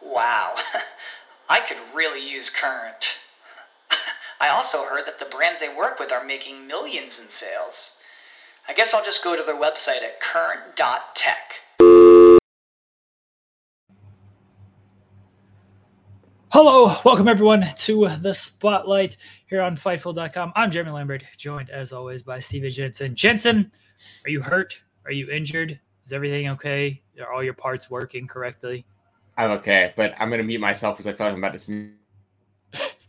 Wow, I could really use Current. I also heard that the brands they work with are making millions in sales. I guess I'll just go to their website at current.tech. Hello, welcome everyone to the Spotlight here on Fightful.com. I'm Jeremy Lambert, joined as always by Steve Jensen. Jensen, are you hurt? Are you injured? Is everything okay? Are all your parts working correctly? I'm okay, but I'm going to mute myself because I feel like I'm about to sneeze.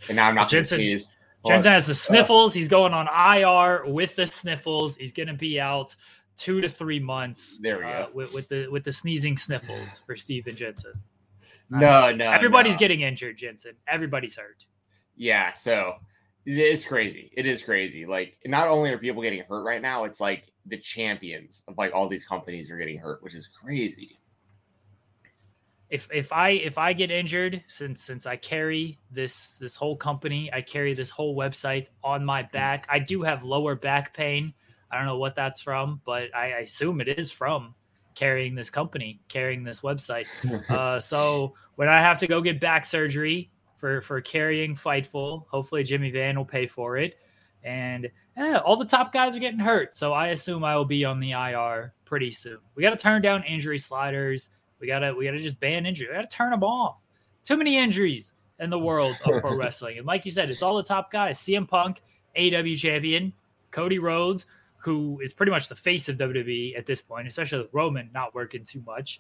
And now I'm not going to sneeze. Jensen has the sniffles. He's going on IR with the sniffles. He's going to be out 2 to 3 months. There we go. With the sneezing sniffles for Steve and Jensen. Everybody's getting injured, Jensen. Everybody's hurt. Yeah, so it's crazy. It is crazy. Like, not only are people getting hurt right now, it's like the champions of like all these companies are getting hurt, which is crazy. If I get injured, since I carry this whole company, I carry this whole website on my back. I do have lower back pain. I don't know what that's from, but I assume it is from carrying this company, carrying this website. So when I have to go get back surgery for carrying Fightful, hopefully Jimmy Van will pay for it. And all the top guys are getting hurt. So I assume I will be on the IR pretty soon. We got to turn down injury sliders. We gotta just ban injury. We gotta turn them off. Too many injuries in the world of pro wrestling. And like you said, it's all the top guys. CM Punk, AEW champion, Cody Rhodes, who is pretty much the face of WWE at this point, especially with Roman not working too much.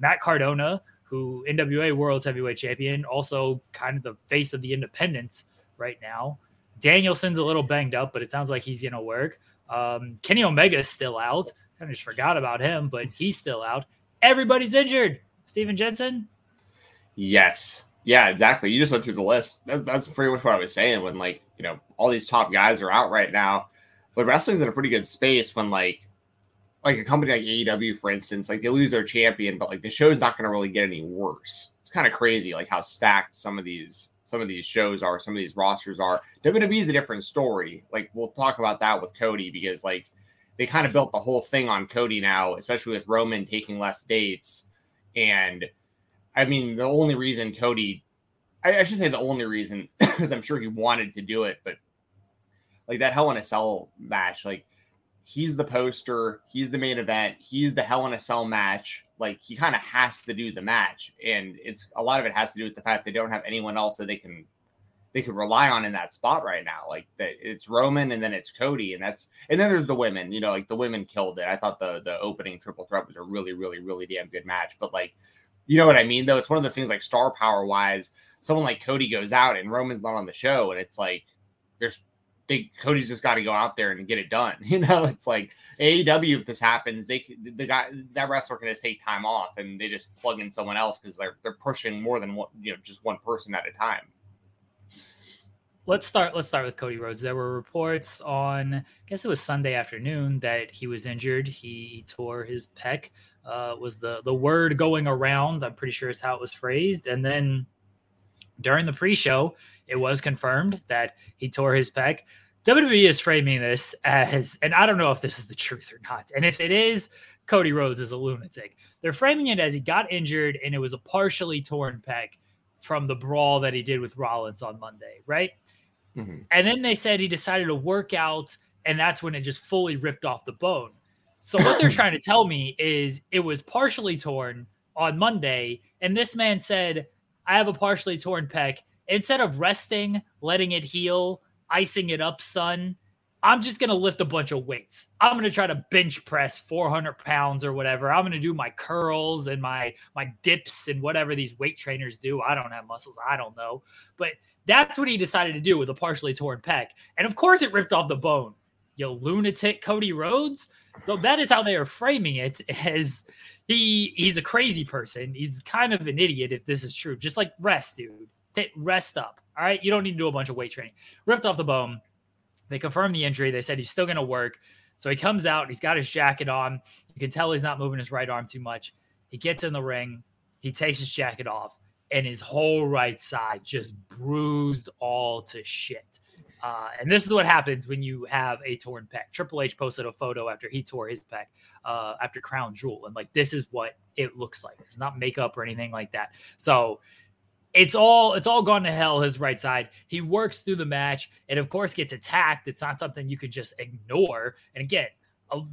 Matt Cardona, who NWA World's Heavyweight Champion, also kind of the face of the independents right now. Danielson's a little banged up, but it sounds like he's gonna work. Kenny Omega's still out. I just forgot about him, but he's still out. Everybody's injured. Steven Jensen? Yes. Yeah, exactly. You just went through the list. That's pretty much what I was saying when, like, you know, all these top guys are out right now. But wrestling's in a pretty good space when, like a company like AEW, for instance, like, they lose their champion, but, like, the show's not going to really get any worse. It's kind of crazy, like, how stacked some of these shows are, some of these rosters are. WWE's a different story. Like, we'll talk about that with Cody because, like, they kind of built the whole thing on Cody now, especially with Roman taking less dates. And I mean, the only reason Cody, I should say the only reason, because I'm sure he wanted to do it, but like that Hell in a Cell match, like he's the poster, he's the main event, he's the Hell in a Cell match. Like he kind of has to do the match. And it's a lot of it has to do with the fact they don't have anyone else that they could rely on in that spot right now. Like that it's Roman and then it's Cody and then there's the women, you know, like the women killed it. I thought the opening triple threat was a really, really, really damn good match. But like, you know what I mean though? It's one of those things like star power wise, someone like Cody goes out and Roman's not on the show. And it's like, Cody's just got to go out there and get it done. You know, it's like AEW, if this happens, that wrestler can just take time off and they just plug in someone else because they're pushing more than one, you know, just one person at a time. Let's start with Cody Rhodes. There were reports on, I guess it was Sunday afternoon, that he was injured. He tore his pec. was the word going around. I'm pretty sure is how it was phrased. And then during the pre-show, it was confirmed that he tore his pec. WWE is framing this as, and I don't know if this is the truth or not, and if it is, Cody Rhodes is a lunatic. They're framing it as he got injured and it was a partially torn pec from the brawl that he did with Rollins on Monday, right? Mm-hmm. And then they said he decided to work out, and that's when it just fully ripped off the bone. So what they're trying to tell me is it was partially torn on Monday, and this man said, I have a partially torn pec. Instead of resting, letting it heal, icing it up, son, I'm just going to lift a bunch of weights. I'm going to try to bench press 400 pounds or whatever. I'm going to do my curls and my dips and whatever these weight trainers do. I don't have muscles. I don't know. But that's what he decided to do with a partially torn pec. And of course it ripped off the bone. You lunatic, Cody Rhodes. So that is how they are framing it, as he's a crazy person. He's kind of an idiot if this is true. Just like rest, dude. Rest up. All right? You don't need to do a bunch of weight training. Ripped off the bone. They confirmed the injury. They said he's still going to work. So he comes out. He's got his jacket on. You can tell he's not moving his right arm too much. He gets in the ring. He takes his jacket off, and his whole right side just bruised all to shit. And this is what happens when you have a torn pec. Triple H posted a photo after he tore his pec after Crown Jewel. And, like, this is what it looks like. It's not makeup or anything like that. So it's all gone to hell, his right side. He works through the match and, of course, gets attacked. It's not something you could just ignore. And, again,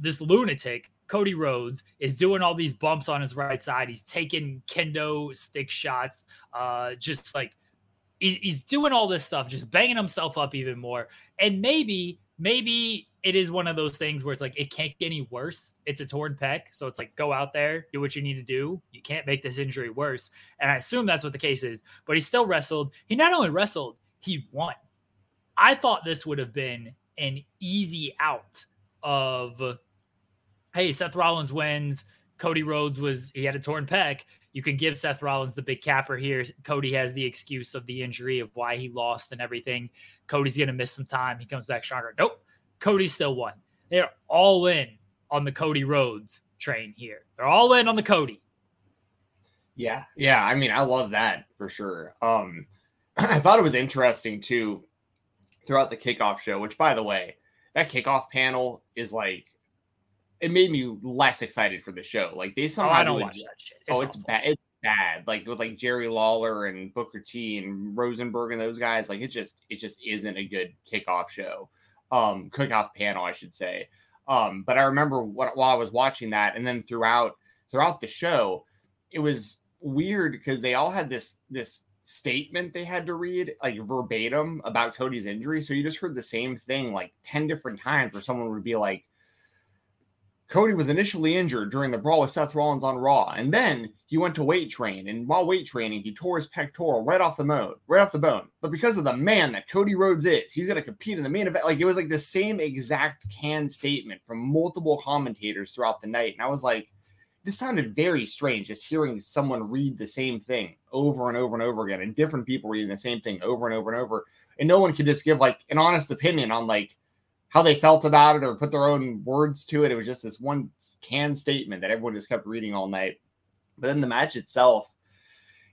this lunatic, Cody Rhodes, is doing all these bumps on his right side. He's taking kendo stick shots, just, like, he's doing all this stuff, just banging himself up even more. And maybe it is one of those things where it's like, it can't get any worse. It's a torn pec. So it's like, go out there, do what you need to do. You can't make this injury worse. And I assume that's what the case is, but he still wrestled. He not only wrestled, he won. I thought this would have been an easy out of, hey, Seth Rollins wins. Cody Rhodes he had a torn pec. You can give Seth Rollins the big capper here. Cody has the excuse of the injury of why he lost and everything. Cody's going to miss some time. He comes back stronger. Nope. Cody still won. They're all in on the Cody Rhodes train here. They're all in on the Cody. Yeah. Yeah. I mean, I love that for sure. I thought it was interesting too throughout the kickoff show, which, by the way, that kickoff panel is like, it made me less excited for the show. Like, they somehow I don't watch that shit. It's bad. It's bad. Like, with like Jerry Lawler and Booker T and Rosenberg and those guys. Like, it just isn't a good kickoff show. Kickoff panel, I should say. But I remember while I was watching that, and then throughout the show, it was weird because they all had this statement they had to read, like, verbatim about Cody's injury. So you just heard the same thing like 10 different times, where someone would be like, Cody was initially injured during the brawl with Seth Rollins on Raw, and then he went to weight train, and while weight training, he tore his pectoral right off the bone. But because of the man that Cody Rhodes is, he's going to compete in the main event. Like, it was like the same exact canned statement from multiple commentators throughout the night, and I was like, this sounded very strange, just hearing someone read the same thing over and over and over again, and different people reading the same thing over and over and over, and no one could just give, like, an honest opinion on, like, how they felt about it or put their own words to it. It was just this one canned statement that everyone just kept reading all night. But then the match itself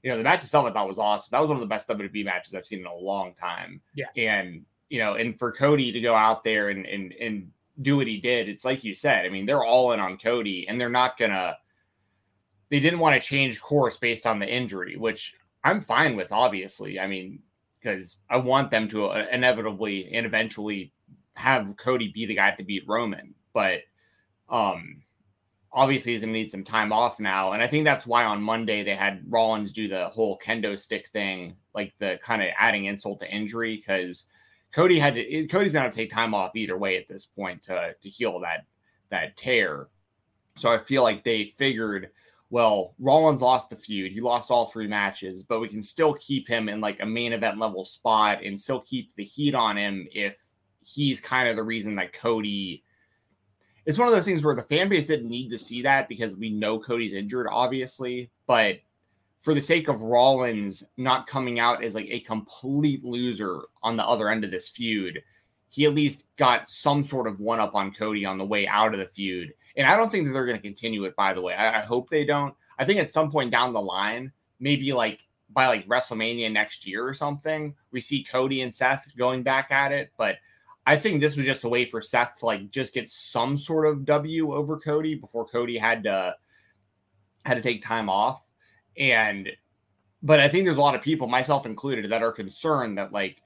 I thought was awesome. That was one of the best WWE matches I've seen in a long time. Yeah. And, you know, and for Cody to go out there and do what he did, it's like you said, I mean, they're all in on Cody, and they didn't want to change course based on the injury, which I'm fine with, obviously. I mean, because I want them to inevitably and eventually have Cody be the guy to beat Roman, but obviously he's gonna need some time off now, and I think that's why on Monday they had Rollins do the whole kendo stick thing, like the kind of adding insult to injury, because Cody's gonna have to take time off either way at this point to heal that tear. So I feel like they figured, well, Rollins lost the feud. He lost all three matches, but we can still keep him in like a main event level spot and still keep the heat on him if he's kind of the reason that Cody. It's one of those things where the fan base didn't need to see that because we know Cody's injured, obviously. But for the sake of Rollins not coming out as like a complete loser on the other end of this feud, he at least got some sort of one up on Cody on the way out of the feud. And I don't think that they're going to continue it, by the way. I hope they don't. I think at some point down the line, maybe like by like WrestleMania next year or something, we see Cody and Seth going back at it. But I think this was just a way for Seth to like just get some sort of W over Cody before Cody had to take time off. And but I think there's a lot of people, myself included, that are concerned that like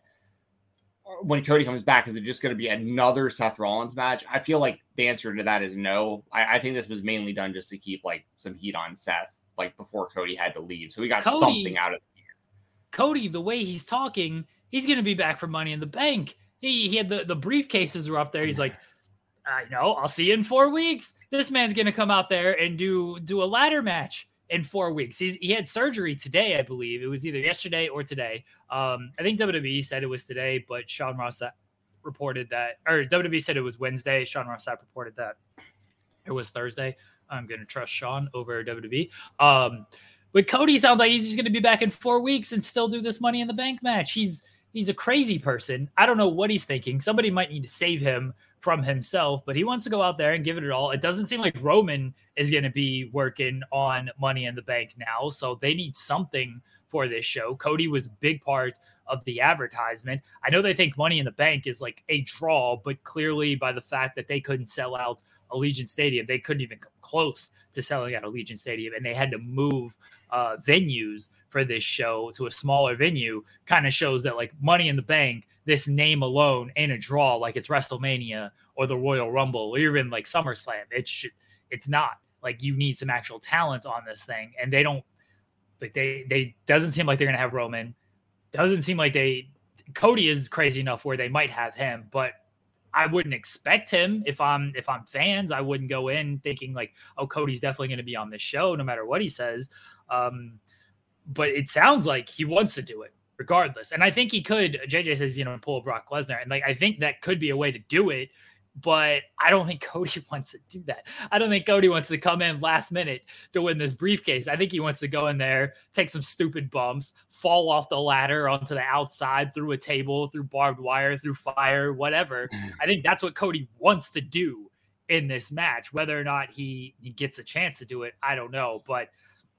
when Cody comes back, is it just going to be another Seth Rollins match? I feel like the answer to that is no. I think this was mainly done just to keep like some heat on Seth, like before Cody had to leave. So we got Cody, something out of it. Cody, the way he's talking, he's going to be back for Money in the Bank. He had the briefcases were up there. He's like, I know, I'll see you in 4 weeks. This man's going to come out there and do a ladder match in 4 weeks. He had surgery today, I believe. It was either yesterday or today. I think WWE said it was today, but Sean Ross reported that, or WWE said it was Wednesday. Sean Ross reported that it was Thursday. I'm going to trust Sean over WWE. But Cody sounds like he's just going to be back in 4 weeks and still do this Money in the Bank match. He's a crazy person. I don't know what he's thinking. Somebody might need to save him from himself, but he wants to go out there and give it all. It doesn't seem like Roman is going to be working on Money in the Bank now, so they need something for this show. Cody was a big part of the advertisement. I know they think Money in the Bank is like a draw, but clearly by the fact that they couldn't sell out Allegiant Stadium, they couldn't even come close to selling out Allegiant Stadium, and they had to move venues for this show to a smaller venue. Kind of shows that like Money in the Bank, this name alone ain't a draw like it's WrestleMania or the Royal Rumble or even like SummerSlam. It's not like you need some actual talent on this thing, and they don't. Like they doesn't seem like they're gonna have Roman. Doesn't seem like they. Cody is crazy enough where they might have him, but I wouldn't expect him. If I'm fans, I wouldn't go in thinking like, oh, Cody's definitely gonna be on this show no matter what he says. But it sounds like he wants to do it regardless. And I think he could, JJ says, you know, pull Brock Lesnar. And like, I think that could be a way to do it, but I don't think Cody wants to do that. I don't think Cody wants to come in last minute to win this briefcase. I think he wants to go in there, take some stupid bumps, fall off the ladder onto the outside, through a table, through barbed wire, through fire, whatever. I think that's what Cody wants to do in this match. Whether or not he gets a chance to do it, I don't know. But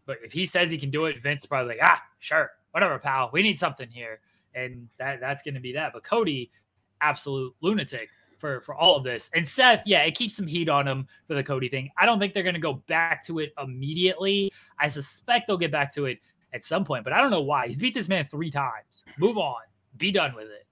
if he says he can do it, Vince is probably like, ah, sure, whatever, pal. We need something here. And that's going to be that. But Cody, absolute lunatic for all of this. And Seth, yeah, it keeps some heat on him for the Cody thing. I don't think they're going to go back to it immediately. I suspect they'll get back to it at some point. But I don't know why. He's beat this man 3 times. Move on. Be done with it.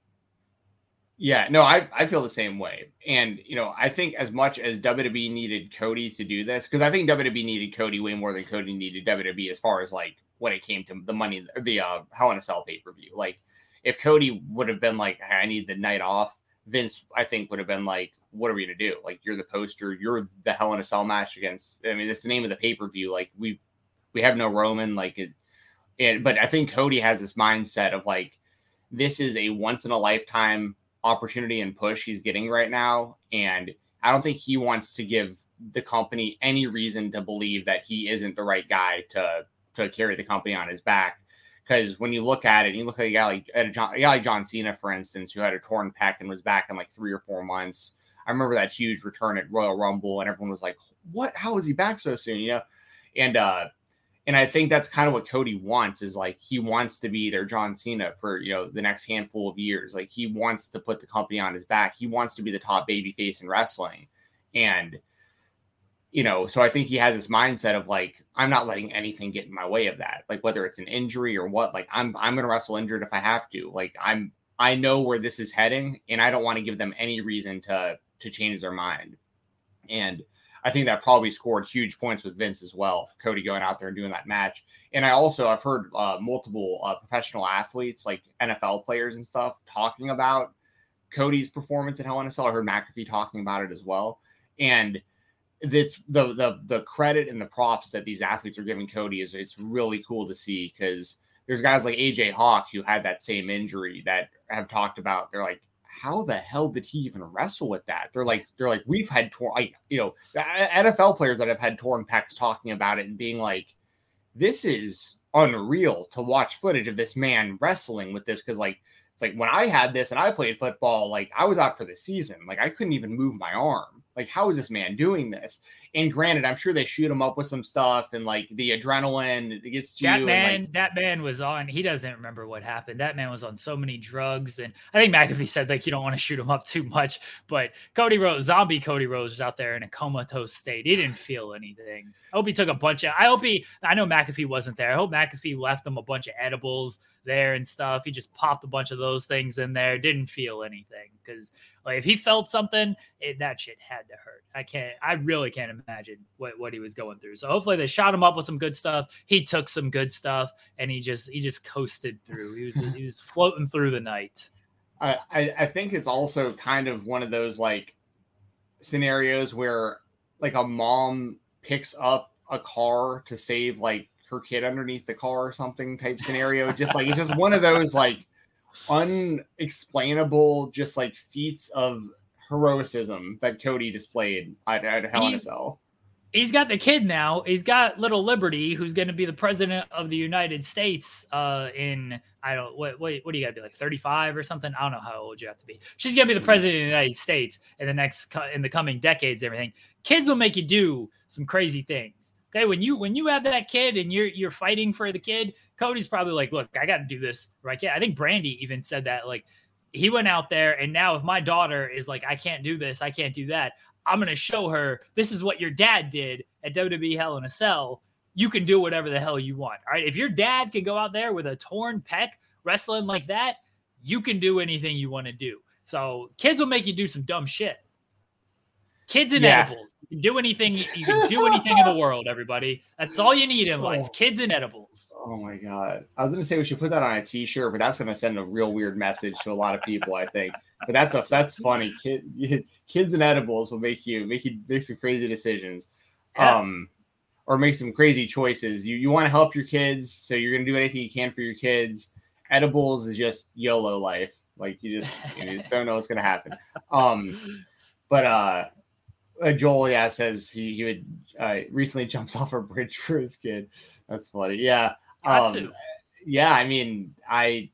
Yeah, no, I feel the same way. And, you know, I think as much as WWE needed Cody to do this, because I think WWE needed Cody way more than Cody needed WWE as far as like when it came to the money, the Hell in a Cell pay-per-view. Like if Cody would have been like, hey, I need the night off, Vince, I think would have been like, what are we going to do? Like you're the poster, you're the Hell in a Cell match against, I mean, it's the name of the pay-per-view. Like we have no Roman, like it. And, but I think Cody has this mindset of like, this is a once in a lifetime opportunity and push he's getting right now, and I don't think he wants to give the company any reason to believe that he isn't the right guy to carry the company on his back. Because when you look at it, you look at a guy like John Cena, for instance, who had a torn pec and was back in like 3 or 4 months. I remember that huge return at Royal Rumble, and everyone was like, "What? How is he back so soon?" You know, and I think that's kind of what Cody wants, is like he wants to be their John Cena for, you know, the next handful of years. Like he wants to put the company on his back. He wants to be the top babyface in wrestling. And, you know, so I think he has this mindset of like, I'm not letting anything get in my way of that. Like whether it's an injury or what, like I'm going to wrestle injured if I have to. Like I know where this is heading, and I don't want to give them any reason to change their mind. And I think that probably scored huge points with Vince as well, Cody going out there and doing that match. And I've heard multiple professional athletes, like NFL players and stuff, talking about Cody's performance at Hell in a Cell. I heard McAfee talking about it as well. And that's the credit and the props that these athletes are giving Cody is, it's really cool to see, because there's guys like AJ Hawk who had that same injury that have talked about, they're like, how the hell did he even wrestle with that? They're like, we've had NFL players that have had torn pecs talking about it and being like, this is unreal to watch footage of this man wrestling with this. Cause like, it's like when I had this and I played football, like I was out for the season. Like I couldn't even move my arm. Like, how is this man doing this? And granted, I'm sure they shoot him up with some stuff and like the adrenaline, it gets to you. That man was on, he doesn't remember what happened. That man was on so many drugs. And I think McAfee said, like, you don't want to shoot him up too much, but Cody Rhodes, zombie Cody Rhodes was out there in a comatose state. He didn't feel anything. I hope he took a bunch of, I know McAfee wasn't there. I hope McAfee left him a bunch of edibles there and stuff. He just popped a bunch of those things in there. Didn't feel anything. Cause like if he felt something, that shit had to hurt. I really can't imagine what he was going through. So hopefully they shot him up with some good stuff. He took some good stuff and he just coasted through. He was floating through the night. I think it's also kind of one of those like scenarios where like a mom picks up a car to save like her kid underneath the car or something type scenario. Just like, it's just one of those like unexplainable, just like feats of heroism that Cody displayed at Hell in a Cell. He's got the kid now. He's got little Liberty, who's going to be the president of the United States what do you got to be, like 35 or something? I don't know how old you have to be. She's going to be the president of the United States in the coming decades, everything. Kids will make you do some crazy things. Okay, when you have that kid and you're fighting for the kid, Cody's probably like, look, I got to do this. Right? Yeah, I think Brandy even said that, like, he went out there and now if my daughter is like, I can't do this, I can't do that, I'm going to show her this is what your dad did at WWE Hell in a Cell. You can do whatever the hell you want. All right. If your dad can go out there with a torn pec wrestling like that, you can do anything you want to do. So kids will make you do some dumb shit. Kids and edibles. You can do anything. You can do anything in the world, everybody. That's all you need in life. Kids and edibles. Oh my God. I was going to say we should put that on a t-shirt, but that's going to send a real weird message to a lot of people, I think. But that's funny. Kids and edibles will make you make some crazy decisions, or make some crazy choices. You want to help your kids, so you're going to do anything you can for your kids. Edibles is just YOLO life. Like you just don't know what's going to happen. Joel, says he would recently jumped off a bridge for his kid. That's funny. Yeah. I mean, I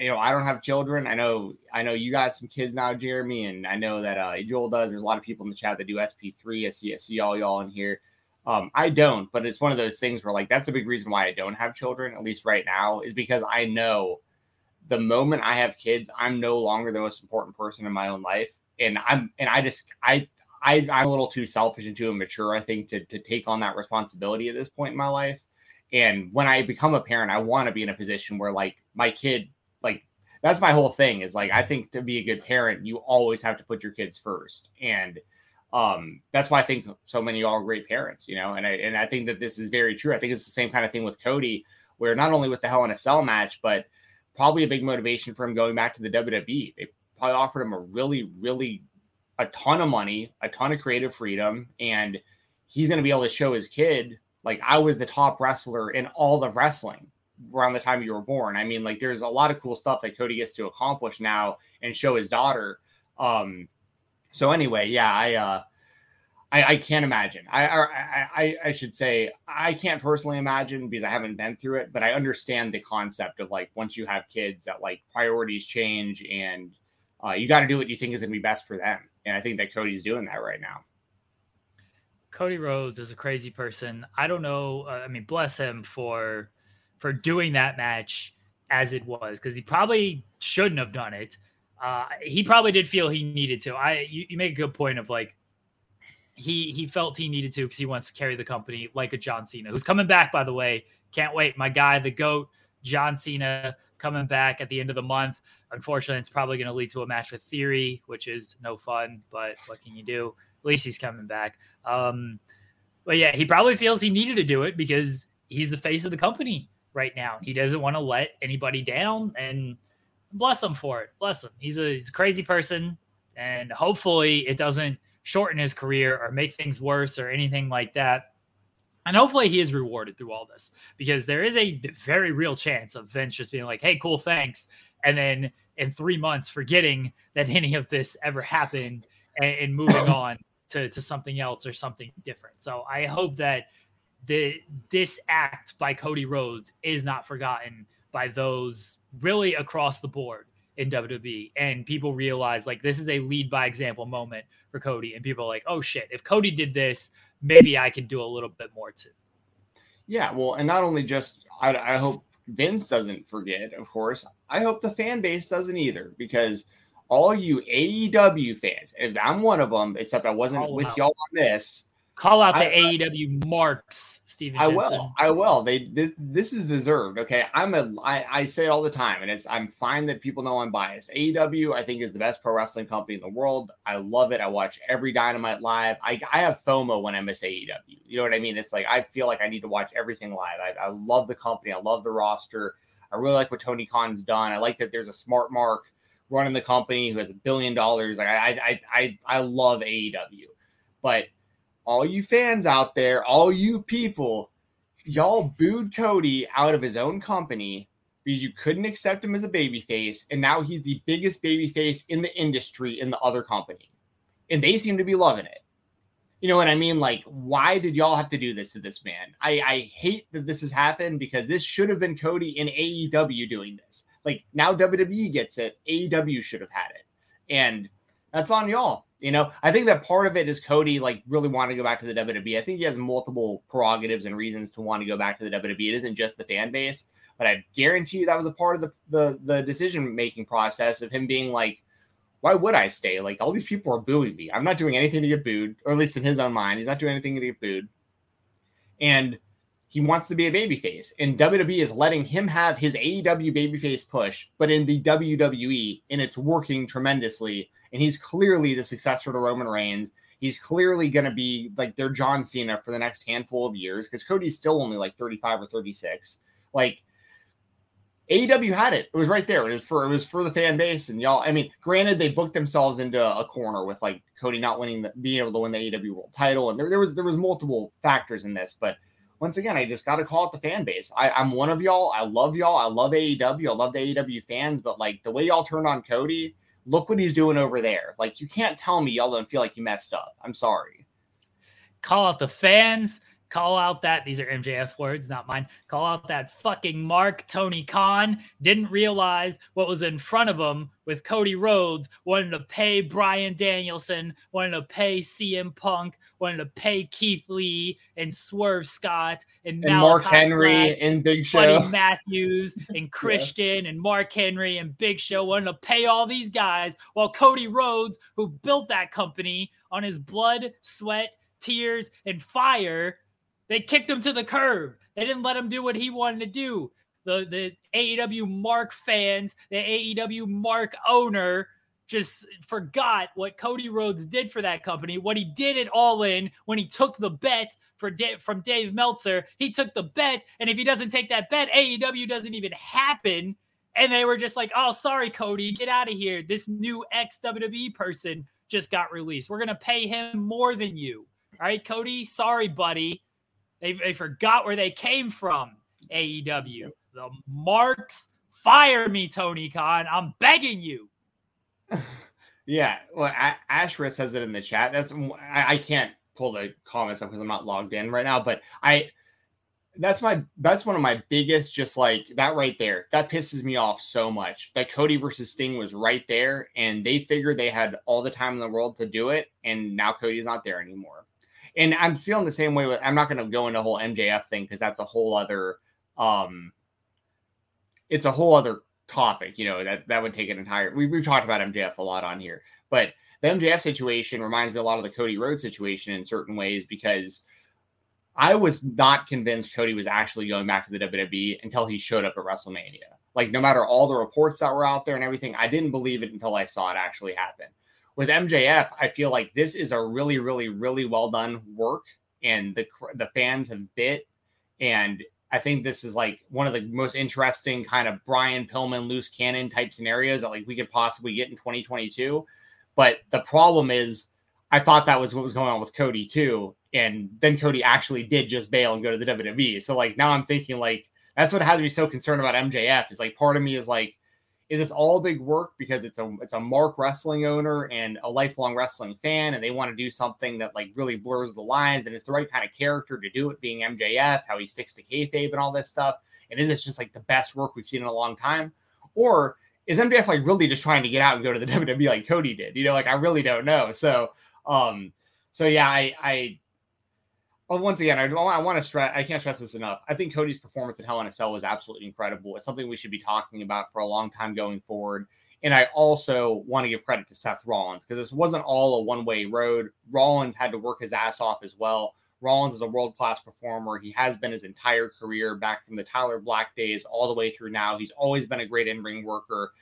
don't have children. I know you got some kids now, Jeremy, and I know that Joel does. There's a lot of people in the chat that do SP3. I see all y'all in here. I don't, but it's one of those things where like that's a big reason why I don't have children, at least right now, is because I know the moment I have kids, I'm no longer the most important person in my own life. And I'm a little too selfish and too immature, I think, to take on that responsibility at this point in my life. And when I become a parent, I want to be in a position where like my kid, like that's my whole thing is like, I think to be a good parent, you always have to put your kids first. And that's why I think so many are great parents, you know, and I think that this is very true. I think it's the same kind of thing with Cody, where not only with the Hell in a Cell match, but probably a big motivation for him going back to the WWE. They probably offered him a really, really a ton of money, a ton of creative freedom, and he's going to be able to show his kid, like, I was the top wrestler in all of wrestling around the time you were born. I mean, like, there's a lot of cool stuff that Cody gets to accomplish now and show his daughter. So anyway, I can't imagine. I should say I can't personally imagine because I haven't been through it, but I understand the concept of, like, once you have kids that, like, priorities change and you got to do what you think is going to be best for them. And I think that Cody's doing that right now. Cody Rhodes is a crazy person. I don't know. I mean, bless him for doing that match as it was, because he probably shouldn't have done it. He probably did feel he needed to. You make a good point of, like, he felt he needed to because he wants to carry the company like a John Cena, who's coming back, by the way. Can't wait. My guy, the GOAT, John Cena, coming back at the end of the month. Unfortunately, it's probably going to lead to a match with Theory, which is no fun, but what can you do? At least he's coming back. But yeah, he probably feels he needed to do it because he's the face of the company right now. He doesn't want to let anybody down, and bless him for it. Bless him. He's a crazy person, and hopefully it doesn't shorten his career or make things worse or anything like that. And hopefully he is rewarded through all this, because there is a very real chance of Vince just being like, hey, cool, thanks. And then in 3 months, forgetting that any of this ever happened and moving on to something else or something different. So I hope that this act by Cody Rhodes is not forgotten by those really across the board in WWE, and people realize like this is a lead by example moment for Cody, and people are like, oh shit, if Cody did this, maybe I can do a little bit more too. Yeah, well, and not only just, I hope Vince doesn't forget, of course. I hope the fan base doesn't either, because all you AEW fans, and I'm one of them, except I wasn't call with out. Y'all on this. Call out the AEW marks, Steven Jensen. I will. This is deserved, okay? I say it all the time, and I'm fine that people know I'm biased. AEW, I think, is the best pro wrestling company in the world. I love it. I watch every Dynamite live. I have FOMO when I miss AEW. You know what I mean? It's like I feel like I need to watch everything live. I love the company. I love the roster. I really like what Tony Khan's done. I like that there's a smart mark running the company who has $1 billion. Like I love AEW, but all you fans out there, all you people, y'all booed Cody out of his own company because you couldn't accept him as a babyface, and now he's the biggest babyface in the industry in the other company, and they seem to be loving it. You know what I mean? Like, why did y'all have to do this to this man? I hate that this has happened, because this should have been Cody in AEW doing this. Like, now WWE gets it. AEW should have had it, and that's on y'all. You know, I think that part of it is Cody, like, really wanting to go back to the WWE. I think he has multiple prerogatives and reasons to want to go back to the WWE. It isn't just the fan base, but I guarantee you that was a part of the decision-making process of him being like, why would I stay? Like, all these people are booing me. I'm not doing anything to get booed, or at least in his own mind, he's not doing anything to get booed. And he wants to be a babyface, and WWE is letting him have his AEW babyface push, but in the WWE, and it's working tremendously. And he's clearly the successor to Roman Reigns. He's clearly going to be like their John Cena for the next handful of years, because Cody's still only like 35 or 36. Like, AEW had it. It was right there. It was for the fan base, and y'all, I mean, granted, they booked themselves into a corner with like Cody not winning being able to win the AEW world title. And there was multiple factors in this, but once again, I just got to call it the fan base. I'm one of y'all. I love y'all. I love AEW. I love the AEW fans, but like the way y'all turned on Cody, look what he's doing over there. Like, you can't tell me y'all don't feel like you messed up. I'm sorry. Call out the fans. Call out that. These are MJF words, not mine. Call out that fucking mark. Tony Khan didn't realize what was in front of him with Cody Rhodes, wanting to pay Bryan Danielson, wanting to pay CM Punk, wanting to pay Keith Lee and Swerve Scott and Mark Henry Black, and Big Show, Buddy Matthews and Christian and Mark Henry and Big Show, wanting to pay all these guys, while Cody Rhodes, who built that company on his blood, sweat, tears, and fire, they kicked him to the curb. They didn't let him do what he wanted to do. The AEW mark fans, the AEW mark owner, just forgot what Cody Rhodes did for that company, what he did at All In when he took the bet from Dave Meltzer. He took the bet, and if he doesn't take that bet, AEW doesn't even happen. And they were just like, oh, sorry, Cody, get out of here. This new ex-WWE person just got released. We're going to pay him more than you. All right, Cody, sorry, buddy. They forgot where they came from, AEW. The marks, fire me, Tony Khan. I'm begging you. Yeah, well, Ashra says it in the chat. That's I can't pull the comments up because I'm not logged in right now. But that's one of my biggest, just like that right there. That pisses me off so much. That Cody versus Sting was right there, and they figured they had all the time in the world to do it, and now Cody's not there anymore. And I'm feeling the same way with, I'm not going to go into the whole MJF thing, because that's a whole other, it's a whole other topic, you know, that would take an entire, we've talked about MJF a lot on here, but the MJF situation reminds me a lot of the Cody Rhodes situation in certain ways, because I was not convinced Cody was actually going back to the WWE until he showed up at WrestleMania. Like, no matter all the reports that were out there and everything, I didn't believe it until I saw it actually happen. With MJF, I feel like this is a really, really, really well done work, and the fans have bit. And I think this is like one of the most interesting kind of Brian Pillman, loose cannon type scenarios that like we could possibly get in 2022. But the problem is, I thought that was what was going on with Cody too. And then Cody actually did just bail and go to the WWE. So like now I'm thinking like, that's what has me so concerned about MJF, is like part of me is like, is this all big work because it's a mark wrestling owner and a lifelong wrestling fan, and they want to do something that like really blurs the lines, and it's the right kind of character to do it, being MJF, how he sticks to kayfabe and all this stuff. And is this just like the best work we've seen in a long time? Or is MJF like really just trying to get out and go to the WWE like Cody did? You know, like I really don't know. So, I want to stress, I can't stress this enough. I think Cody's performance in Hell in a Cell was absolutely incredible. It's something we should be talking about for a long time going forward. And I also want to give credit to Seth Rollins because this wasn't all a one-way road. Rollins had to work his ass off as well. Rollins is a world-class performer. He has been his entire career back from the Tyler Black days all the way through now. He's always been a great in-ring worker.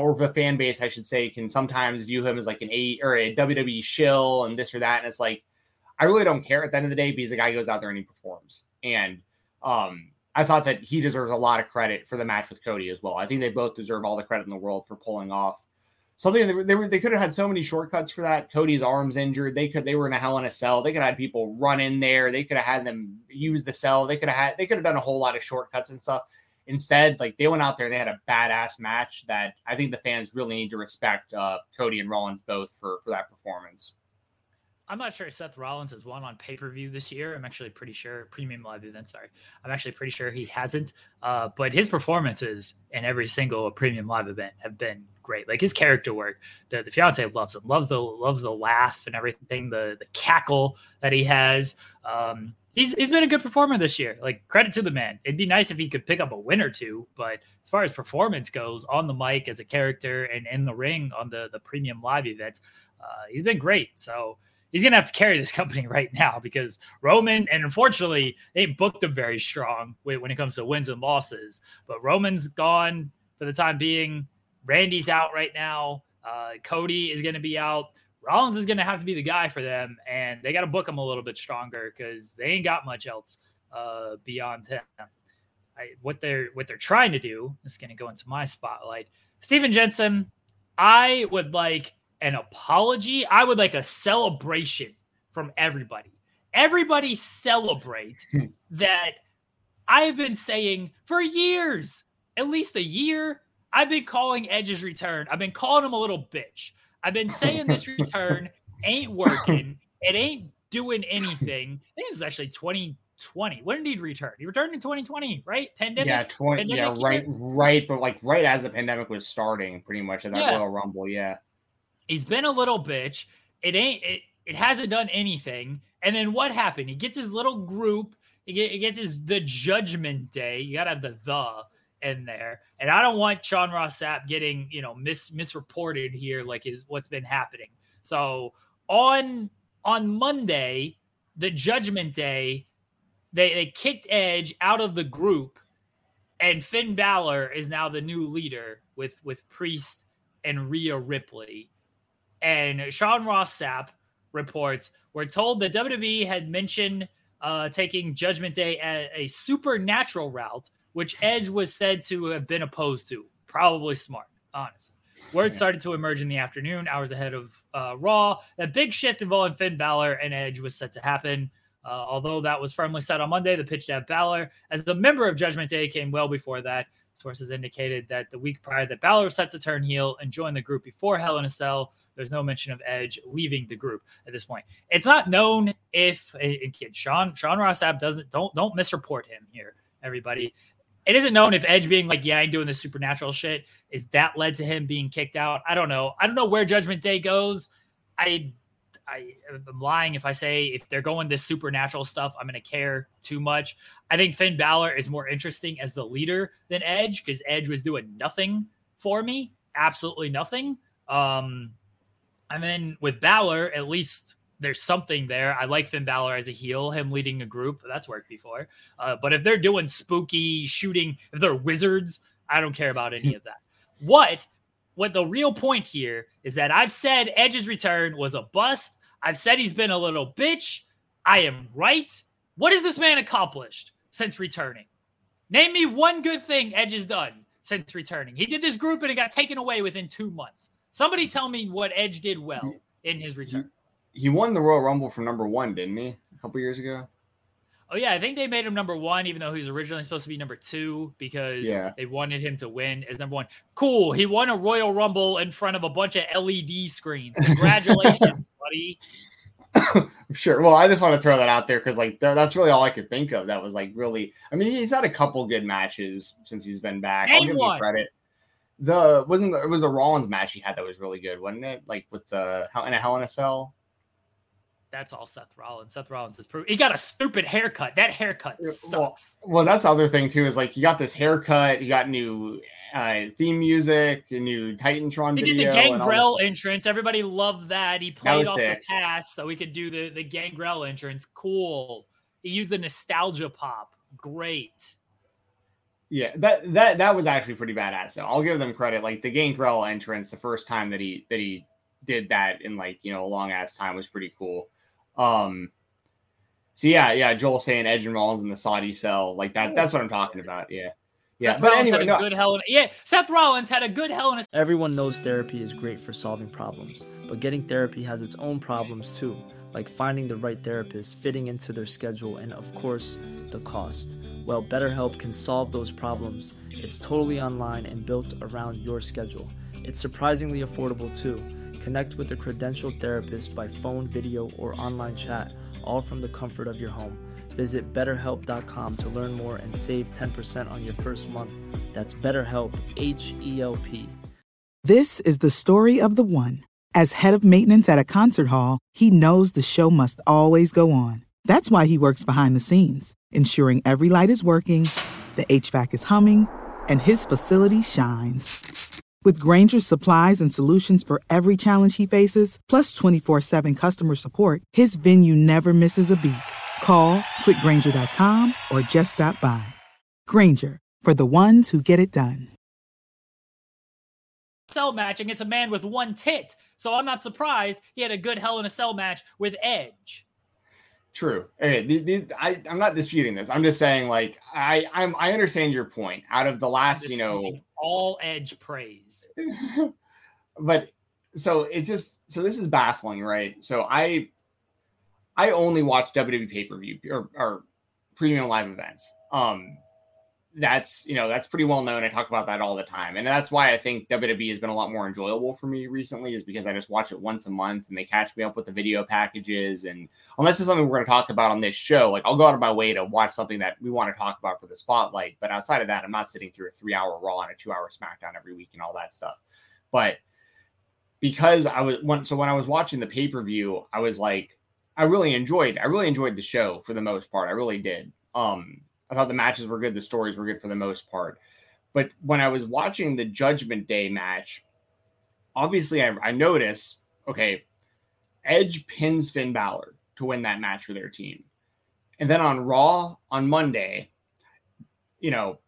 Or the fan base, I should say, can sometimes view him as like an A or a WWE shill and this or that. And it's like, I really don't care at the end of the day because the guy goes out there and he performs. And I thought that he deserves a lot of credit for the match with Cody as well. I think they both deserve all the credit in the world for pulling off something. They could have had so many shortcuts for that. Cody's arm's injured. They were in a Hell in a Cell. They could have had people run in there. They could have had them use the cell. They could have done a whole lot of shortcuts and stuff. Instead, like they went out there and they had a badass match that I think the fans really need to respect Cody and Rollins both for that performance. I'm not sure Seth Rollins has won on pay-per-view this year. I'm actually pretty sure premium live event. Sorry. I'm actually pretty sure he hasn't, but his performances in every single premium live event have been great. Like his character work, the fiance loves him, loves the laugh and everything. The cackle that he has, He's been a good performer this year. Like credit to the man. It'd be nice if he could pick up a win or two, but as far as performance goes on the mic as a character and in the ring on the premium live events, he's been great. So he's going to have to carry this company right now because Roman, and unfortunately they booked him very strong when it comes to wins and losses, but Roman's gone for the time being. Randy's out right now. Cody is going to be out. Rollins is going to have to be the guy for them, and they got to book him a little bit stronger because they ain't got much else beyond him. What they're trying to do is going to go into my spotlight. Steven Jensen, I would like an apology. I would like a celebration from everybody. Everybody celebrate that I've been saying for years, at least a year, I've been calling Edge's return. I've been calling him a little bitch. I've been saying this return ain't working. It ain't doing anything. I think this is actually 2020. When did he return? He returned in 2020, right? Pandemic. Yeah, But like right as the pandemic was starting, pretty much at that Royal Rumble. Yeah, he's been a little bitch. It hasn't done anything. And then what happened? He gets his little group. He gets his the Judgment Day. You gotta have the in there, and I don't want Sean Ross Sapp getting misreported here, like is what's been happening. So on Monday, the Judgment Day, they kicked Edge out of the group, and Finn Balor is now the new leader with Priest and Rhea Ripley. And Sean Ross Sapp reports, we're told that WWE had mentioned taking Judgment Day at a supernatural route, which Edge was said to have been opposed to. Probably smart, honestly. Word started to emerge in the afternoon, hours ahead of Raw. That big shift involving Finn Balor and Edge was set to happen. Although that was firmly set on Monday, the pitch to have Balor as the member of Judgment Day came well before that. Sources indicated that the week prior that Balor was set to turn heel and join the group before Hell in a Cell. There's no mention of Edge leaving the group at this point. It's not known if Sean Ross Sapp don't misreport him here, everybody. It isn't known if Edge being like, yeah, I ain't doing this supernatural shit, is that led to him being kicked out? I don't know. I don't know where Judgment Day goes. I'm lying if I say if they're going this supernatural stuff, I'm going to care too much. I think Finn Balor is more interesting as the leader than Edge because Edge was doing nothing for me. Absolutely nothing. And then with Balor, at least there's something there. I like Finn Balor as a heel, him leading a group. That's worked before. But if they're doing spooky shooting, if they're wizards, I don't care about any of that. What the real point here is that I've said Edge's return was a bust. I've said he's been a little bitch. I am right. What has this man accomplished since returning? Name me one good thing Edge has done since returning. He did this group and it got taken away within 2 months. Somebody tell me what Edge did well in his return. He won the Royal Rumble from number 1, didn't he? A couple years ago. Oh yeah, I think they made him number 1, even though he was originally supposed to be number 2 because they wanted him to win as number 1. Cool. He won a Royal Rumble in front of a bunch of LED screens. Congratulations, buddy. Sure. Well, I just want to throw that out there because, like, that's really all I could think of. That was, like, really. I mean, he's had a couple good matches since he's been back. I'll give him credit. It was a Rollins match he had that was really good, wasn't it? Like with the Hell in a Cell. That's all Seth Rollins. Seth Rollins is proved. He got a stupid haircut. That haircut sucks. Well, that's the other thing too. Is like he got this haircut. He got new theme music. A new Titantron. He did the Gangrel entrance. Everybody loved that. He played off the past, so we could do the Gangrel entrance. Cool. He used the nostalgia pop. Great. Yeah, that was actually pretty badass. So I'll give them credit. Like the Gangrel entrance, the first time that he did that in like a long ass time was pretty cool. So yeah, Joel saying Edge and Rollins in the Saudi cell, like that's what I'm talking about. Yeah. Seth Rollins anyway, Seth Rollins had a good Hell in a. Everyone knows therapy is great for solving problems, but getting therapy has its own problems too, like finding the right therapist, fitting into their schedule, and of course, the cost. Well, BetterHelp can solve those problems. It's totally online and built around your schedule. It's surprisingly affordable too. Connect with a credentialed therapist by phone, video, or online chat, all from the comfort of your home. Visit BetterHelp.com to learn more and save 10% on your first month. That's BetterHelp, H-E-L-P. This is the story of the one. As head of maintenance at a concert hall, he knows the show must always go on. That's why he works behind the scenes, ensuring every light is working, the HVAC is humming, and his facility shines. With Grainger's supplies and solutions for every challenge he faces, plus 24/7 customer support, his venue never misses a beat. Call quickgrainger.com or just stop by. Grainger, for the ones who get it done. Cell matching, it's a man with one tit, so I'm not surprised he had a good Hell in a Cell match with Edge. True. Okay, I'm not disputing this. I'm just saying, like, I understand your point. Out of the last, all Edge praise. But so it's just, so this is baffling, right? So I only watch WWE pay-per-view or premium live events. That's pretty well known. I talk about that all the time. And that's why I think WWE has been a lot more enjoyable for me recently, is because I just watch it once a month and they catch me up with the video packages. And unless it's something we're going to talk about on this show, like I'll go out of my way to watch something that we want to talk about for the spotlight. But outside of that, I'm not sitting through a 3-hour Raw and a 2-hour SmackDown every week and all that stuff. But because when I was watching the pay-per-view, I was like, I really enjoyed the show for the most part. I really did. I thought the matches were good. The stories were good for the most part. But when I was watching the Judgment Day match, obviously I noticed, okay, Edge pins Finn Balor to win that match for their team. And then on Raw on Monday,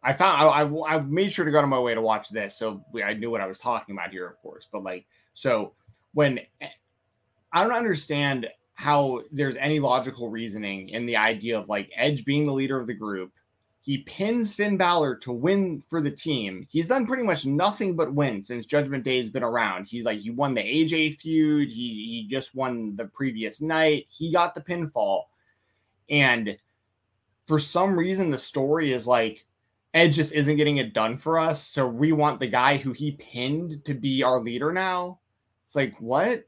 I made sure to go out of my way to watch this. So I knew what I was talking about here, of course. But like, so when I don't understand how there's any logical reasoning in the idea of like Edge being the leader of the group. He pins Finn Balor to win for the team. He's done pretty much nothing but win since Judgment Day has been around. He won the AJ feud. He just won the previous night. He got the pinfall. And for some reason, the story is like, Edge just isn't getting it done for us. So we want the guy who he pinned to be our leader now. It's like, what?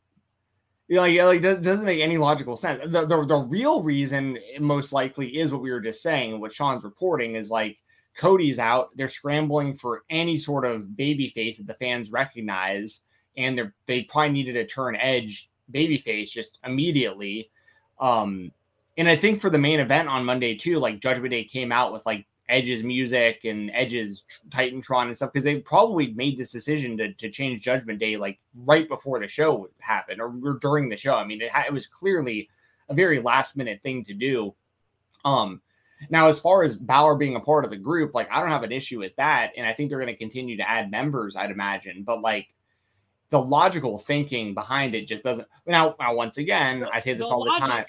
Doesn't make any logical sense. The real reason most likely is what we were just saying. What Sean's reporting is like Cody's out. They're scrambling for any sort of baby face that the fans recognize. And they probably needed to turn Edge baby face just immediately. And I think for the main event on Monday too, like Judgment Day came out with like Edge's music and Edge's Titantron and stuff, because they probably made this decision to change Judgment Day like right before the show happened or during the show. I mean, it was clearly a very last minute thing to do. Now, as far as Balor being a part of the group, like I don't have an issue with that. And I think they're going to continue to add members, I'd imagine. But like the logical thinking behind it just doesn't. Now once again, I say this all the time.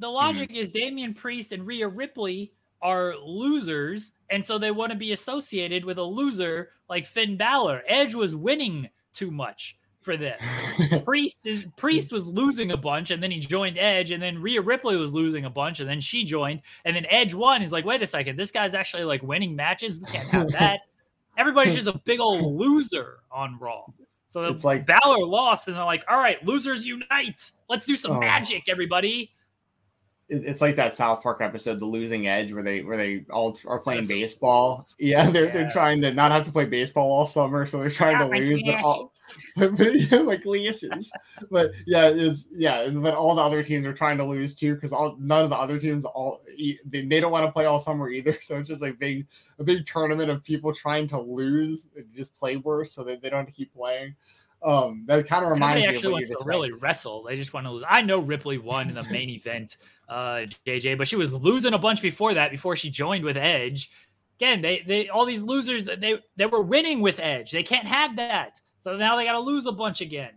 The logic is Damian Priest and Rhea Ripley are losers, and so they want to be associated with a loser like Finn Balor. Edge was winning too much for them. Priest was losing a bunch, and then he joined Edge, and then Rhea Ripley was losing a bunch, and then she joined, and then Edge won. He's like, wait a second, this guy's actually like winning matches. We can't have that. Everybody's just a big old loser on Raw. So it's like Balor lost, and they're like, all right, losers unite. Let's do some magic, everybody. It's like that South Park episode, The Losing Edge, where they all are playing baseball. Yeah, they're trying to not have to play baseball all summer, so they're trying to lose. But all the other teams are trying to lose too, because none of the other teams they don't want to play all summer either. So it's just like a big tournament of people trying to lose and just play worse so that they don't have to keep playing. That kind of reminds me of what you described. Really wrestle. They just want to lose. I know Ripley won in the main event, JJ, but she was losing a bunch before that, before she joined with Edge. Again, they all these losers, they were winning with Edge. They can't have that. So now they got to lose a bunch again.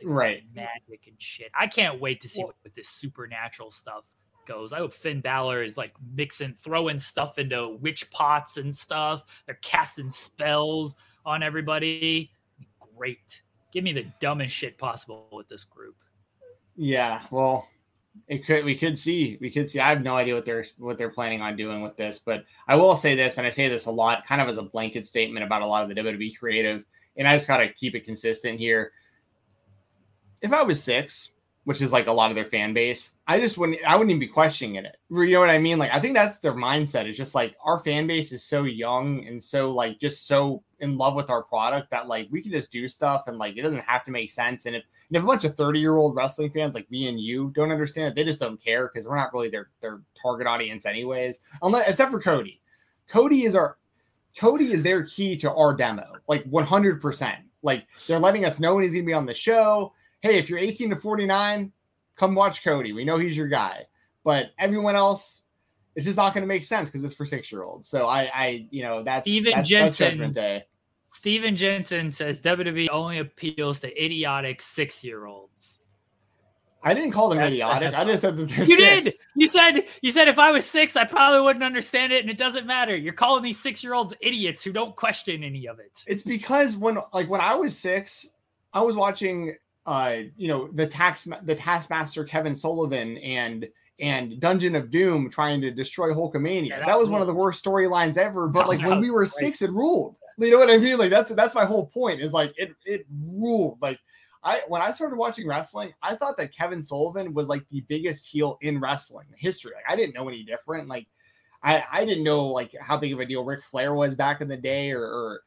Dude, right. Magic and shit. I can't wait to see what this supernatural stuff goes. I hope Finn Balor is like throwing stuff into witch pots and stuff. They're casting spells on everybody. Great. Give me the dumbest shit possible with this group. Yeah, well, we could see. I have no idea what they're planning on doing with this, but I will say this, and I say this a lot, kind of as a blanket statement about a lot of the WWE creative, and I just gotta keep it consistent here. If I was six, which is like a lot of their fan base, I wouldn't even be questioning it. You know what I mean? Like, I think that's their mindset. It's just like, our fan base is so young and so like, just so in love with our product that like, we can just do stuff and like, it doesn't have to make sense. And if a bunch of 30-year-old wrestling fans, like me and you, don't understand it, they just don't care. 'Cause we're not really their target audience anyways, except for Cody. Cody is their key to our demo. Like 100%. Like, they're letting us know when he's going to be on the show. Hey, if you're 18 to 49, come watch Cody. We know he's your guy. But everyone else, it's just not going to make sense because it's for 6-year-olds. So that's Judgment Day. Steven Jensen says WWE only appeals to idiotic 6-year-olds. I didn't call them idiotic. I just said that they're six. Did. You said if I was six, I probably wouldn't understand it, and it doesn't matter. You're calling these 6-year-olds idiots who don't question any of it. It's because when I was six, I was watching the Taskmaster Kevin Sullivan and Dungeon of Doom trying to destroy Hulkamania. Yeah, that was one of the worst storylines ever. But when we were six, it ruled. You know what I mean? Like that's my whole point. Is like it ruled. Like when I started watching wrestling, I thought that Kevin Sullivan was like the biggest heel in wrestling history. Like, I didn't know any different. Like I didn't know like how big of a deal Ric Flair was back in the day, or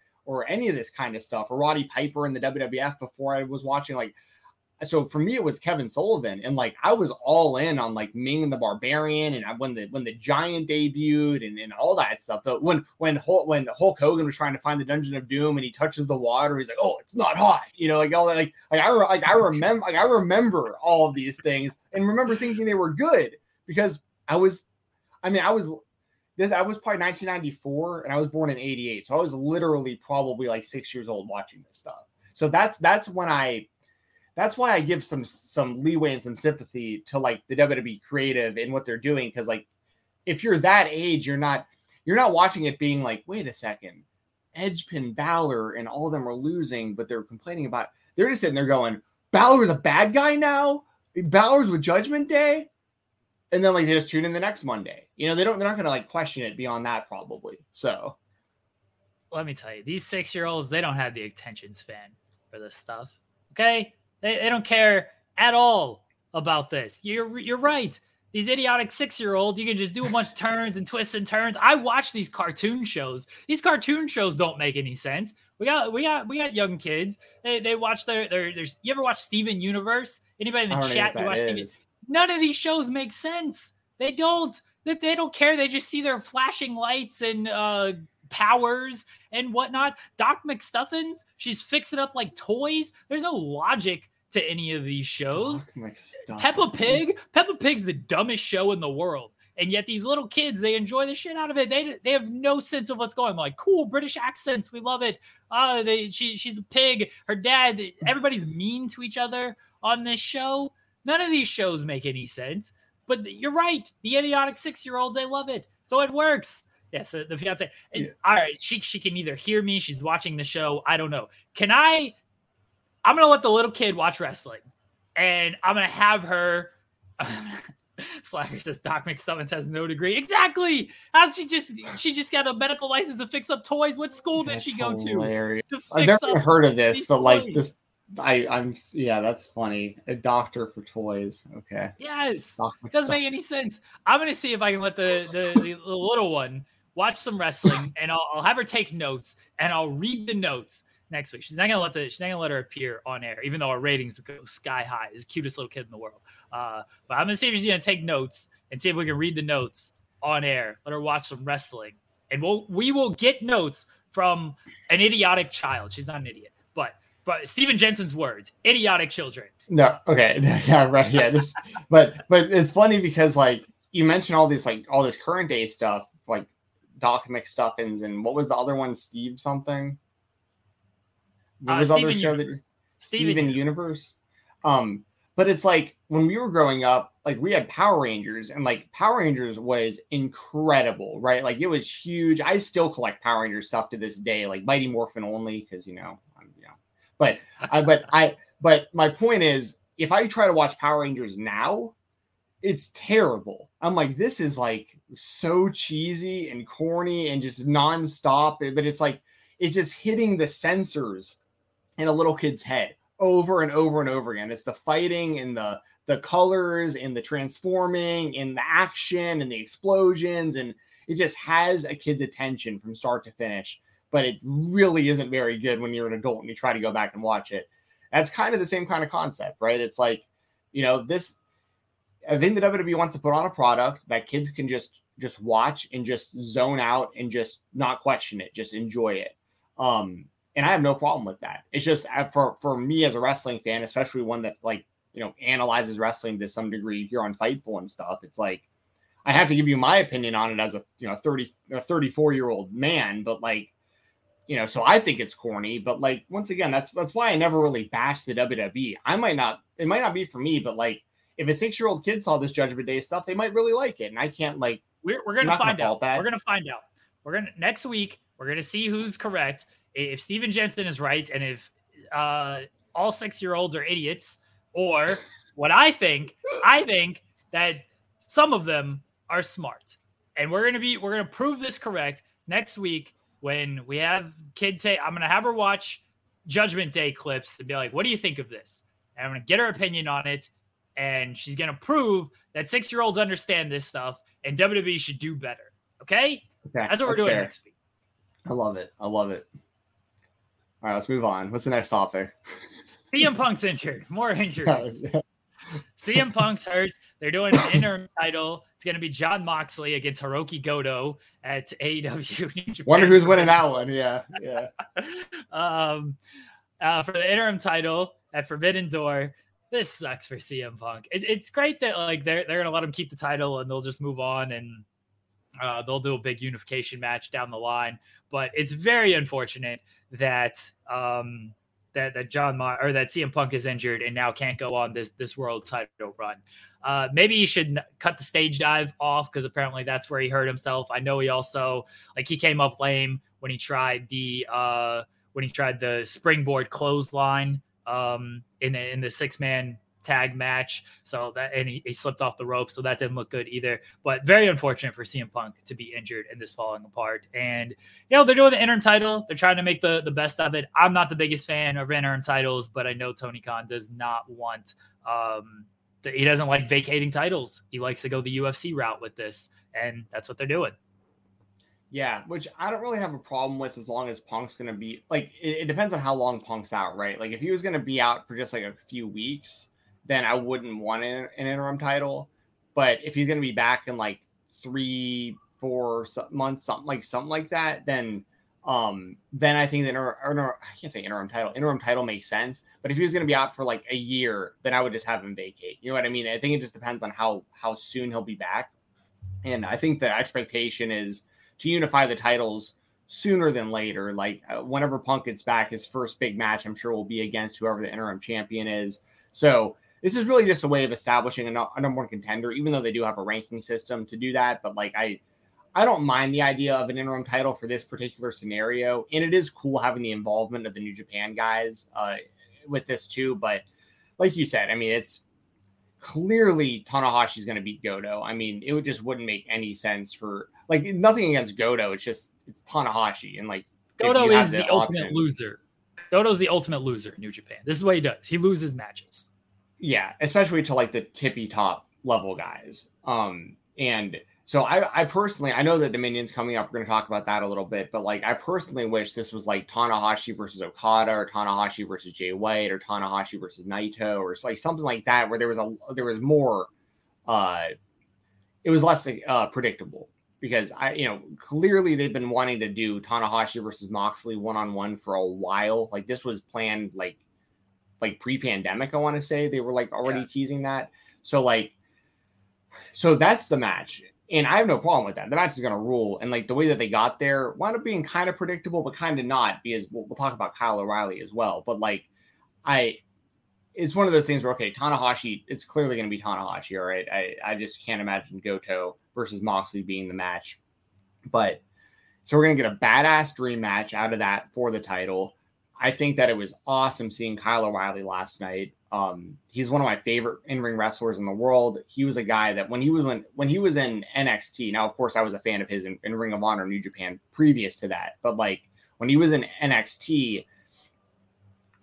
any of this kind of stuff, or Roddy Piper in the WWF before I was watching. Like, so for me, it was Kevin Sullivan. And like, I was all in on like Ming and the Barbarian. And when the Giant debuted and all that stuff, though, when Hulk Hogan was trying to find the Dungeon of Doom and he touches the water, he's like, oh, it's not hot. You know, like all that, I remember all of these things and remember thinking they were good because I was probably 1994 and I was born in 88. So I was literally probably like 6 years old watching this stuff. So that's why I give some leeway and some sympathy to like the WWE creative and what they're doing. 'Cause like, if you're that age, you're not watching it being like, wait a second, Edge pinned Balor and all of them are losing, but they're complaining about, they're just sitting there going, Balor's a bad guy now? Balor's with Judgment Day? And then like they just tune in the next Monday. You know, they're not going to like question it beyond that probably. So let me tell you, these 6-year-olds, they don't have the attention span for this stuff. Okay. They don't care at all about this. You're right. These idiotic 6-year-olds, you can just do a bunch of turns and twists and turns. I watch these cartoon shows. These cartoon shows don't make any sense. We got young kids. They watch their you ever watch Steven Universe? Anybody in the chat who watch Steven? None of these shows make sense. They don't. They don't care. They just see their flashing lights and powers and whatnot. Doc McStuffins, she's fixing up like toys. There's no logic to any of these shows. Peppa Pig's the dumbest show in the world. And yet these little kids, they enjoy the shit out of it. They have no sense of what's going on. Like, cool, British accents. We love it. She's a pig. Her dad, everybody's mean to each other on this show. None of these shows make any sense, but you're right. The idiotic 6-year-olds, they love it. So it works. Yes. Yeah, so the fiance. Yeah. All right. She can either hear me. She's watching the show. I don't know. I'm going to let the little kid watch wrestling and I'm going to have her Slacker says Doc McStubbins has no degree. Exactly. How's she just got a medical license to fix up toys? What school did she go to? I've never heard of this, but like this, I'm yeah, that's funny. A doctor for toys. Okay. Yes. Doesn't make any sense. I'm gonna see if I can let the little one watch some wrestling, and I'll have her take notes, and I'll read the notes next week. She's not gonna let her appear on air, even though our ratings would go sky high. It's the cutest little kid in the world. But I'm gonna see if she's gonna take notes and see if we can read the notes on air. Let her watch some wrestling, and we will get notes from an idiotic child. She's not an idiot, but Steven Jensen's words, idiotic children. No, okay, yeah, right, yeah. This, but it's funny because like you mentioned all this current day stuff like Doc McStuffins and what was the other one? Steve something. What was other show that Steven Universe? But it's like when we were growing up, like we had Power Rangers, and like Power Rangers was incredible, right? Like it was huge. I still collect Power Rangers stuff to this day, like Mighty Morphin only, because you know, But my point is, if I try to watch Power Rangers now, it's terrible. I'm like, this is like so cheesy and corny and just nonstop. But it's like, it's just hitting the sensors in a little kid's head over and over and over again. It's the fighting and the colors and the transforming and the action and the explosions. And it just has a kid's attention from start to finish. But it really isn't very good when you're an adult and you try to go back and watch it. That's kind of the same kind of concept, right? It's like, you know, I think the WWE wants to put on a product that kids can just watch and just zone out and just not question it, just enjoy it. And I have no problem with that. It's just for me as a wrestling fan, especially one that like, you know, analyzes wrestling to some degree here on Fightful and stuff. It's like, I have to give you my opinion on it as a, you know, 34-year-old man, but like, you know, so I think it's corny, but like, once again, that's why I never really bashed the WWE. It might not be for me, but like if a 6-year-old kid saw this Judgment Day stuff, they might really like it. And I can't like, we're going to find out next week. We're going to see who's correct. If Steven Jensen is right. And if all 6-year-olds are idiots or what I think that some of them are smart, and we're going to prove this correct next week. When we have I'm going to have her watch Judgment Day clips and be like, what do you think of this? And I'm going to get her opinion on it. And she's going to prove that 6-year-olds understand this stuff and WWE should do better. Okay? That's what we're doing next week. I love it. All right, let's move on. What's the next topic? CM Punk's injured. More injuries. CM Punk's hurt. They're doing an interim title. It's going to be John Moxley against Hirooki Goto at AEW New Japan. Wonder who's winning that one. Yeah. For the interim title at Forbidden Door. This sucks for CM Punk. It's great that like they're going to let him keep the title and they'll just move on and they'll do a big unification match down the line. But it's very unfortunate that that CM Punk is injured and now can't go on this world title run. Maybe he should cut the stage dive off because apparently that's where he hurt himself. I know he also he came up lame when he tried the springboard clothesline in the 6-man tag match. So that and he slipped off the rope, so that didn't look good either. But very unfortunate for CM Punk to be injured and this falling apart. And you know, they're doing the interim title, they're trying to make the best of it. I'm not the biggest fan of interim titles, but I know Tony Khan does not want he doesn't like vacating titles. He likes to go the UFC route with this, and that's what they're doing. Yeah, which I don't really have a problem with as long as Punk's gonna be like it depends on how long Punk's out, right? Like if he was gonna be out for just like a few weeks, then I wouldn't want an interim title. But if he's going to be back in like 3-4 months, something like that, then I think that I can't say interim title. Interim title makes sense. But if he was going to be out for like a year, then I would just have him vacate. You know what I mean? I think it just depends on how soon he'll be back. And I think the expectation is to unify the titles sooner than later. Like whenever Punk gets back, his first big match, I'm sure, will be against whoever the interim champion is. So this is really just a way of establishing a number one contender, even though they do have a ranking system to do that. But like, I don't mind the idea of an interim title for this particular scenario. And it is cool having the involvement of the New Japan guys with this too. But like you said, I mean, Clearly, Tanahashi's going to beat Goto. I mean, it would just wouldn't make any sense for, like, nothing against Goto. It's just, it's Tanahashi. And, like, Goto is the ultimate loser. Goto's the ultimate loser in New Japan. This is what he does. He loses matches. Yeah, especially to, like, the tippy top level guys. And so I personally, I know that Dominion's coming up. We're going to talk about that a little bit. But, like, I personally wish this was, like, Tanahashi versus Okada or Tanahashi versus Jay White or Tanahashi versus Naito or, like, something like that where there was more, it was less predictable. Because, clearly they've been wanting to do Tanahashi versus Moxley one-on-one for a while. Like, this was planned, like pre-pandemic, I want to say. They were, like, already teasing that. So, like, so that's the match. And I have no problem with that. The match is going to rule. And, like, the way that they got there wound up being kind of predictable, but kind of not, because we'll talk about Kyle O'Reilly as well. But, like, it's one of those things where, okay, Tanahashi, it's clearly going to be Tanahashi, all right? I just can't imagine Goto versus Moxley being the match. But so we're going to get a badass dream match out of that for the title. I think that it was awesome seeing Kyle O'Reilly last night. He's one of my favorite in-ring wrestlers in the world. He was a guy that when he was in NXT, now, of course, I was a fan of his in Ring of Honor, New Japan previous to that. But, like, when he was in NXT,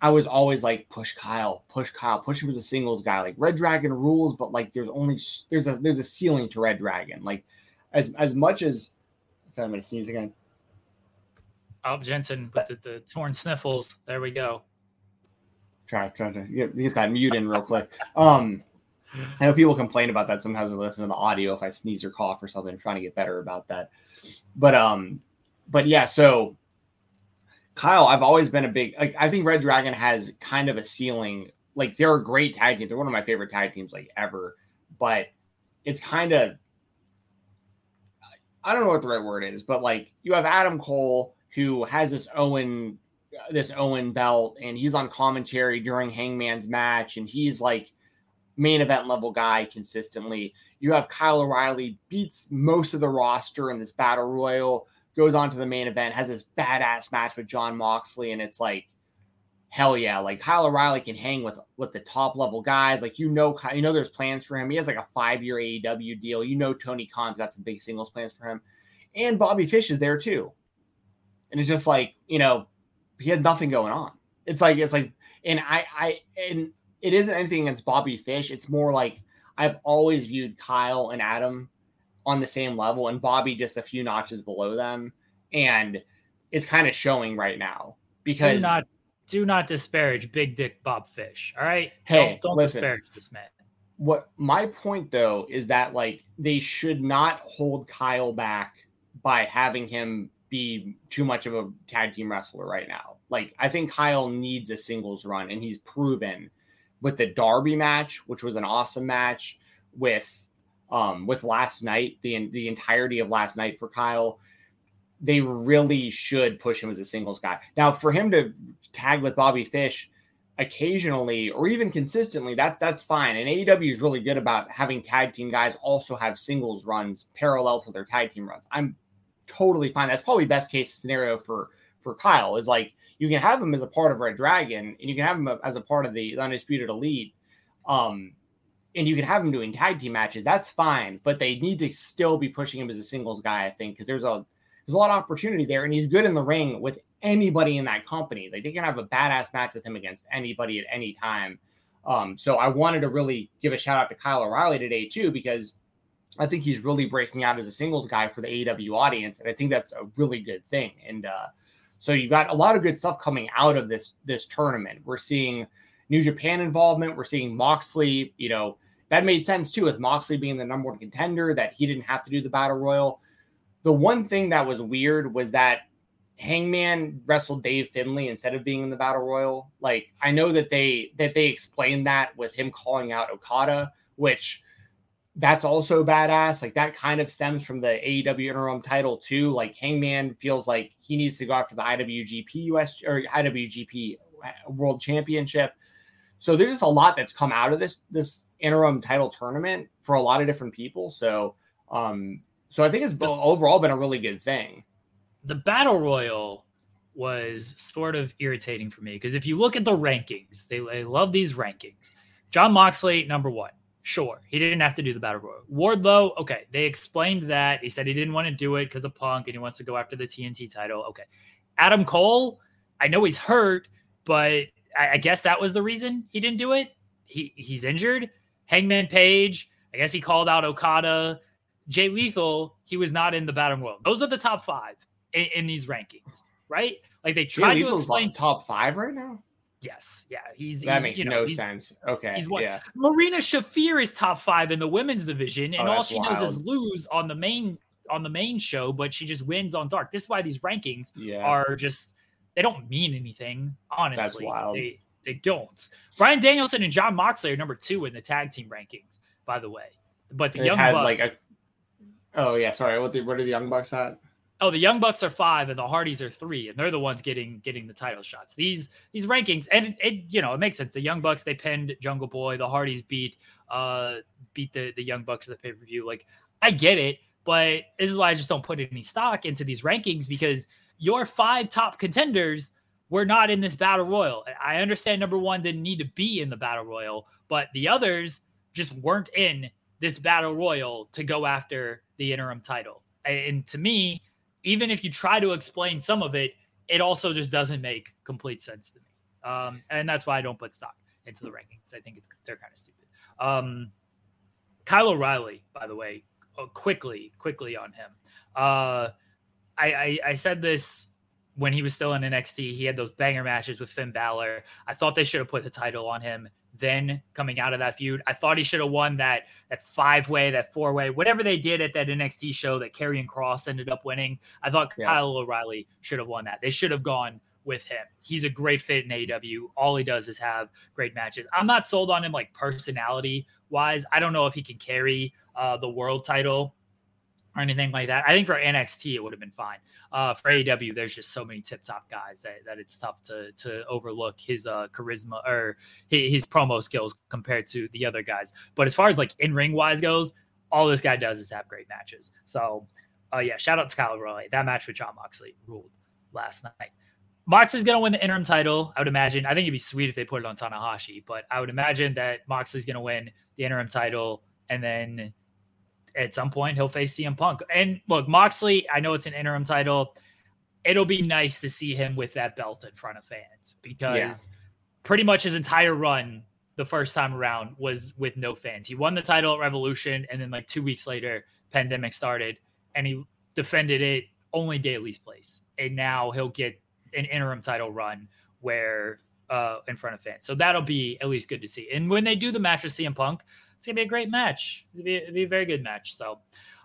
I was always like, push Kyle. Push him as a singles guy. Like, Red Dragon rules, but, like, there's a ceiling to Red Dragon. Like, as much as, if I'm going to sneeze again. Alp Jensen with the torn sniffles. There we go. Try to get that mute in real quick. I know people complain about that sometimes when they listen to the audio if I sneeze or cough or something. I'm trying to get better about that. But yeah, so Kyle, I've always been a big, like, I think Red Dragon has kind of a ceiling. Like, they're a great tag team. They're one of my favorite tag teams, like, ever. But it's kind of, I don't know what the right word is, but, like, you have Adam Cole who has this Owen belt, and he's on commentary during Hangman's match, and he's, like, main event level guy consistently. You have Kyle O'Reilly beats most of the roster in this battle royal, goes on to the main event, has this badass match with John Moxley, and it's like, hell yeah, like, Kyle O'Reilly can hang with the top level guys. Like, there's plans for him. He has, like, a 5-year AEW deal. Tony Khan's got some big singles plans for him, and Bobby Fish is there too. And it's just like, he had nothing going on. It's like, and and it isn't anything against Bobby Fish. It's more like I've always viewed Kyle and Adam on the same level, and Bobby just a few notches below them. And it's kind of showing right now, because do not disparage Big Dick Bob Fish. All right. Hey, don't listen, disparage this man. What my point though is that, like, they should not hold Kyle back by having him be too much of a tag team wrestler right now. Like, I think Kyle needs a singles run, and he's proven with the Darby match, which was an awesome match, with last night, the entirety of last night for Kyle. They really should push him as a singles guy. Now, for him to tag with Bobby Fish occasionally or even consistently, that's fine. And AEW is really good about having tag team guys also have singles runs parallel to their tag team runs. I'm totally fine. That's probably best case scenario for Kyle, is like, you can have him as a part of Red Dragon, and you can have him as a part of the Undisputed Elite, and you can have him doing tag team matches. That's fine, but they need to still be pushing him as a singles guy, I think, because there's a lot of opportunity there, and he's good in the ring with anybody in that company. Like, they can have a badass match with him against anybody at any time. So I wanted to really give a shout out to Kyle O'Reilly today too, because I think he's really breaking out as a singles guy for the AEW audience, and I think that's a really good thing. And so you've got a lot of good stuff coming out of this tournament. We're seeing New Japan involvement. We're seeing Moxley. That made sense too, with Moxley being the number one contender, that he didn't have to do the Battle Royal. The one thing that was weird was that Hangman wrestled Dave Finlay instead of being in the Battle Royal. Like, I know that they explained that with him calling out Okada, which, that's also badass. Like, that kind of stems from the AEW interim title too. Like, Hangman feels like he needs to go after the IWGP US or IWGP World Championship. So there's just a lot that's come out of this interim title tournament for a lot of different people. So, I think it's overall been a really good thing. The Battle Royal was sort of irritating for me, because if you look at the rankings, they love these rankings. Jon Moxley, number 1. Sure, he didn't have to do the Battle Royal. Wardlow, okay, they explained that. He said he didn't want to do it because of Punk and he wants to go after the TNT title. Okay. Adam Cole, I know he's hurt, but I guess that was the reason he didn't do it. He's injured. Hangman Page, I guess he called out Okada. Jay Lethal, he was not in the Battle Royal. Those are the top five in these rankings, right? Like they tried to explain top five right now. Yes. Yeah. That makes no sense. Okay. Yeah. Marina Shafir is top five in the women's division. And all she does is lose on the main show, but she just wins on Dark. This is why these rankings are just, they don't mean anything. Honestly, that's wild. They don't. Bryan Danielson and Jon Moxley are number two in the tag team rankings, by the way. But the Young Bucks. Sorry. What are the Young Bucks at? Oh, the Young Bucks are five and the Hardys are three, and they're the ones getting the title shots. These rankings, and it makes sense. The Young Bucks, they pinned Jungle Boy. The Hardys beat the Young Bucks at the pay-per-view. Like, I get it, but this is why I just don't put any stock into these rankings, because your five top contenders were not in this Battle Royal. I understand number one didn't need to be in the Battle Royal, but the others just weren't in this Battle Royal to go after the interim title. And to me, even if you try to explain some of it, it also just doesn't make complete sense to me. And that's why I don't put stock into the rankings. I think they're kind of stupid. Kyle O'Reilly, by the way, quickly on him. I said this when he was still in NXT. He had those banger matches with Finn Balor. I thought they should have put the title on him then coming out of that feud. I thought he should have won that five-way, that four-way, whatever they did at that NXT show that Karrion Kross ended up winning. I thought Kyle O'Reilly should have won that. They should have gone with him. He's a great fit in AEW. All he does is have great matches. I'm not sold on him like personality-wise. I don't know if he can carry the world title or anything like that. I think for NXT, it would have been fine. For AEW, there's just so many tip-top guys that it's tough to overlook his charisma or his promo skills compared to the other guys. But as far as like in-ring wise goes, all this guy does is have great matches. So, shout out to Kyle O'Reilly. That match with Jon Moxley ruled last night. Moxley's going to win the interim title, I would imagine. I think it'd be sweet if they put it on Tanahashi, but I would imagine that Moxley's going to win the interim title, and then at some point, he'll face CM Punk. And look, Moxley, I know it's an interim title. It'll be nice to see him with that belt in front of fans, because pretty much his entire run the first time around was with no fans. He won the title at Revolution, and then like 2 weeks later, pandemic started, and he defended it only Daily's place. And now he'll get an interim title run where in front of fans. So that'll be at least good to see. And when they do the match with CM Punk, it's going to be a great match. It'll be a very good match. So,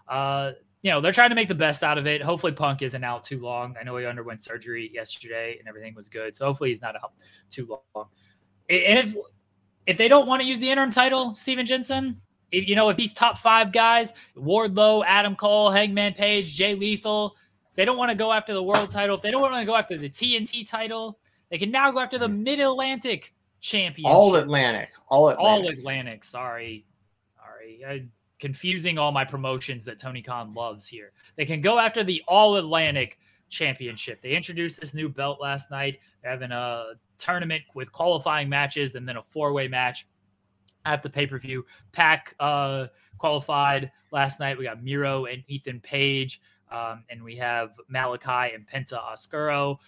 they're trying to make the best out of it. Hopefully Punk isn't out too long. I know he underwent surgery yesterday and everything was good. So hopefully he's not out too long. And if they don't want to use the interim title, Steven Jensen, if these top five guys, Wardlow, Adam Cole, Hangman Page, Jay Lethal, they don't want to go after the world title. If they don't want to go after the TNT title, they can now go after the Mid-Atlantic Championship. All Atlantic. Sorry. Confusing all my promotions that Tony Khan loves here. They can go after the All Atlantic Championship. They introduced this new belt last night. They're having a tournament with qualifying matches and then a four-way match at the pay-per-view. Pac qualified last night. We got Miro and Ethan Page, and we have Malachi and Penta Oscuro.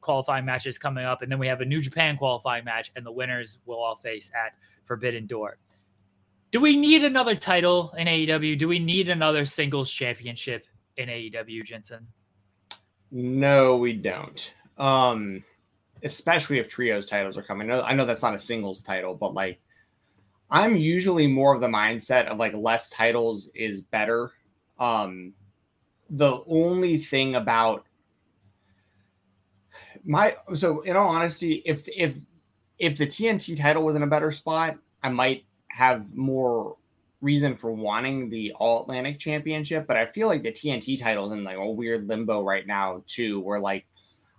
Qualifying matches coming up, and then we have a New Japan qualifying match, and the winners will all face at Forbidden Door. Do we need another title in AEW? Do we need another singles championship in AEW, Jensen? No, we don't. Especially if trios titles are coming. I know that's not a singles title, but like I'm usually more of the mindset of like less titles is better. The only thing about so in all honesty, if the TNT title was in a better spot, I might have more reason for wanting the All Atlantic Championship. But I feel like the TNT title is in like a weird limbo right now too, where like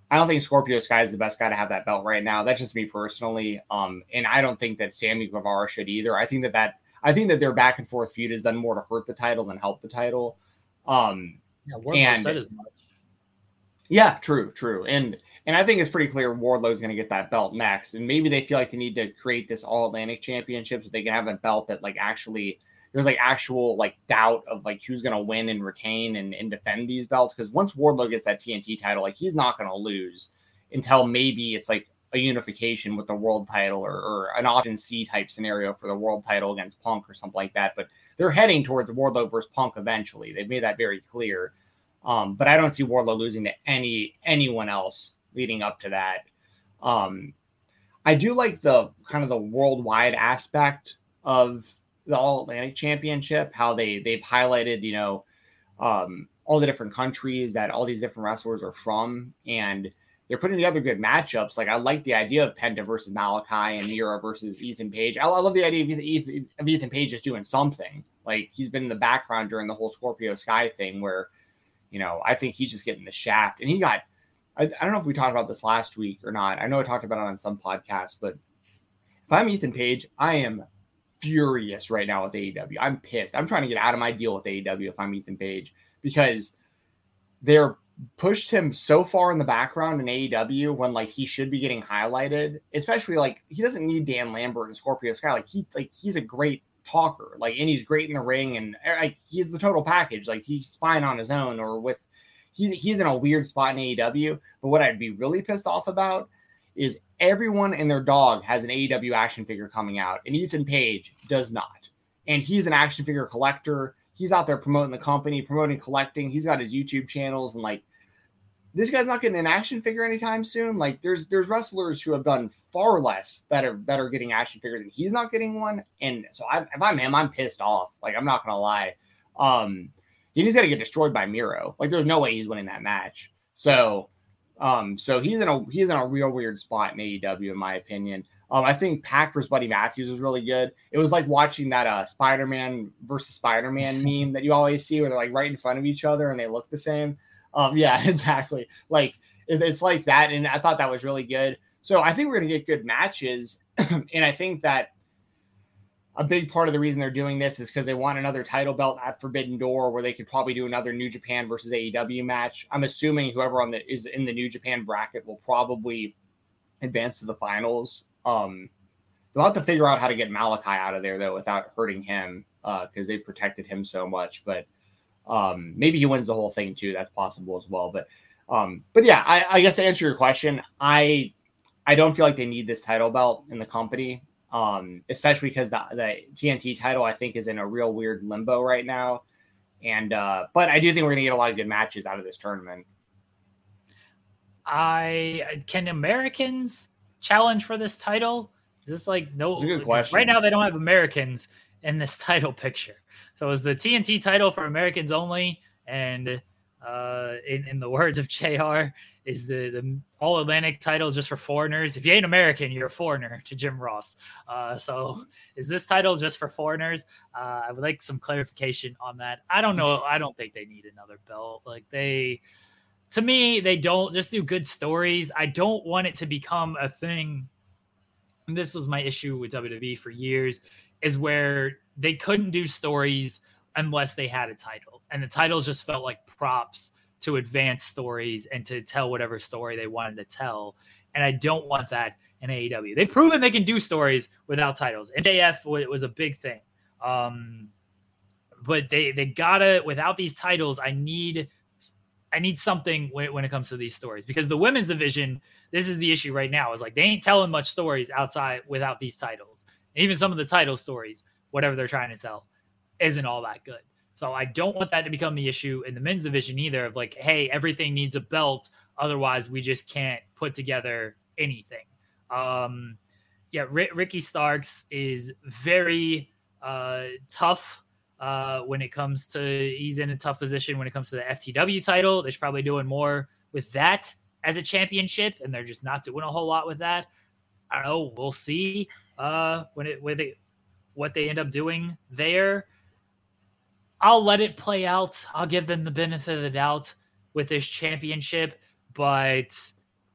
I don't think Scorpio Sky is the best guy to have that belt right now. That's just me personally, and I don't think that Sammy Guevara should either. I think that their back and forth feud has done more to hurt the title than help the title. Wardlow said as much. Yeah, true. And I think it's pretty clear Wardlow's going to get that belt next. And maybe they feel like they need to create this All-Atlantic Championship so they can have a belt that, like, actually there's, like, actual, like, doubt of, like, who's going to win and retain and defend these belts. Because once Wardlow gets that TNT title, like, he's not going to lose until maybe it's, like, a unification with the world title or an option C type scenario for the world title against Punk or something like that. But they're heading towards Wardlow versus Punk eventually. They've made that very clear. But I don't see Wardlow losing to anyone else leading up to that. I do like the kind of the worldwide aspect of the All Atlantic Championship, how they've highlighted, you know, all the different countries that all these different wrestlers are from, and they're putting together good matchups. Like, I like the idea of Penta versus Malachi and Miro versus Ethan Page. I love the idea of Ethan Page just doing something. Like, he's been in the background during the whole Scorpio Sky thing where, you know, I think he's just getting the shaft. And he got, I don't know if we talked about this last week or not. I know I talked about it on some podcasts, but if I'm Ethan Page, I am furious right now with AEW. I'm pissed. I'm trying to get out of my deal with AEW if I'm Ethan Page, because they're pushed him so far in the background in AEW when, like, he should be getting highlighted, especially, like, he doesn't need Dan Lambert and Scorpio Sky. Like, he's a great talker, like, and he's great in the ring, and, like, he's the total package. Like, he's fine on his own or with, he's in a weird spot in AEW. But what I'd be really pissed off about is everyone and their dog has an AEW action figure coming out, and Ethan Page does not. And he's an action figure collector. He's out there promoting the company, promoting collecting. He's got his YouTube channels, and, like, this guy's not getting an action figure anytime soon. Like, there's wrestlers who have done far less that are getting action figures, and he's not getting one. And so if I'm him, I'm pissed off. Like, I'm not gonna lie. He's gonna get destroyed by Miro. Like, there's no way he's winning that match. So he's in a real weird spot in AEW, in my opinion. I think Pac versus Buddy Matthews was really good. It was like watching that Spider-Man versus Spider-Man meme that you always see where they're, like, right in front of each other and they look the same. Yeah, exactly. Like, it's like that. And I thought that was really good. So I think we're going to get good matches. And I think that a big part of the reason they're doing this is because they want another title belt at Forbidden Door, where they could probably do another New Japan versus AEW match. I'm assuming whoever is in the New Japan bracket will probably advance to the finals. They'll have to figure out how to get Malachi out of there, though, without hurting him, because they protected him so much. But maybe he wins the whole thing too. That's possible as well. But yeah, I guess to answer your question, I don't feel like they need this title belt in the company, especially because the TNT title, I think, is in a real weird limbo right now. And but I do think we're gonna get a lot of good matches out of this tournament. Can Americans challenge for this title? Is this, like, no, right now they don't have Americans in this title picture, so it's the TNT title for Americans only. And in the words of JR, is the All Atlantic title just for foreigners? If you ain't American, you're a foreigner, to Jim Ross. So is this title just for foreigners? I would like some clarification on that. I don't know. I don't think they need another belt. Like, to me, they don't just do good stories. I don't want it to become a thing. And this was my issue with WWE for years, is where they couldn't do stories unless they had a title. And the titles just felt like props to advance stories and to tell whatever story they wanted to tell. And I don't want that in AEW. They've proven they can do stories without titles. MJF was a big thing. But they gotta, without these titles, I need something when it comes to these stories, because the women's division, this is the issue right now, is, like, they ain't telling much stories outside without these titles. And even some of the title stories, whatever they're trying to tell, isn't all that good. So I don't want that to become the issue in the men's division either, of, like, hey, everything needs a belt. Otherwise we just can't put together anything. Yeah. Ricky Starks is very tough. When it comes to, he's in a tough position when it comes to the FTW title. They're probably doing more with that as a championship, and they're just not doing a whole lot with that. I don't know. We'll see what they end up doing there. I'll let it play out. I'll give them the benefit of the doubt with this championship, but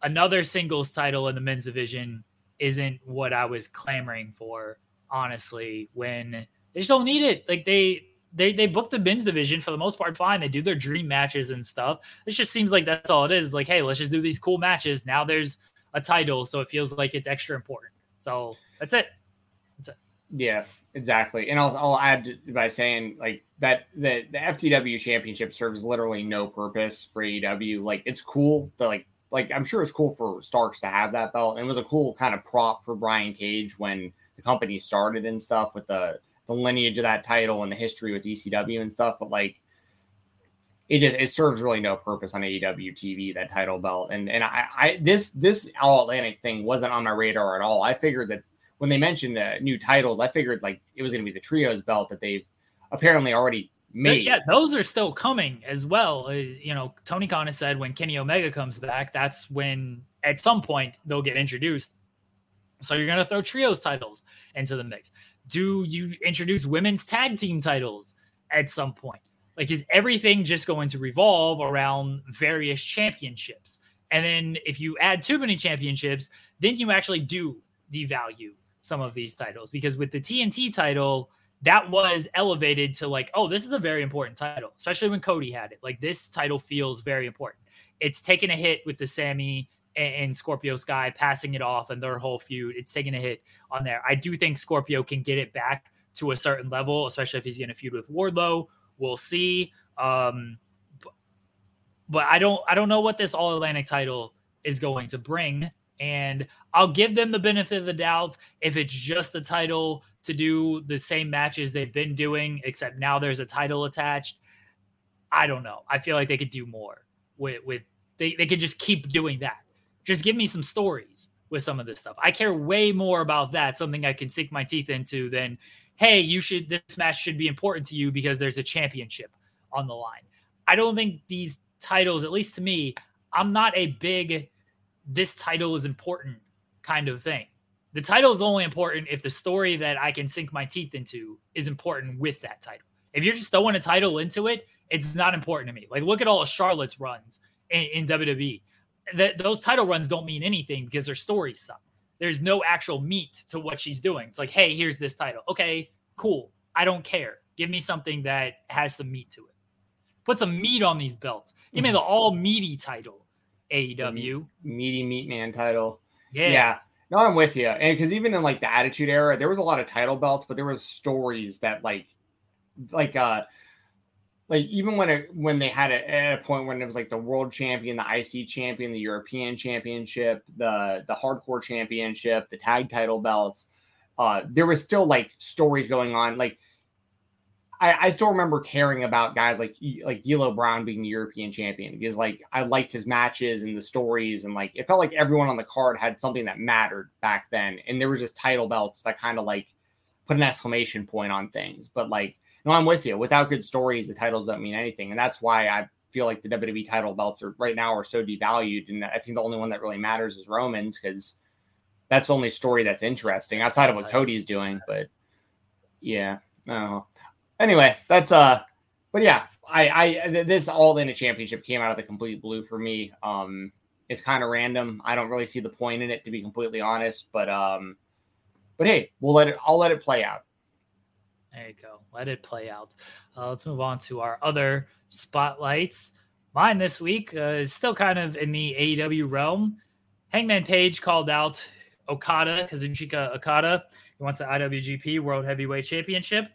another singles title in the men's division isn't what I was clamoring for, honestly, when they just don't need it. Like, they book the men's division for the most part fine. They do their dream matches and stuff. It just seems like that's all it is. Like, hey, let's just do these cool matches. Now there's a title, so it feels like it's extra important. So that's it. Yeah, exactly. And I'll add by saying like that the FTW championship serves literally no purpose for AEW. Like, it's cool that like I'm sure it's cool for Starks to have that belt. And it was a cool kind of prop for Brian Cage when the company started and stuff with the lineage of that title and the history with ECW and stuff. But like, it serves really no purpose on AEW TV, that title belt. And I this All Atlantic thing wasn't on my radar at all. I figured that when they mentioned the new titles, I figured like it was going to be the trios belt that they've apparently already made. Yeah, those are still coming as well. You know, Tony Khan has said when Kenny Omega comes back, that's when at some point they'll get introduced. So you're going to throw trios titles into the mix. Do you introduce women's tag team titles at some point? Like, is everything just going to revolve around various championships? And then if you add too many championships, then you actually do devalue some of these titles. Because with the TNT title, that was elevated to like, oh, this is a very important title, especially when Cody had it. Like, this title feels very important. It's taken a hit with the Sammy and Scorpio Sky passing it off and their whole feud. It's taken a hit on there. I do think Scorpio can get it back to a certain level, especially if he's going to feud with Wardlow. We'll see. But I don't know what this All Atlantic title is going to bring. And I'll give them the benefit of the doubt if it's just a title to do the same matches they've been doing, except now there's a title attached. I don't know. I feel like they could do more with they could just keep doing that. Just give me some stories with some of this stuff. I care way more about that, something I can sink my teeth into, than hey, this match should be important to you because there's a championship on the line. I don't think these titles, at least to me, I'm not a big, this title is important kind of thing. The title is only important if the story that I can sink my teeth into is important with that title. If you're just throwing a title into it, it's not important to me. Like, look at all of Charlotte's runs in WWE. Those title runs don't mean anything because their stories suck. There's no actual meat to what she's doing. It's like, hey, here's this title. Okay, cool. I don't care. Give me something that has some meat to it. Put some meat on these belts. Give me the all meaty title, AEW. Meaty meat man title. Yeah. No, I'm with you. And because even in like the Attitude Era, there was a lot of title belts, but there was stories that like even when they had it at a point when it was like the world champion, the IC champion, the European championship, the hardcore championship, the tag title belts, there was still like stories going on. Like I still remember caring about guys like D'Lo Brown being the European champion because like I liked his matches and the stories, and like it felt like everyone on the card had something that mattered back then. And there was just title belts that kind of like put an exclamation point on things. But like, no, I'm with you. Without good stories, the titles don't mean anything. And that's why I feel like the WWE title belts are right now are so devalued. And I think the only one that really matters is Roman's, because that's the only story that's interesting outside of what Cody's doing. But yeah, no. Anyway, that's but yeah, I this All In a Championship came out of the complete blue for me. It's kind of random. I don't really see the point in it, to be completely honest, but hey, I'll let it play out. There you go. Let it play out. Let's move on to our other spotlights. Mine this week is still kind of in the AEW realm. Hangman Page called out Okada, Kazuchika Okada. He wants the IWGP World Heavyweight Championship.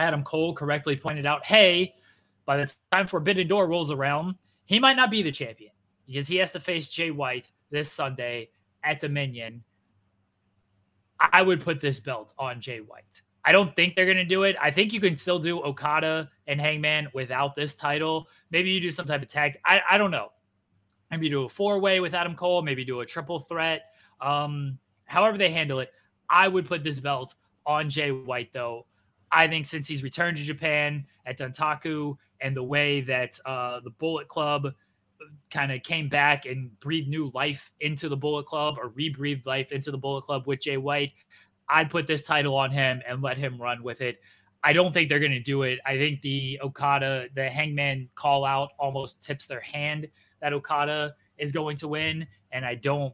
Adam Cole correctly pointed out, hey, by the time Forbidden Door rolls around, he might not be the champion because he has to face Jay White this Sunday at Dominion. I would put this belt on Jay White. I don't think they're going to do it. I think you can still do Okada and Hangman without this title. Maybe you do some type of tag. I don't know. Maybe you do a four-way with Adam Cole. Maybe do a triple threat. However they handle it, I would put this belt on Jay White, though. I think since he's returned to Japan at Dantaku and the way that the Bullet Club kind of came back and breathed new life into the Bullet Club, or rebreathed life into the Bullet Club with Jay White, I'd put this title on him and let him run with it. I don't think they're going to do it. I think the Hangman call out almost tips their hand that Okada is going to win. And I don't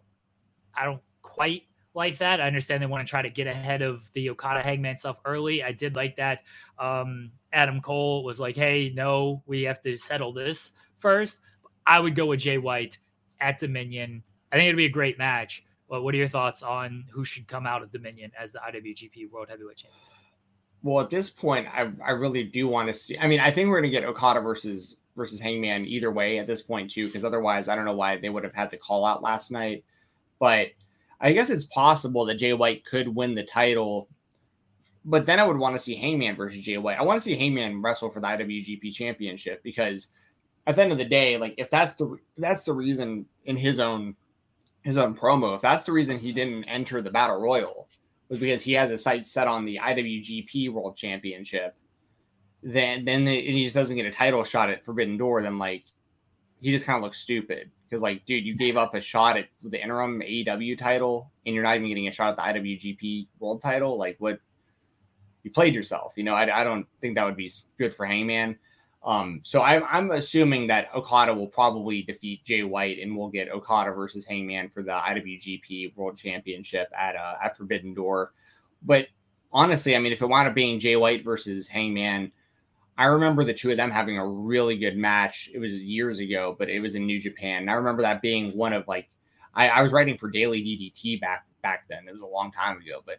quite like that. I understand they want to try to get ahead of the Okada Hangman stuff early. I did like that. Adam Cole was like, hey, no, we have to settle this first. I would go with Jay White at Dominion. I think it'd be a great match. But what are your thoughts on who should come out of Dominion as the IWGP World Heavyweight Champion? Well, at this point, I really do want to see. I mean, I think we're going to get Okada versus Hangman either way at this point, too, because otherwise, I don't know why they would have had the call out last night. But I guess it's possible that Jay White could win the title. But then I would want to see Hangman versus Jay White. I want to see Hangman wrestle for the IWGP Championship, because at the end of the day, like, if that's the reason in his own promo, if that's the reason he didn't enter the Battle Royal, was because he has his sights set on the IWGP World Championship, then he just doesn't get a title shot at Forbidden Door, then, like, he just kind of looks stupid. Because, like, dude, you gave up a shot at the interim AEW title, and you're not even getting a shot at the IWGP World title? Like, what? You played yourself. You know, I don't think that would be good for Hangman. So I'm assuming that Okada will probably defeat Jay White, and we'll get Okada versus Hangman for the IWGP World Championship at Forbidden Door. But honestly, I mean, if it wound up being Jay White versus Hangman, I remember the two of them having a really good match. It was years ago, but it was in New Japan. And I remember that being one of, like, I was writing for Daily DDT back then. It was a long time ago, but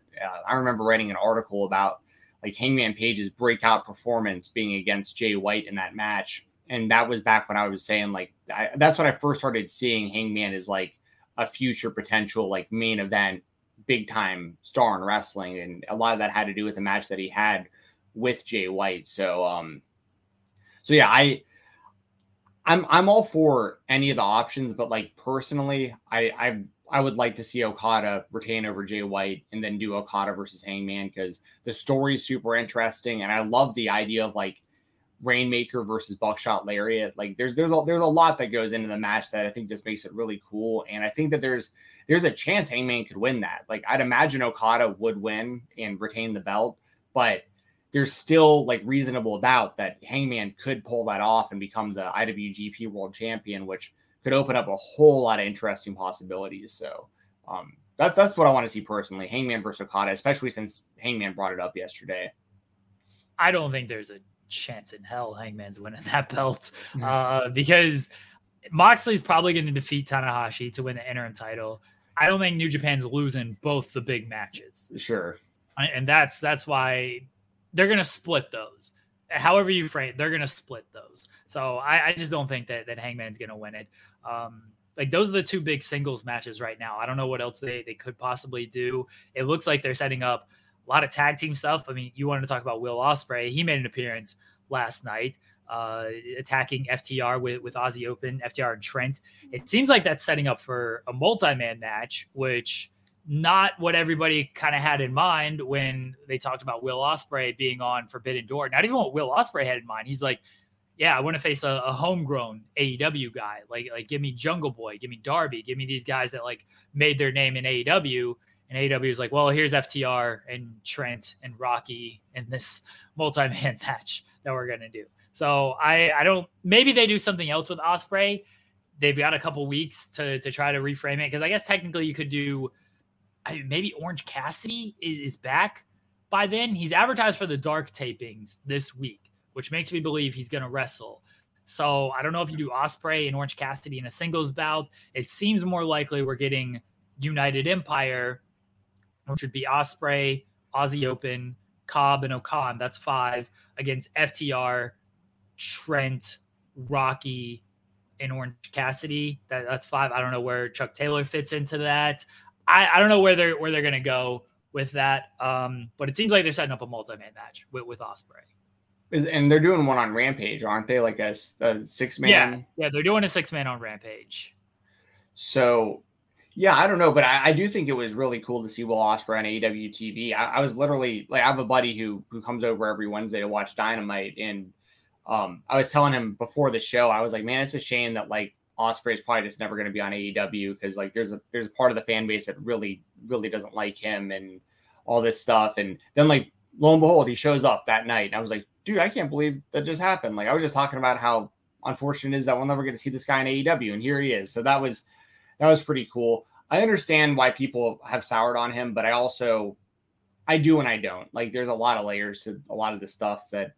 I remember writing an article about, like, Hangman Page's breakout performance being against Jay White in that match. And that was back when I was saying, like, that's when I first started seeing Hangman as, like, a future potential, like, main event, big time star in wrestling. And a lot of that had to do with the match that he had with Jay White. So yeah, I'm all for any of the options, but, like, personally, I would like to see Okada retain over Jay White and then do Okada versus Hangman, because the story is super interesting. And I love the idea of, like, Rainmaker versus Buckshot Lariat. Like, there's a lot that goes into the match that I think just makes it really cool. And I think that there's a chance Hangman could win that. Like, I'd imagine Okada would win and retain the belt, but there's still, like, reasonable doubt that Hangman could pull that off and become the IWGP World Champion, which could open up a whole lot of interesting possibilities. So that's what I want to see personally, Hangman versus Okada, especially since Hangman brought it up yesterday. I don't think there's a chance in hell Hangman's winning that belt, because Moxley's probably going to defeat Tanahashi to win the interim title. I don't think New Japan's losing both the big matches. Sure. And that's why they're going to split those. However you frame it, they're going to split those. So I just don't think that Hangman's going to win it. Like, those are the two big singles matches right now. I don't know what else they could possibly do. It looks like they're setting up a lot of tag team stuff. I mean, you wanted to talk about Will Ospreay. He made an appearance last night, attacking FTR with Aussie Open, FTR and Trent. It seems like that's setting up for a multi-man match, which not what everybody kind of had in mind when they talked about Will Ospreay being on Forbidden Door. Not even what Will Ospreay had in mind. He's like, yeah, I want to face a homegrown AEW guy. Like, give me Jungle Boy, give me Darby, give me these guys that, like, made their name in AEW. And AEW is like, well, here's FTR and Trent and Rocky in this multi-man match that we're going to do. So I don't, maybe they do something else with Ospreay. They've got a couple weeks to try to reframe it. Cause I guess technically you could do, maybe Orange Cassidy is back by then. He's advertised for the dark tapings this week, which makes me believe he's going to wrestle. So I don't know if you do Ospreay and Orange Cassidy in a singles bout. It seems more likely we're getting United Empire, which would be Ospreay, Aussie Open, Cobb, and Okan. That's 5 against FTR, Trent, Rocky, and Orange Cassidy. That's 5. I don't know where Chuck Taylor fits into that. I don't know where they're going to go with that, but it seems like they're setting up a multi-man match with Ospreay. And they're doing one on Rampage, aren't they? Like a 6-man? Yeah, they're doing a 6-man on Rampage. So, yeah, I don't know, but I do think it was really cool to see Will Ospreay on AEW TV. I was literally, like, I have a buddy who comes over every Wednesday to watch Dynamite, and I was telling him before the show, I was like, man, it's a shame that, like, Ospreay's probably just never going to be on AEW, because, like, there's a part of the fan base that really, really doesn't like him and all this stuff. And then, like, lo and behold, he shows up that night. And I was like, dude, I can't believe that just happened. Like, I was just talking about how unfortunate it is that we'll never get to see this guy in AEW, and here he is. So that was pretty cool. I understand why people have soured on him, but I do and I don't. Like, there's a lot of layers to a lot of the stuff that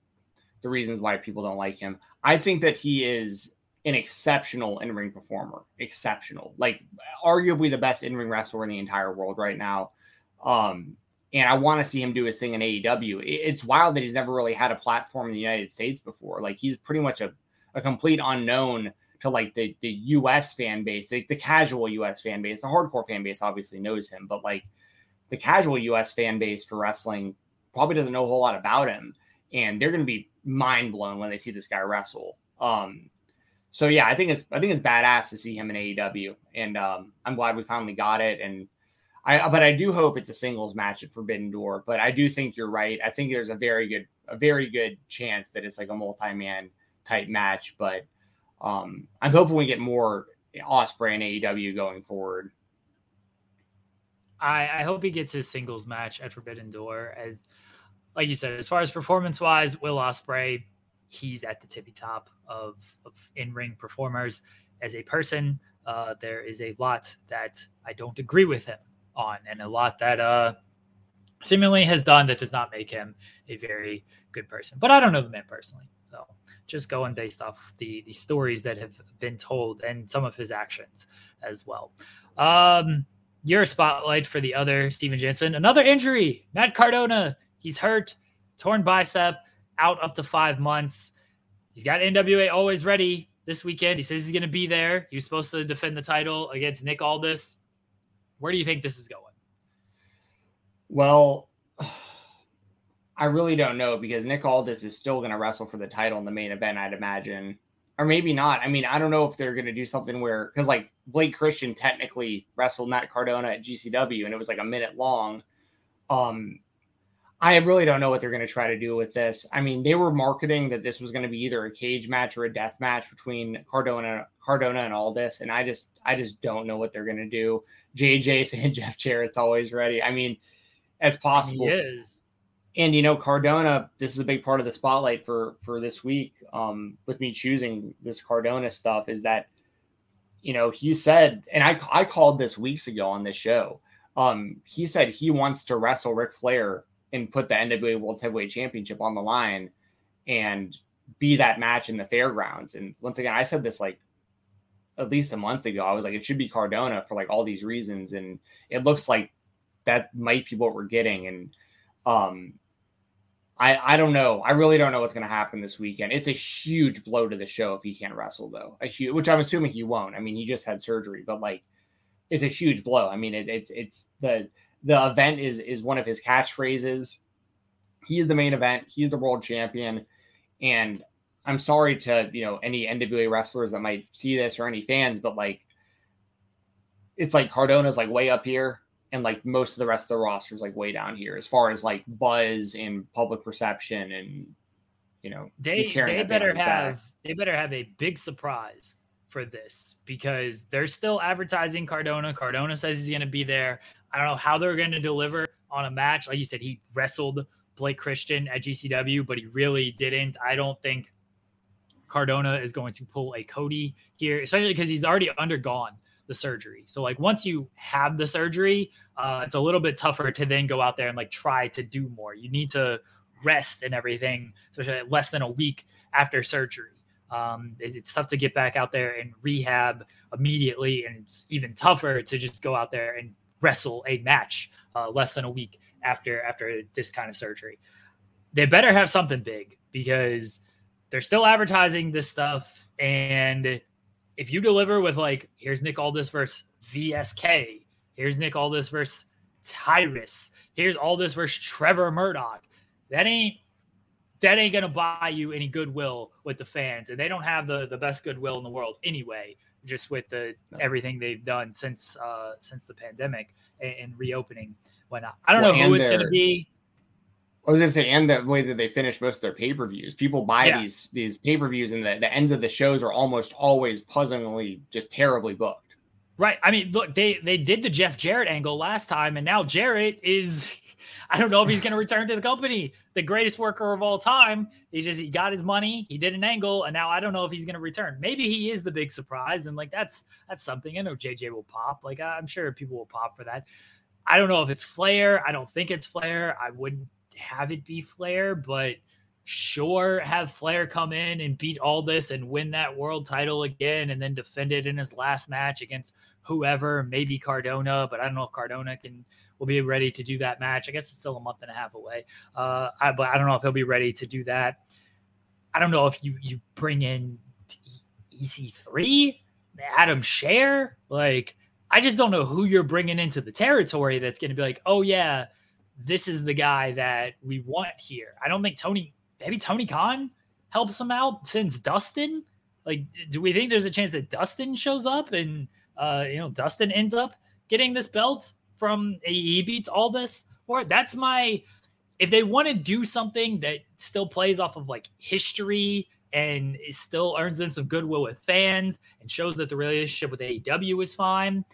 the reasons why people don't like him. I think that he is an exceptional in-ring performer. Exceptional. Like, arguably the best in-ring wrestler in the entire world right now. And I want to see him do his thing in AEW. It's wild that he's never really had a platform in the United States before. Like, he's pretty much a complete unknown to, like, the U.S. fan base, like the casual U.S. fan base. The hardcore fan base obviously knows him, but, like, the casual U.S. fan base for wrestling probably doesn't know a whole lot about him. And they're going to be mind blown when they see this guy wrestle. So yeah, I think it's badass to see him in AEW, and I'm glad we finally got it. And I do hope it's a singles match at Forbidden Door, but I do think you're right. I think there's a very good chance that it's like a multi-man type match, but I'm hoping we get more Ospreay and AEW going forward. I hope he gets his singles match at Forbidden Door. As like you said, as far as performance wise, Will Ospreay, he's at the tippy top of in-ring performers as a person. There is a lot that I don't agree with him on, and a lot that seemingly has done that does not make him a very good person. But I don't know the man personally, so just going based off the stories that have been told and some of his actions as well. Your spotlight for the other Steven Jensen, another injury, Matt Cardona. He's hurt, torn bicep, out up to 5 months. He's got NWA Always Ready this weekend. He says he's going to be there. He was supposed to defend the title against Nick Aldis. Where do you think this is going? Well, I really don't know, because Nick Aldis is still going to wrestle for the title in the main event, I'd imagine. Or maybe not. I mean, I don't know if they're going to do something where, because like Blake Christian technically wrestled Matt Cardona at GCW and it was like a minute long. I really don't know what they're going to try to do with this. I mean, they were marketing that this was going to be either a cage match or a death match between Cardona and Aldis, and I just don't know what they're going to do. JJ saying Jeff Jarrett's always ready. I mean, it's possible. He is. And, you know, Cardona, this is a big part of the spotlight for this week, with me choosing this Cardona stuff, is that, you know, he said, and I called this weeks ago on this show, he said he wants to wrestle Ric Flair and put the NWA World Heavyweight Championship on the line and be that match in the fairgrounds. And once again, I said this like at least a month ago, I was like, it should be Cardona for like all these reasons. And it looks like that might be what we're getting. And I don't know. I really don't know what's going to happen this weekend. It's a huge blow to the show if he can't wrestle, though, which I'm assuming he won't. I mean, he just had surgery, but like, it's a huge blow. I mean, the event is one of his catchphrases. He is the main event. He's the world champion. And I'm sorry to, you know, any NWA wrestlers that might see this or any fans, but like, it's like Cardona's like way up here, and like most of the rest of the roster is like way down here as far as like buzz and public perception. And, you know, they better have a big surprise for this, because they're still advertising Cardona. Cardona says he's going to be there. I don't know how they're going to deliver on a match. Like you said, he wrestled Blake Christian at GCW, but he really didn't. I don't think Cardona is going to pull a Cody here, especially because he's already undergone the surgery. So like once you have the surgery, it's a little bit tougher to then go out there and like try to do more. You need to rest and everything, especially at less than a week after surgery. It's tough to get back out there and rehab immediately. And it's even tougher to just go out there and wrestle a match less than a week after this kind of surgery. They better have something big, because they're still advertising this stuff. And if you deliver with like, here's Nick Aldis versus VSK, here's Nick Aldis versus Tyrus, here's Aldis versus Trevor Murdoch, that ain't going to buy you any goodwill with the fans. And they don't have the best goodwill in the world anyway, just with everything they've done since the pandemic and reopening. Whatnot. I don't know who it's going to be. I was going to say, and the way that they finish most of their pay-per-views, people buy these pay-per-views, and the end of the shows are almost always puzzlingly just terribly booked. Right. I mean, look, they did the Jeff Jarrett angle last time, and now Jarrett is, I don't know if he's going to return to the company. The greatest worker of all time. He got his money. He did an angle, and now I don't know if he's going to return. Maybe he is the big surprise, and like that's something. I know JJ will pop. Like I'm sure people will pop for that. I don't know if it's Flair. I don't think it's Flair. I wouldn't have it be Flair, but sure, have Flair come in and beat Aldis and win that world title again and then defend it in his last match against whoever, maybe Cardona, but I don't know if Cardona will be ready to do that match. I guess it's still a month and a half away, but I don't know if he'll be ready to do that. I don't know if you bring in EC3, Adam Scher. Like, I just don't know who you're bringing into the territory that's going to be like, oh, yeah, this is the guy that we want here. I don't think maybe Tony Khan helps him out since Dustin. Like, do we think there's a chance that Dustin shows up and, Dustin ends up getting this belt from he beats all this? Or that's if they want to do something that still plays off of like history and it still earns them some goodwill with fans and shows that the relationship with AEW is fine,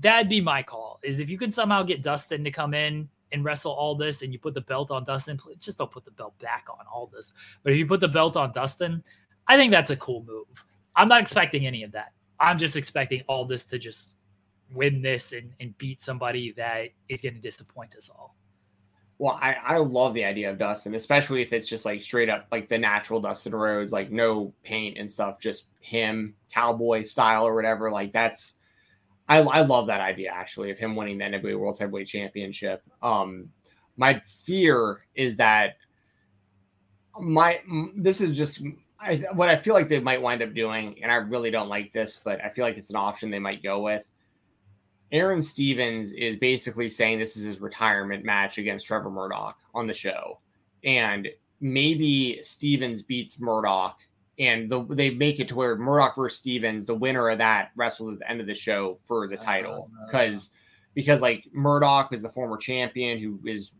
that'd be my call. Is if you can somehow get Dustin to come in and wrestle all this, and you put the belt on Dustin, please just don't put the belt back on all this. But if you put the belt on Dustin, I think that's a cool move. I'm not expecting any of that. I'm just expecting all this to just win this and beat somebody that is going to disappoint us all. Well, I love the idea of Dustin, especially if it's just like straight up like the natural Dustin Rhodes, like no paint and stuff, just him cowboy style or whatever. Like that's, I love that idea, actually, of him winning the NWA World Heavyweight Championship. My fear is that what I feel like they might wind up doing, and I really don't like this, but I feel like it's an option they might go with. Aaron Stevens is basically saying this is his retirement match against Trevor Murdoch on the show. And maybe Stevens beats Murdoch, and they make it to where Murdoch versus Stevens, the winner of that wrestles at the end of the show for the title. Because like Murdoch is the former champion who is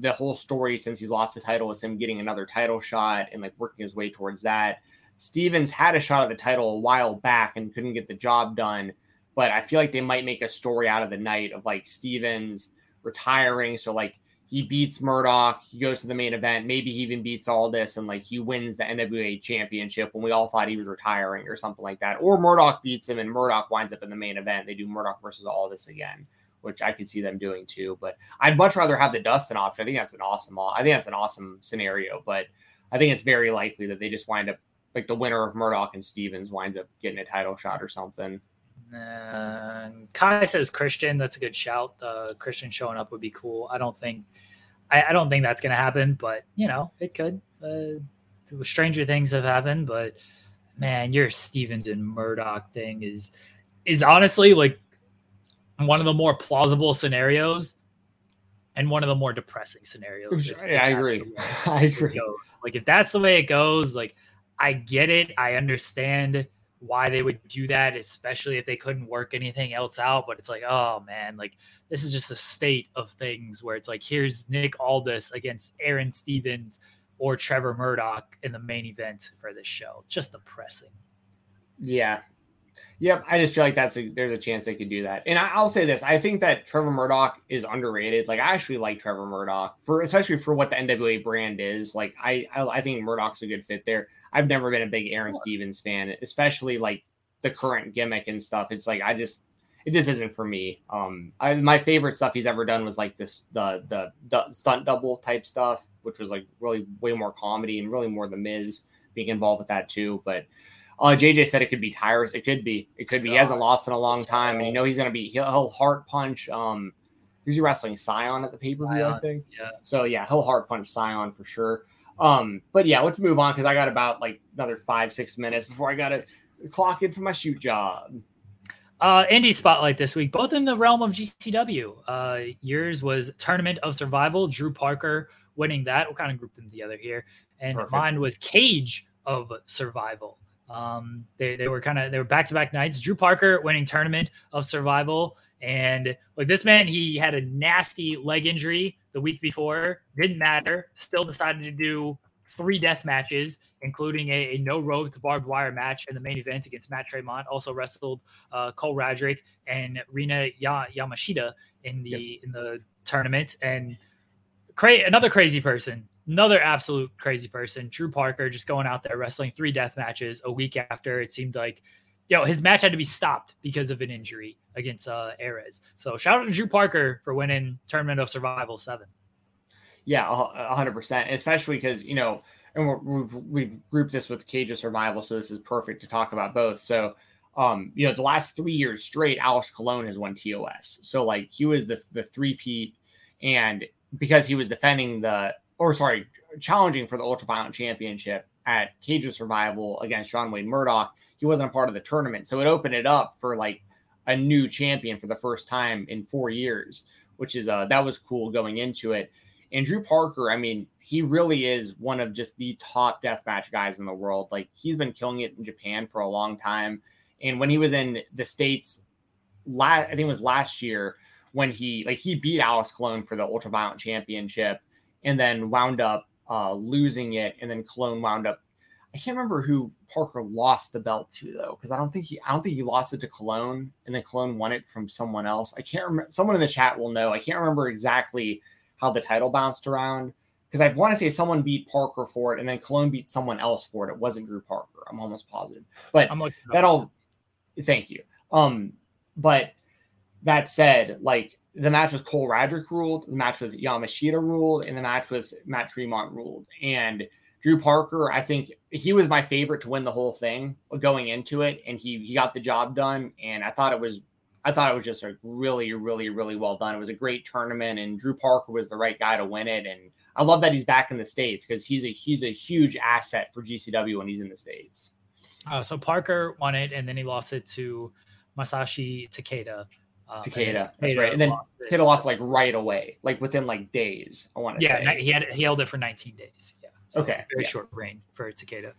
the whole story since he's lost the title is him getting another title shot and like working his way towards that. Stevens had a shot at the title a while back and couldn't get the job done. But I feel like they might make a story out of the night of like Stevens retiring. So like, he beats Murdoch, he goes to the main event, maybe he even beats all this, and like he wins the NWA championship when we all thought he was retiring or something like that. Or Murdoch beats him and Murdoch winds up in the main event. They do Murdoch versus all this again, which I could see them doing too. But I'd much rather have the Dustin option. I think that's an awesome scenario, but I think it's very likely that they just wind up like the winner of Murdoch and Stevens winds up getting a title shot or something. Kai says Christian. That's a good shout. Christian showing up would be cool. I don't think that's gonna happen, but you know it could. Stranger things have happened, but man, your Stevens and Murdoch thing is honestly like one of the more plausible scenarios and one of the more depressing scenarios. I agree. Like if that's the way it goes, like I get it. I understand why they would do that, especially if they couldn't work anything else out. But it's like, oh man, like this is just the state of things where it's like, here's Nick Aldis against Aaron Stevens or Trevor Murdoch in the main event for this show. Just depressing. Yeah. Yep. I just feel like there's a chance they could do that. And I'll say this. I think that Trevor Murdoch is underrated. Like I actually like Trevor Murdoch especially for what the NWA brand is. Like I think Murdoch's a good fit there. I've never been a big Aaron Stevens fan, especially like the current gimmick and stuff. It's like, it just isn't for me. My favorite stuff he's ever done was like this, the stunt double type stuff, which was like really way more comedy and really more The Miz being involved with that too. But JJ said it could be Tyrus. It could be. He hasn't lost in a long time, and you know he's gonna be. He'll heart punch. Who's he wrestling? Scion at the pay-per-view, I think. Yeah. So yeah, he'll heart punch Scion for sure. But yeah, let's move on because I got about like another 5-6 minutes before I gotta clock in for my shoot job. Indie spotlight this week, both in the realm of GCW. Yours was Tournament of Survival. Drew Parker winning that. We'll kind of group them together here, and perfect. Mine was Cage of Survival. They were back-to-back nights. Drew Parker winning Tournament of Survival, and like this man, he had a nasty leg injury the week before, didn't matter, still decided to do three death matches, including a no ropes barbed wire match in the main event against Matt Tremont. Also wrestled Cole Radrick and Rina Yamashita in the tournament. And another crazy person, another absolute crazy person, Drew Parker, just going out there wrestling three death matches a week after it seemed like, you know, his match had to be stopped because of an injury against Ares. So shout out to Drew Parker for winning Tournament of Survival 7. Yeah, 100%, especially because, you know, and we've grouped this with Cage of Survival, so this is perfect to talk about both. So, you know, the last 3 years straight, Alex Colon has won TOS. So, like, he was the three-peat, and because he was challenging for the Ultraviolent Championship at Cage of Survival against John Wayne Murdoch, he wasn't a part of the tournament. So it opened it up for, like, a new champion for the first time in 4 years, which is that was cool going into it. And Drew Parker, I mean, he really is one of just the top deathmatch guys in the world. Like, he's been killing it in Japan for a long time. And when he was in the States, I think it was last year, when he beat Alex Colon for the Ultraviolent Championship and then wound up losing it. And then Colon wound up, I can't remember who Parker lost the belt to, though, because I don't think he lost it to Colon, and then Colon won it from someone else. I can't remember. Someone in the chat will know. I can't remember exactly how the title bounced around, because I want to say someone beat Parker for it, and then Colon beat someone else for it. It wasn't Drew Parker. I'm almost positive, but thank you. But that said, like, the match with Cole Radrick ruled, the match with Yamashita ruled, and the match with Matt Tremont ruled. And Drew Parker, I think he was my favorite to win the whole thing going into it. And he got the job done. And I thought it was just a really, really, really well done. It was a great tournament, and Drew Parker was the right guy to win it. And I love that he's back in the States, because he's a huge asset for GCW when he's in the States. So Parker won it, and then he lost it to Masashi Takeda. That's right. And then Takeda lost like right away, like within like days, I want to say. Yeah, he held it for 19 days. Yeah. So okay. Very short reign for Takeda.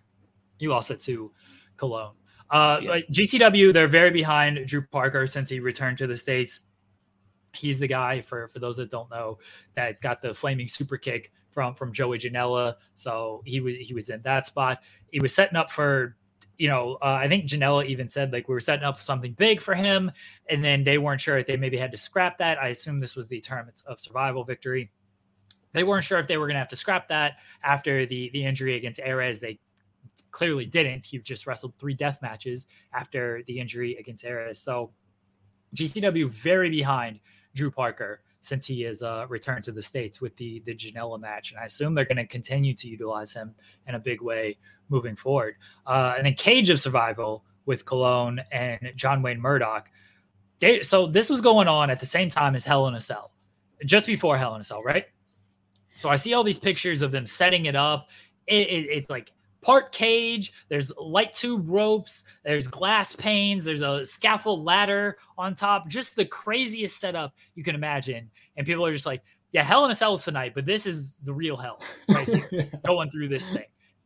He lost it to Colon. Like GCW, they're very behind Drew Parker since he returned to the States. He's the guy, for those that don't know, that got the flaming super kick from Joey Janela. So he was in that spot. He was setting up for, you know, I think Janela even said, like, we were setting up something big for him, and then they weren't sure if they maybe had to scrap that. I assume this was the Tournament of Survival victory. They weren't sure if they were going to have to scrap that after the injury against Ares. They clearly didn't. He just wrestled three death matches after the injury against Ares. So GCW very behind Drew Parker since he has returned to the States with the Janela match. And I assume they're going to continue to utilize him in a big way moving forward. And then Cage of Survival with Colon and John Wayne Murdoch. So this was going on at the same time as Hell in a Cell, just before Hell in a Cell, right? So I see all these pictures of them setting it up. It's like part cage, there's light tube ropes, there's glass panes, there's a scaffold ladder on top, just the craziest setup you can imagine. And people are just like, yeah, Hell in a Cell is tonight, but this is the real hell right here, going through this thing.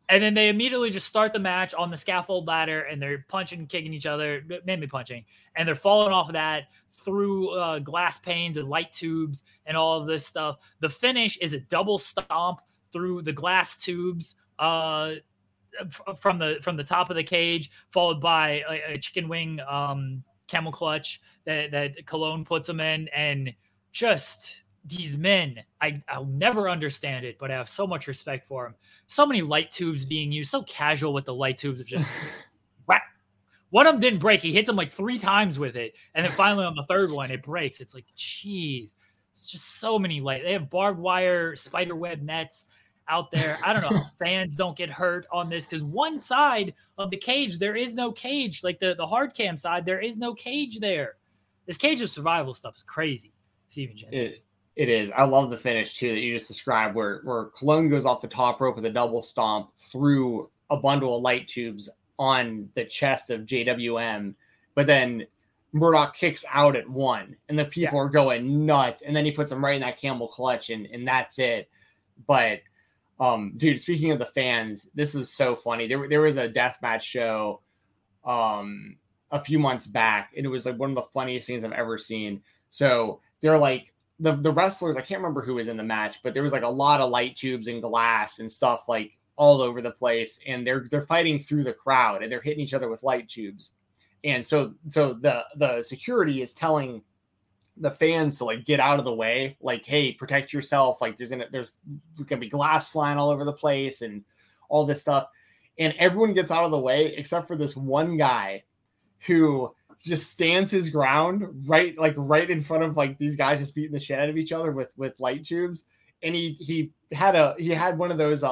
And then they immediately just start the match on the scaffold ladder, and they're punching, kicking each other, mainly punching, and they're falling off of that through glass panes and light tubes and all of this stuff. The finish is a double stomp through the glass tubes, from the top of the cage, followed by a chicken wing camel clutch that Colon puts him in. And just these men, I'll never understand it, but I have so much respect for them. So many light tubes being used, so casual with the light tubes of just whack. One of them didn't break. He hits him like three times with it, and then finally on the third one it breaks. It's like, geez, it's just so many light. They have barbed wire spider web nets out there. I don't know how fans don't get hurt on this, because one side of the cage, there is no cage. Like the hard cam side, there is no cage there. This Cage of Survival stuff is crazy, Steven Jensen. It is. I love the finish too that you just described, where Colon goes off the top rope with a double stomp through a bundle of light tubes on the chest of JWM, but then Murdoch kicks out at one, and the people are going nuts, and then he puts him right in that camel clutch, and that's it. But dude, speaking of the fans, this was so funny. There was a deathmatch show a few months back, and it was like one of the funniest things I've ever seen. So they're like the wrestlers, I can't remember who was in the match, but there was like a lot of light tubes and glass and stuff like all over the place, and they're fighting through the crowd, and they're hitting each other with light tubes. And so the security is telling the fans to like get out of the way, like, hey, protect yourself. Like there's gonna be glass flying all over the place and all this stuff. And everyone gets out of the way except for this one guy who just stands his ground right in front of like these guys just beating the shit out of each other with light tubes. And he had one of those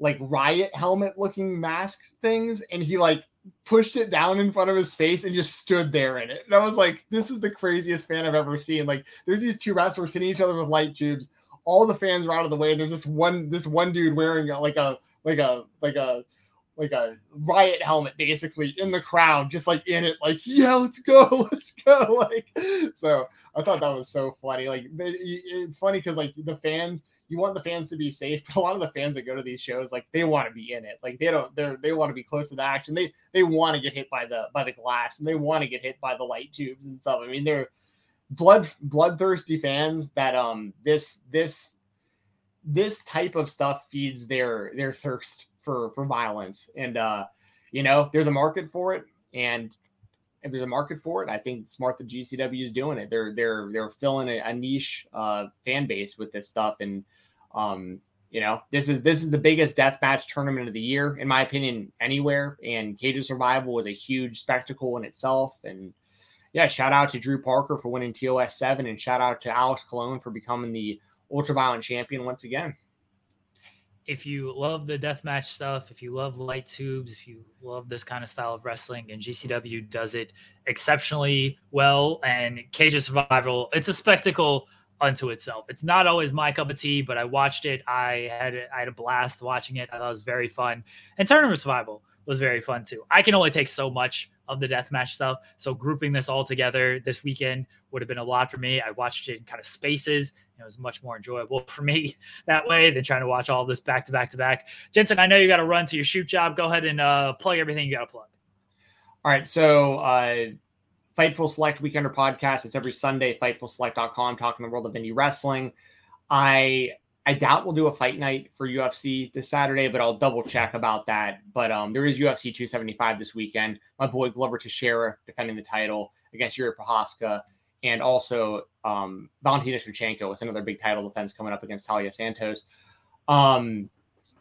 like riot helmet looking masks things, and he like pushed it down in front of his face and just stood there in it. And I was like, this is the craziest fan I've ever seen. Like there's these two wrestlers hitting each other with light tubes. All the fans are out of the way. There's this one dude wearing like a riot helmet basically in the crowd, just like in it, like, yeah, let's go. Like, so I thought that was so funny. Like it's funny because like the fans, you want the fans to be safe, but a lot of the fans that go to these shows, like they want to be in it. Like they want to be close to the action. They want to get hit by the glass, and they want to get hit by the light tubes and stuff. I mean, they're bloodthirsty fans that this type of stuff feeds their thirst for violence. And, you know, there's a market for it. And if there's a market for it, I think it's smart that GCW is doing it. They're filling a niche fan base with this stuff. And, you know, this is the biggest deathmatch tournament of the year, in my opinion, anywhere. And Cage of Survival was a huge spectacle in itself. And yeah, shout out to Drew Parker for winning TOS 7, and shout out to Alex Colon for becoming the Ultraviolent champion once again. If you love the deathmatch stuff, if you love light tubes, if you love this kind of style of wrestling, and GCW does it exceptionally well, and Cage of Survival, it's a spectacle unto itself. It's not always my cup of tea, but I watched it. I had a blast watching it. I thought it was very fun. And Tournament Survival was very fun too. I can only take so much of the deathmatch stuff, so grouping this all together this weekend would have been a lot for me. I watched it in kind of spaces. It was much more enjoyable for me that way than trying to watch all this back to back to back. Jensen, I know you got to run to your shoot job. Go ahead and plug everything you got to plug. All right. So Fightful Select Weekender podcast. It's every Sunday, FightfulSelect.com, talking the world of indie wrestling. I doubt we'll do a fight night for UFC this Saturday, but I'll double check about that. But there is UFC 275 this weekend. My boy Glover Teixeira defending the title against Yuri Prohaska. And also Valentina Shevchenko with another big title defense coming up against Talia Santos.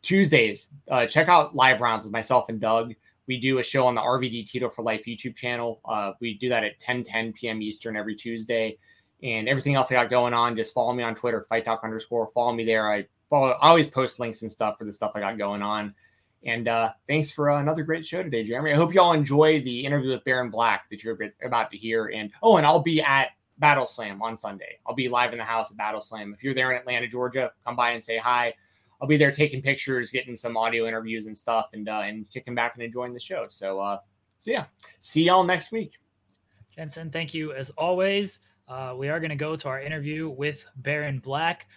Tuesdays, check out live rounds with myself and Doug. We do a show on the RVD Tito for Life YouTube channel. We do that at 10:10 p.m. Eastern every Tuesday. And everything else I got going on, just follow me on Twitter, @FightTalk_. Follow me there. I always post links and stuff for the stuff I got going on. And thanks for another great show today, Jeremy. I hope you all enjoy the interview with Baron Black that you're about to hear. And and I'll be at Battle Slam on Sunday. I'll be live in the house at Battle Slam. If you're there in Atlanta, Georgia, come by and say hi. I'll be there taking pictures, getting some audio interviews and stuff, and kicking back and enjoying the show. So yeah, see y'all next week. Jensen, thank you as always. We are going to go to our interview with Baron Black.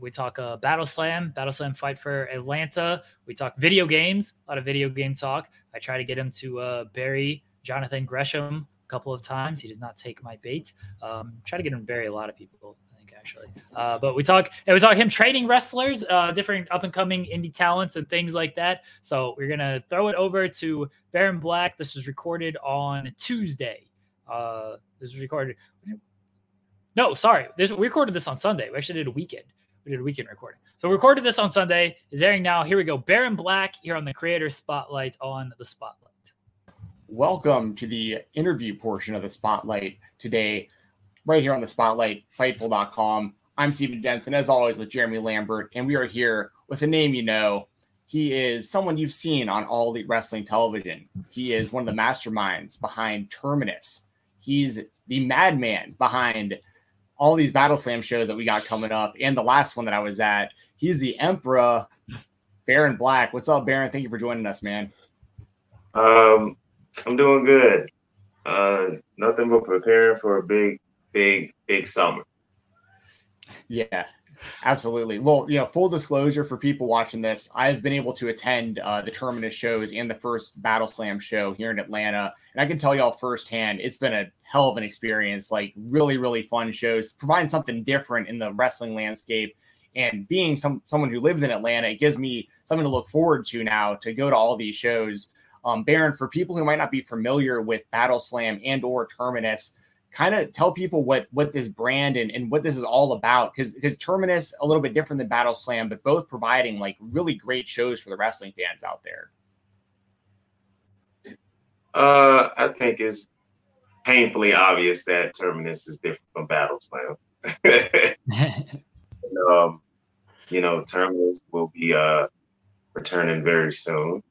We talk Battle Slam Fight for Atlanta. We talk video games, a lot of video game talk. I try to get him to bury Jonathan Gresham a couple of times. He does not take my bait. Try to get him to bury a lot of people, I think, actually. But we talk him training wrestlers, different up-and-coming indie talents and things like that. So we're going to throw it over to Baron Black. This was recorded on Tuesday. We recorded this on Sunday. We actually did a weekend. We did a weekend recording. So we recorded this on Sunday. Is airing now. Here we go. Baron Black here on the Creator Spotlight on the Spotlight. Welcome to the interview portion of the Spotlight today, right here on the Spotlight, Fightful.com. I'm Steven Jensen, as always, with Jeremy Lambert, and we are here with a name you know. He is someone you've seen on All Elite Wrestling Television. He is one of the masterminds behind Terminus. He's the madman behind all these Battle Slam shows that we got coming up, and the last one that I was at. He's the Emperor, Baron Black. What's up, Baron? Thank you for joining us, man. I'm doing good. Nothing but preparing for a big, big, big summer. Yeah, absolutely. Well, you know, full disclosure for people watching this, I've been able to attend the Terminus shows and the first Battle Slam show here in Atlanta. And I can tell y'all firsthand, it's been a hell of an experience, like really, really fun shows, providing something different in the wrestling landscape. And being someone who lives in Atlanta, it gives me something to look forward to now to go to all these shows. Baron, for people who might not be familiar with Battle Slam and or Terminus, kind of tell people what this brand and what this is all about, because Terminus a little bit different than Battle Slam, but both providing like really great shows for the wrestling fans out there. I think it's painfully obvious that Terminus is different from Battle Slam. And, Terminus will be returning very soon.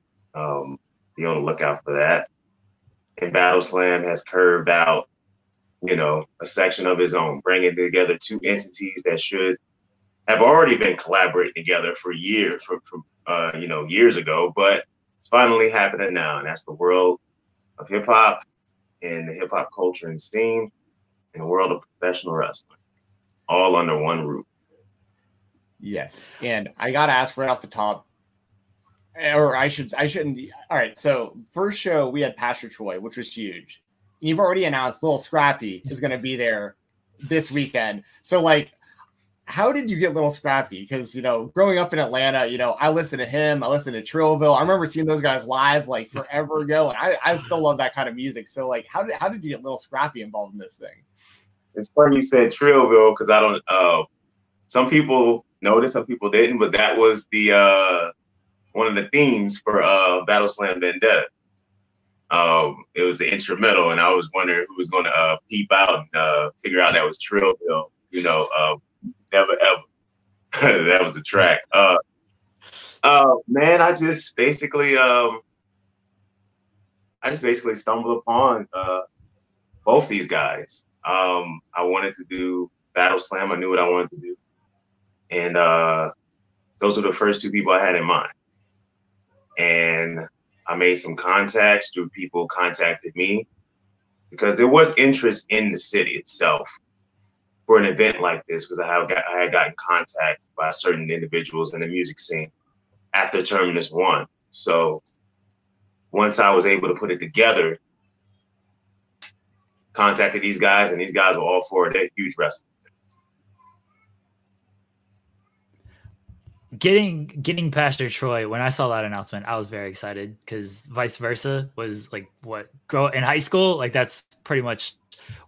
Be on the lookout for that. And Battle Slam has curved out, a section of his own, bringing together two entities that should have already been collaborating together for years, from years ago, but it's finally happening now, and that's the world of hip hop and the hip hop culture and scene, and the world of professional wrestling, all under one roof. Yes, and I gotta ask right off the top. All right. So first show we had Pastor Troy, which was huge. And you've already announced Lil Scrappy is going to be there this weekend. So like, how did you get Lil Scrappy? Because, growing up in Atlanta, I listened to him. I listened to Trillville. I remember seeing those guys live like forever ago. And I still love that kind of music. So like, how did you get Lil Scrappy involved in this thing? It's funny you said Trillville, because I don't, some people noticed, some people didn't, but that was the, one of the themes for Battle Slam Vendetta. It was the instrumental, and I was wondering who was going to peep out and figure out that was Trillville. Never ever. That was the track. Man, I just basically, stumbled upon both these guys. I wanted to do Battle Slam. I knew what I wanted to do, and those were the first two people I had in mind. And I made some contacts through people contacted me, because there was interest in the city itself for an event like this, because I had gotten contact by certain individuals in the music scene after Terminus 1. So once I was able to put it together, contacted these guys, and these guys were all for it. They're huge wrestlers. Getting Pastor Troy, when I saw that announcement, I was very excited, because Vice Versa was like in high school, like that's pretty much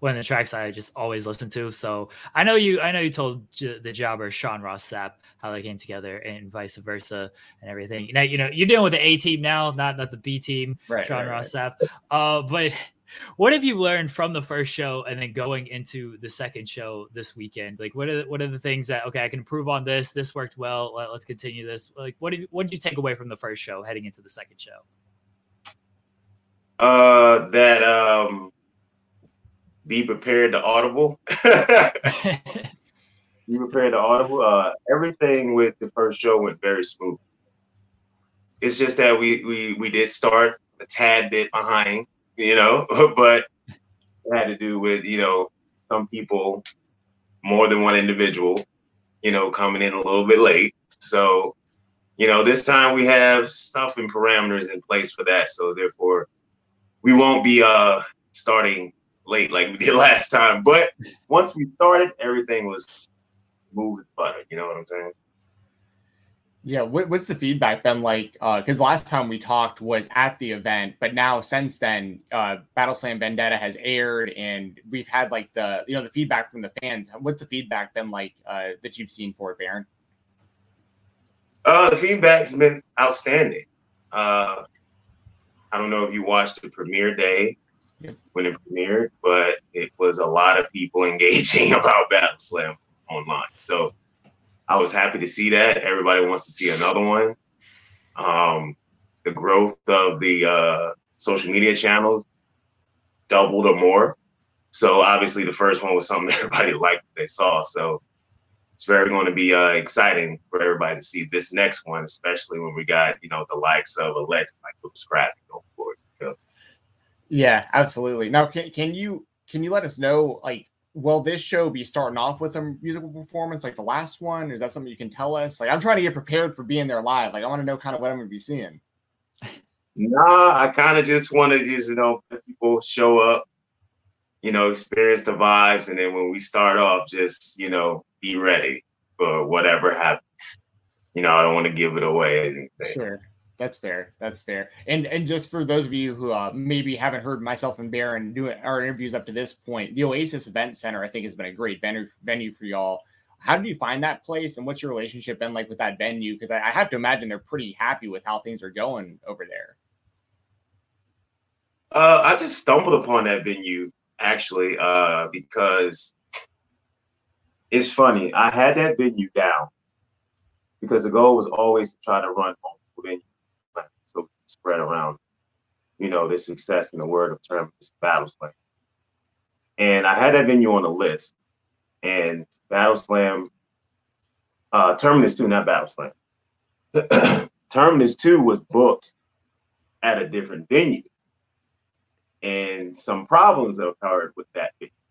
one of the tracks I just always listened to. So I know you told the jobber Sean Ross Sapp how they came together and Vice Versa and everything. Now you're dealing with the A team now, not the B team, right, Sean Ross Sapp. But what have you learned from the first show and then going into the second show this weekend? Like, what are the things that, okay, I can improve on this. This worked well. Let's continue this. Like, what did you take away from the first show heading into the second show? That be prepared to audible. Be prepared to audible. Everything with the first show went very smooth. It's just that we did start a tad bit behind. But it had to do with, some people, more than one individual, coming in a little bit late. So, this time we have stuff and parameters in place for that. So therefore we won't be starting late like we did last time. But once we started, everything was smooth as butter. You know what I'm saying? Yeah, what's the feedback been like? Because last time we talked was at the event, but now since then, Battle Slam Vendetta has aired, and we've had like the the feedback from the fans. What's the feedback been like that you've seen for it, Baron? The feedback's been outstanding. I don't know if you watched the premiere day when it premiered, but it was a lot of people engaging about Battle Slam online. So I was happy to see that. Everybody wants to see another one. The growth of the social media channels doubled or more. So obviously the first one was something everybody liked that they saw. So it's very going to be exciting for everybody to see this next one, especially when we got, the likes of a legend like Lil Scrappy going forward. Yeah, absolutely. Now, can you let us know, like, will this show be starting off with a musical performance like the last one? Is that something you can tell us? Like, I'm trying to get prepared for being there live. Like, I want to know kind of what I'm going to be seeing. Nah, I kind of just want to just, people show up, experience the vibes. And then when we start off, just, be ready. for whatever happens. You know, I don't want to give it away. Anything. Sure. That's fair. That's fair. And just for those of you who maybe haven't heard myself and Baron do our interviews up to this point, the Oasis Event Center, I think, has been a great venue for y'all. How did you find that place, and what's your relationship been like with that venue? Because I have to imagine they're pretty happy with how things are going over there. I just stumbled upon that venue, actually, because it's funny. I had that venue down because the goal was always to try to run multiple venues. So spread around, you know, the success and the word of Terminus, Battle Slam. And I had that venue on the list, and Battle Slam, Terminus 2, not Battle Slam. Terminus 2 was booked at a different venue, and some problems have occurred with that venue.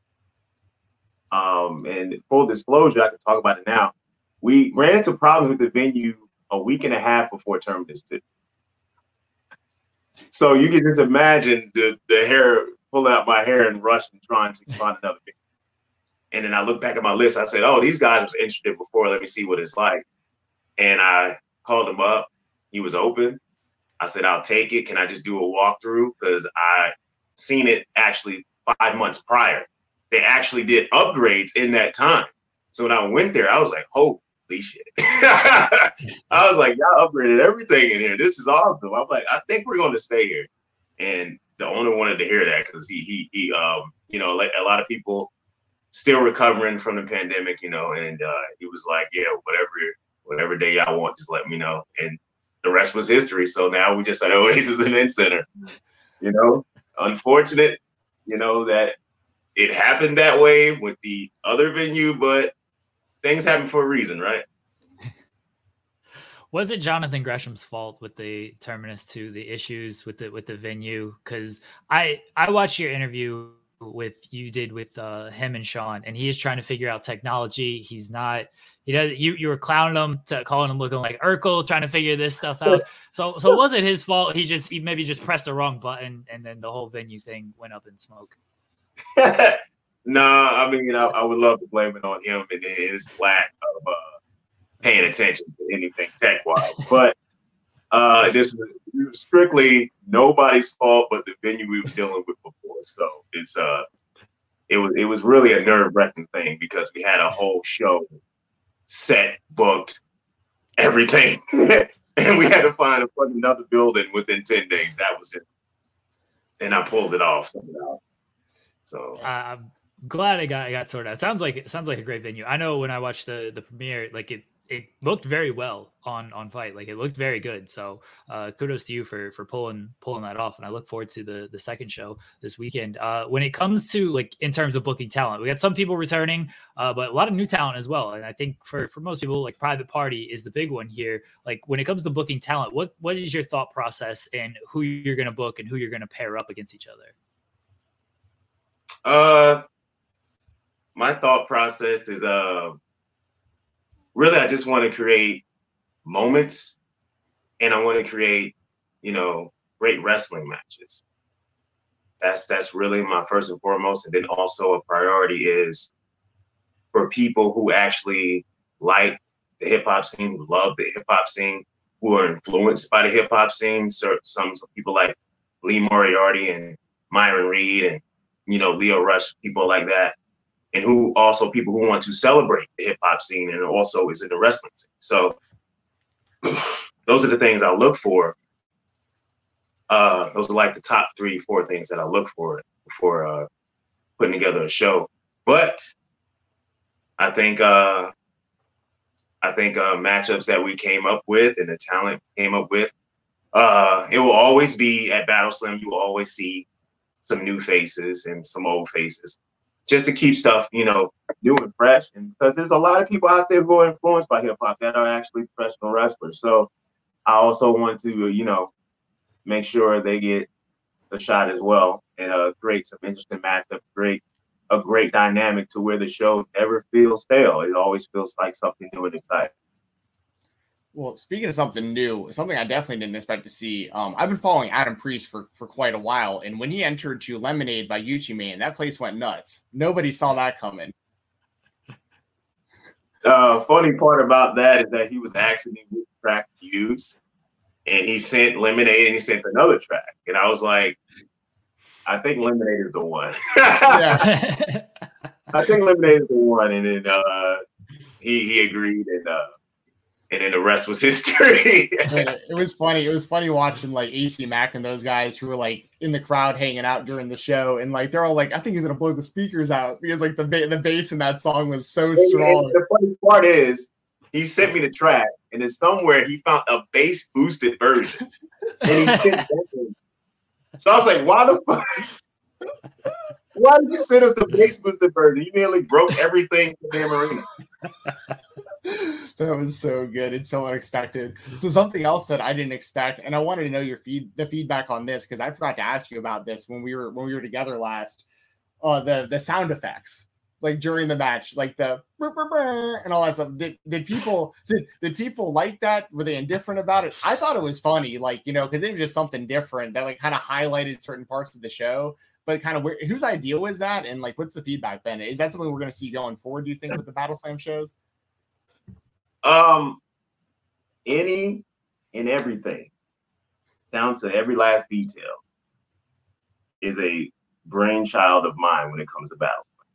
And full disclosure, I can talk about it now. We ran into problems with the venue a week and a half before Terminus 2. So you can just imagine the hair, pulling out my hair and rushing, trying to find another venue. And then I looked back at my list. I said, oh, these guys was interested before. Let me see what it's like. And I called him up. He was open. I said, I'll take it. Can I just do a walkthrough? Because I seen it actually 5 months prior. They actually did upgrades in that time. So when I went there, I was like, holy shit. I was like, y'all upgraded everything in here. This is awesome. I'm like, I think we're going to stay here. And the owner wanted to hear that because he you know, like a lot of people still recovering from the pandemic, you know, and he was like, yeah, whatever day y'all want, just let me know. And the rest was history. So now we just at Oasis Event Center, you know, unfortunate, you know, that it happened that way with the other venue, but things happen for a reason, right? Was it Jonathan Gresham's fault with the Terminus 2, the issues with the venue? Because I watched your interview with him and Sean, and he is trying to figure out technology. He's not, you know, you were clowning him, calling him looking like Urkel, trying to figure this stuff out. So it wasn't his fault. He maybe just pressed the wrong button, and then the whole venue thing went up in smoke. Nah, I mean, I would love to blame it on him and his lack of paying attention to anything tech wise, but this was strictly nobody's fault but the venue we were dealing with before. So it's it was really a nerve-wracking thing because we had a whole show set, booked, everything, and we had to find a fucking another building within 10 days. That was it, and I pulled it off somehow. So I'm glad I got sorted out. Sounds like a great venue. I know when I watched the premiere, like it looked very well on Fight. Like it looked very good. So kudos to you for pulling that off. And I look forward to the second show this weekend. When it comes to like in terms of booking talent, we got some people returning, but a lot of new talent as well. And I think for most people, like Private Party is the big one here. Like when it comes to booking talent, what is your thought process and who you're going to book and who you're going to pair up against each other? My thought process is really, I just want to create moments, and I want to create, you know, great wrestling matches. That's really my first and foremost, and then also a priority is for people who actually like the hip hop scene, who love the hip hop scene, who are influenced by the hip hop scene. So some people like Lee Moriarty and Myron Reed and, you know, Leo Rush, people like that, and who also people who want to celebrate the hip hop scene and also is in the wrestling scene. So those are the things I look for. Those are like the top 3-4 things that I look for before putting together a show. But I think matchups that we came up with and the talent came up with, it will always be at Battle Slam. You will always see some new faces and some old faces, just to keep stuff, you know, new and fresh. And because there's a lot of people out there who are influenced by hip hop that are actually professional wrestlers. So I also want to, you know, make sure they get a shot as well and create some interesting matchup, create a great dynamic to where the show never feels stale. It always feels like something new and exciting. Well, speaking of something new, something I definitely didn't expect to see. I've been following Adam Priest for quite a while, and when he entered to Lemonade by Gucci Mane, that place went nuts. Nobody saw that coming. Funny part about that is that he was asking me which track to use, and he sent Lemonade and he sent another track. And I was like, I think Lemonade is the one. Yeah. I think Lemonade is the one. And then he agreed, and then the rest was history. It was funny. It was funny watching like AC Mack and those guys who were like in the crowd hanging out during the show, and like they're all like, I think he's gonna blow the speakers out, because like the bass in that song was so strong. And the funny part is, he sent me the track, and then somewhere he found a bass boosted version, and he sent that in. So I was like, why the fuck? Why did you send us the bass boosted version? You nearly broke everything in the arena. That was so good. It's so unexpected. So something else that I didn't expect, and I wanted to know your feedback on this, because I forgot to ask you about this when we were together last. The sound effects, like during the match, like the and all that stuff. Did people like that? Were they indifferent about it? I thought it was funny, like, you know, because it was just something different that like kind of highlighted certain parts of the show. But kind of whose idea was that, and like what's the feedback been? Is that something we're going to see going forward, do you think, with the Battle Slam shows? Any and everything, down to every last detail, is a brainchild of mine when it comes to Battle Slam.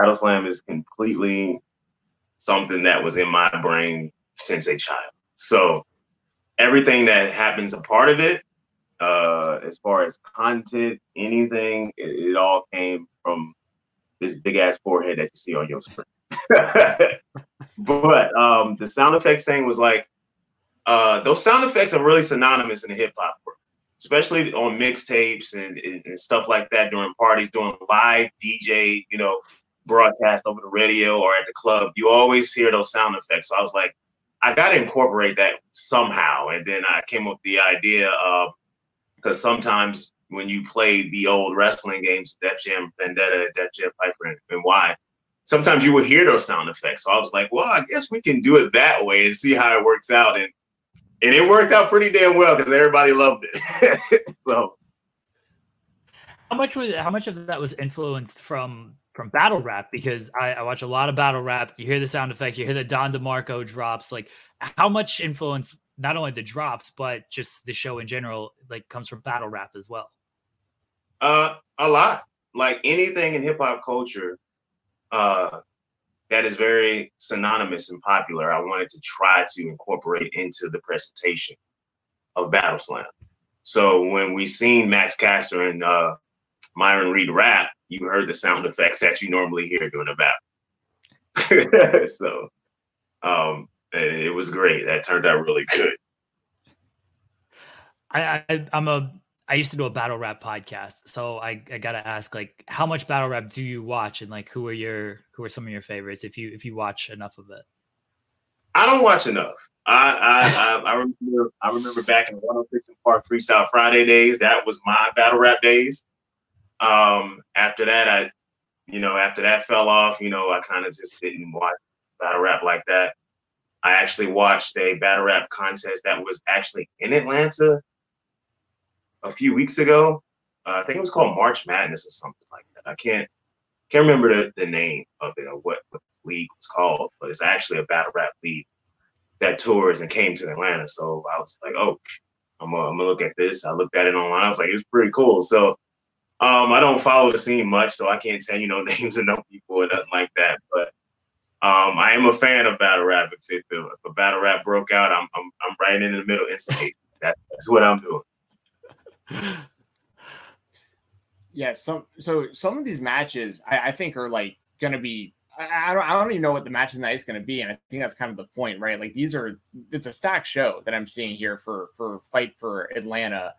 Battle Slam is completely something that was in my brain since a child. So everything that happens a part of it, as far as content, anything, it all came from this big ass forehead that you see on your screen. But the sound effects thing was like, those sound effects are really synonymous in the hip hop world, especially on mixtapes and stuff like that, during parties, doing live DJ, you know, broadcast over the radio or at the club. You always hear those sound effects. So I was like, I got to incorporate that somehow. And then I came up with the idea of, because sometimes when you play the old wrestling games, Def Jam Vendetta, Def Jam Piper, and why, sometimes you would hear those sound effects. So I was like, well, I guess we can do it that way and see how it works out. And it worked out pretty damn well, because everybody loved it. So, how much of that was influenced from battle rap? Because I watch a lot of battle rap. You hear the sound effects, you hear the Don DeMarco drops. Like, how much influence, not only the drops, but just the show in general, like, comes from battle rap as well? A lot. Like, anything in hip hop culture that is very synonymous and popular, I wanted to try to incorporate into the presentation of Battle Slam. So when we seen Max Caster and Myron Reed rap, you heard the sound effects that you normally hear during a battle. So it was great. That turned out really good. I used to do a battle rap podcast, so I gotta ask, like, how much battle rap do you watch, and like who are some of your favorites if you watch enough of it? I don't watch enough. I remember back in 106 and Park Freestyle Friday days. That was my battle rap days. After that, after that fell off, you know, I kind of just didn't watch battle rap like that. I actually watched a battle rap contest that was actually in Atlanta a few weeks ago. I think it was called March Madness or something like that. I can't remember the name of it or what the league was called, but it's actually a battle rap league that tours and came to Atlanta. So I was like, oh, I'm gonna look at this. I looked at it online. I was like, it was pretty cool. So I don't follow the scene much, so I can't tell you no names and no people or nothing like that. But I am a fan of battle rap. If a battle rap broke out, I'm right in the middle instantly. That's what I'm doing. Yeah, so some of these matches I think are like gonna be, I don't even know what the match of the night is gonna be, and I think that's kind of the point, right? Like, it's a stacked show that I'm seeing here for Fight for Atlanta.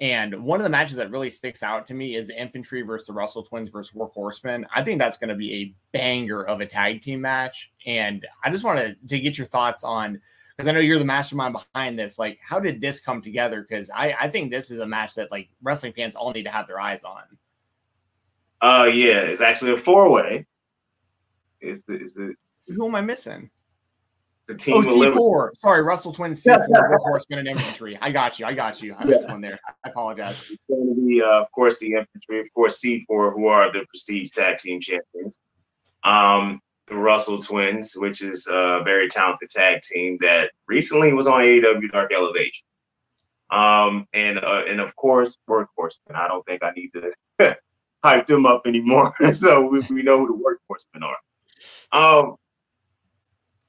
And one of the matches that really sticks out to me is the Infantry versus the Russell Twins versus War Horsemen. I think that's going to be a banger of a tag team match. And I just wanted to get your thoughts on, because I know you're the mastermind behind this, like, how did this come together? Because I think this is a match that, like, wrestling fans all need to have their eyes on. Yeah, it's actually a four-way. Who am I missing? The team C4. Sorry, Russell Twins, C4, War Horsemen, and Infantry. I got you. I missed one there. I apologize. It's going to be, of course, the Infantry, of course, C4, who are the Prestige Tag Team Champions. the Russell Twins, which is a very talented tag team that recently was on AEW Dark Elevation. And of course, Workhorsemen. I don't think I need to hype them up anymore. So we know who the Workhorsemen are.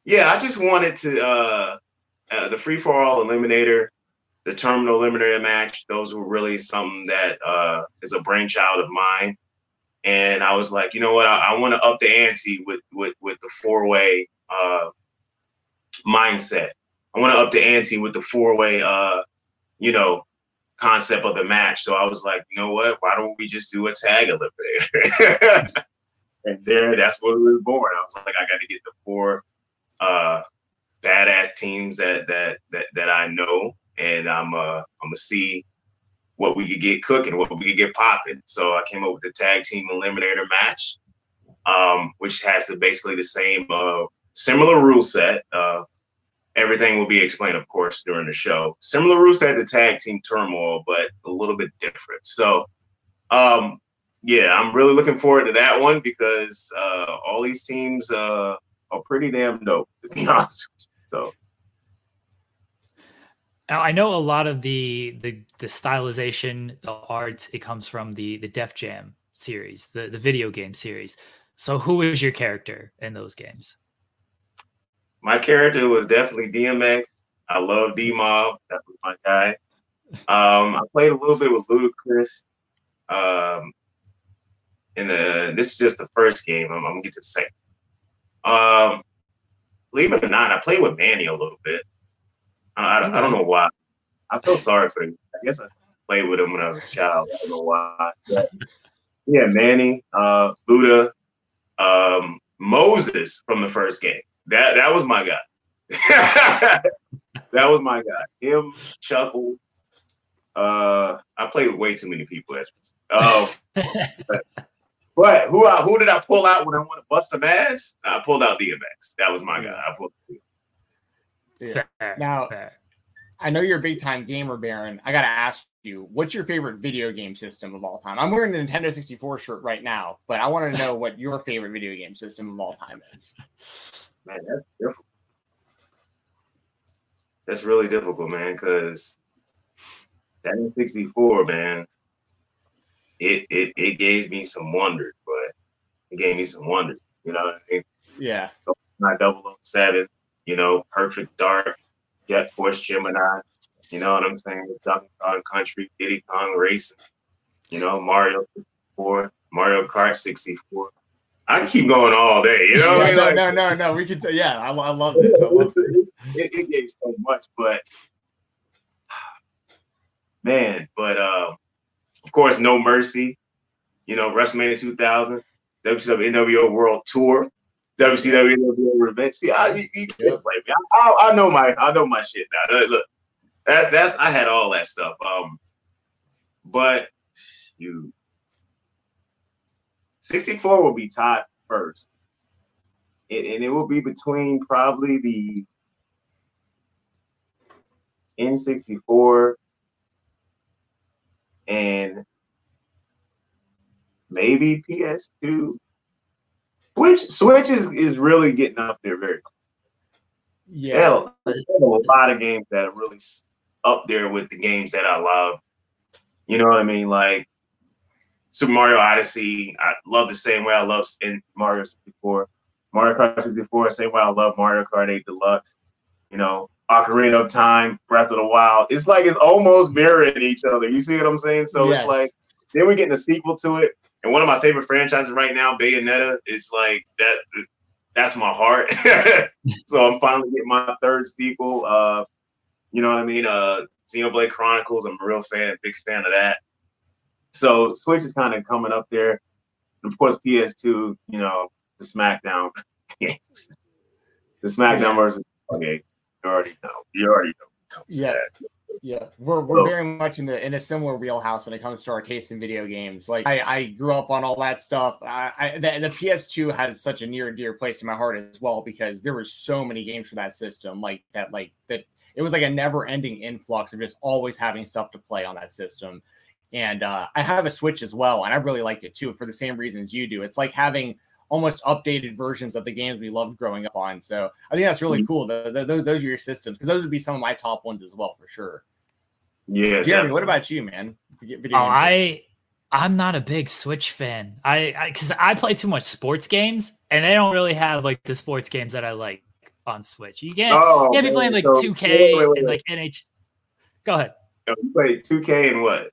Yeah, I just wanted to the Free For All Eliminator, the Terminal Eliminator match. Those were really something that is a brainchild of mine. And I was like, you know what? I want to up the ante with the four-way mindset. I want to up the ante with the four-way, concept of the match. So I was like, you know what? Why don't we just do a tag eliminator? And there, that's what we were born. I was like, I got to get the four badass teams that I know, and I'm gonna see what we could get cooking, what we could get popping. So I came up with the tag team eliminator match, which has basically the same similar rule set. Everything will be explained, of course, during the show. Similar rule set to tag team turmoil, but a little bit different. So, yeah, I'm really looking forward to that one because all these teams are pretty damn dope, to be honest with you. So. Now, I know a lot of the stylization, the art, it comes from the Def Jam series, the video game series. So who is your character in those games? My character was definitely DMX. I love D-Mob. That was my guy. I played a little bit with Ludacris. This is just the first game. I'm going to get to the second. Believe it or not, I played with Manny a little bit. I don't know why. I feel sorry for him. I guess I played with him when I was a child. I don't know why. But yeah, Manny, Buddha, Moses from the first game. That was my guy. That was my guy. Him, Chuckle. I played with way too many people. But who did I pull out when I want to bust some ass? I pulled out DMX. That was my guy. Yeah. Fair. I know you're a big-time gamer, Baron. I got to ask you, what's your favorite video game system of all time? I'm wearing a Nintendo 64 shirt right now, but I want to know what your favorite video game system of all time is. Man, that's difficult. That's really difficult, man, because that N64, man, it gave me some wonder, but it gave me some wonder. You know what I mean? Yeah. My 007. You know, Perfect Dark, Jet Force Gemini, you know what I'm saying? Donkey Kong Country, Diddy Kong Racing, you know, Mario 64, Mario Kart 64. I keep going all day, you know what I mean? No. We can tell, yeah, I love this. I love it. It gave so much, but, man, of course, No Mercy, you know, WrestleMania 2000, WCW NWO World Tour. WCW Revenge. See, you can't play me. I know my shit now. Look, that's I had all that stuff. But you 64 will be tied first, and it will be between probably the N64 and maybe PS2. Switch is really getting up there very close. Yeah. There are a lot of games that are really up there with the games that I love. You know what I mean? Like Super Mario Odyssey, I love the same way I love Mario 64. Mario Kart 64, same way I love Mario Kart 8 Deluxe. You know, Ocarina of Time, Breath of the Wild. It's like it's almost mirroring each other. You see what I'm saying? So yes. It's like, then we're getting a sequel to it. And one of my favorite franchises right now, Bayonetta, is like that. That's my heart. So I'm finally getting my third sequel. You know what I mean? Xenoblade Chronicles. I'm a big fan of that. So Switch is kind of coming up there. And of course, PS2. You know, the SmackDown games. The SmackDown versus. Okay, you already know. Yeah. Yeah, we're very much in a similar wheelhouse when it comes to our taste in video games. Like I grew up on all that stuff. The PS2 has such a near and dear place in my heart as well because there were so many games for that system. It was like a never ending influx of just always having stuff to play on that system. And I have a Switch as well, and I really liked it too for the same reasons you do. It's like having almost updated versions of the games we loved growing up on. So I think that's really cool. Those are your systems, because those would be some of my top ones as well, for sure. Yeah, Jeremy, what about you, man? I'm not a big Switch fan. Because I play too much sports games, and they don't really have like the sports games that I like on Switch. You can't be playing like 2K and like NH. Go ahead. You play 2K and what?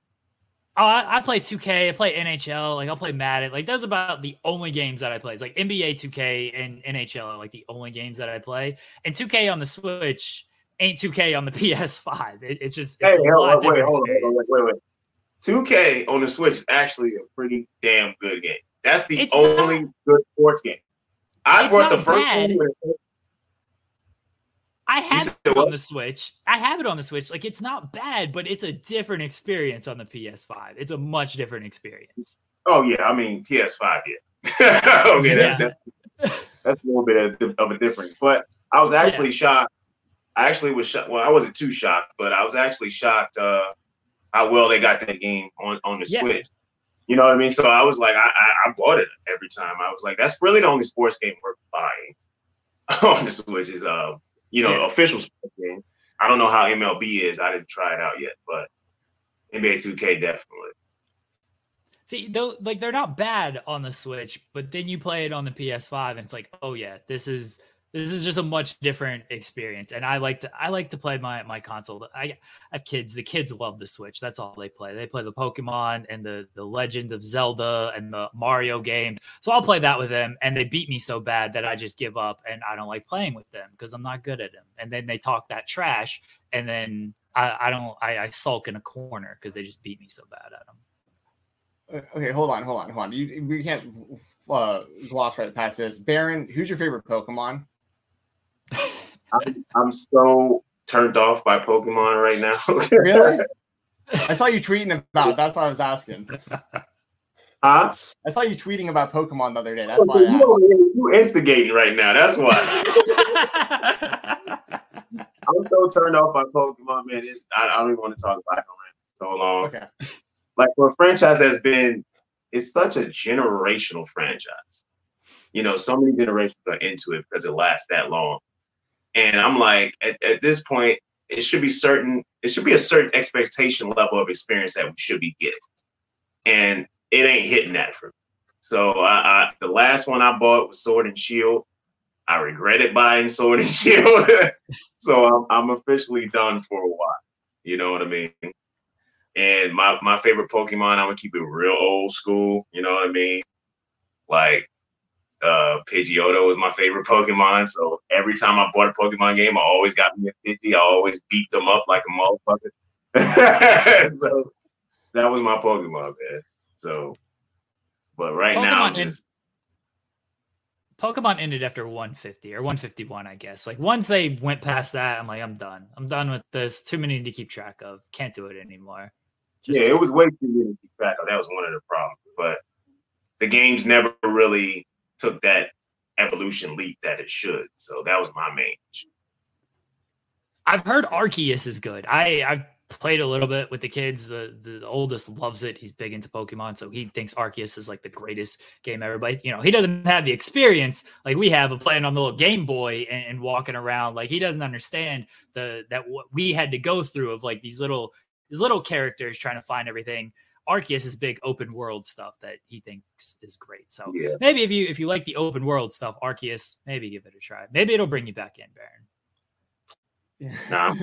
Oh, I play 2K. I play NHL. Like, I'll play Madden. Like, those are about the only games that I play. It's like NBA 2K and NHL are like the only games that I play. And 2K on the Switch ain't 2K on the PS5. Wait. 2K on the Switch is actually a pretty damn good game. That's the only good sports game. I bought the first one. I have it on the Switch. Like, it's not bad, but it's a different experience on the PS5. It's a much different experience. Oh, yeah. I mean, PS5, yeah. Okay, that's a little bit of a difference. But I was actually shocked. I actually was shocked. Well, I wasn't too shocked, but I was actually shocked how well they got that game on the Switch. You know what I mean? So I was like, I bought it every time. I was like, that's really the only sports game worth buying on the Switch is, official sports game. I don't know how MLB is. I didn't try it out yet, but NBA 2K definitely. See, though, like, they're not bad on the Switch, but then you play it on the PS5 and it's like, oh yeah, this is just a much different experience. And I like to play my console. I have kids. The kids love the Switch. That's all they play. They play the Pokemon and the Legend of Zelda and the Mario games. So I'll play that with them. And they beat me so bad that I just give up and I don't like playing with them because I'm not good at them. And then they talk that trash. And then I sulk in a corner because they just beat me so bad at them. Okay, hold on. We can't gloss right past this. Baron, who's your favorite Pokemon? I'm so turned off by Pokemon right now. Really? I saw you tweeting about it. That's what I was asking. Huh? I saw you tweeting about Pokemon the other day. That's why I asked. You instigating right now. That's why. I'm so turned off by Pokemon, man. I don't even want to talk about it for so long. Okay. Like, for a franchise that's been, it's such a generational franchise. You know, so many generations are into it because it lasts that long. And I'm like, at this point, it should be a certain expectation level of experience that we should be getting. And it ain't hitting that for me. So I the last one I bought was Sword and Shield. I regretted buying Sword and Shield. So I'm officially done for a while. You know what I mean? And my favorite Pokemon, I'm going to keep it real old school. You know what I mean? Like, Pidgeotto was my favorite Pokemon. So every time I bought a Pokemon game, I always got me a Pidgey. I always beat them up like a motherfucker. So that was my Pokemon, man. So, but right Pokemon now, Pokemon ended after 150 or 151, I guess. Like, once they went past that, I'm like, I'm done. I'm done with this. Too many to keep track of. Can't do it anymore. It was way too many to keep track of. That was one of the problems. But the games never really took that evolution leap that it should. So that was my main issue. I've heard Arceus is good. I've played a little bit with the kids. The oldest loves it. He's big into Pokemon, so he thinks Arceus is like the greatest game ever. But, you know, he doesn't have the experience like we have of playing on the little Game Boy and walking around. Like, he doesn't understand that what we had to go through of like these little characters trying to find everything. Arceus is big open world stuff that he thinks is great. So maybe if you like the open world stuff, Arceus, maybe give it a try. Maybe it'll bring you back in, Baron. Yeah.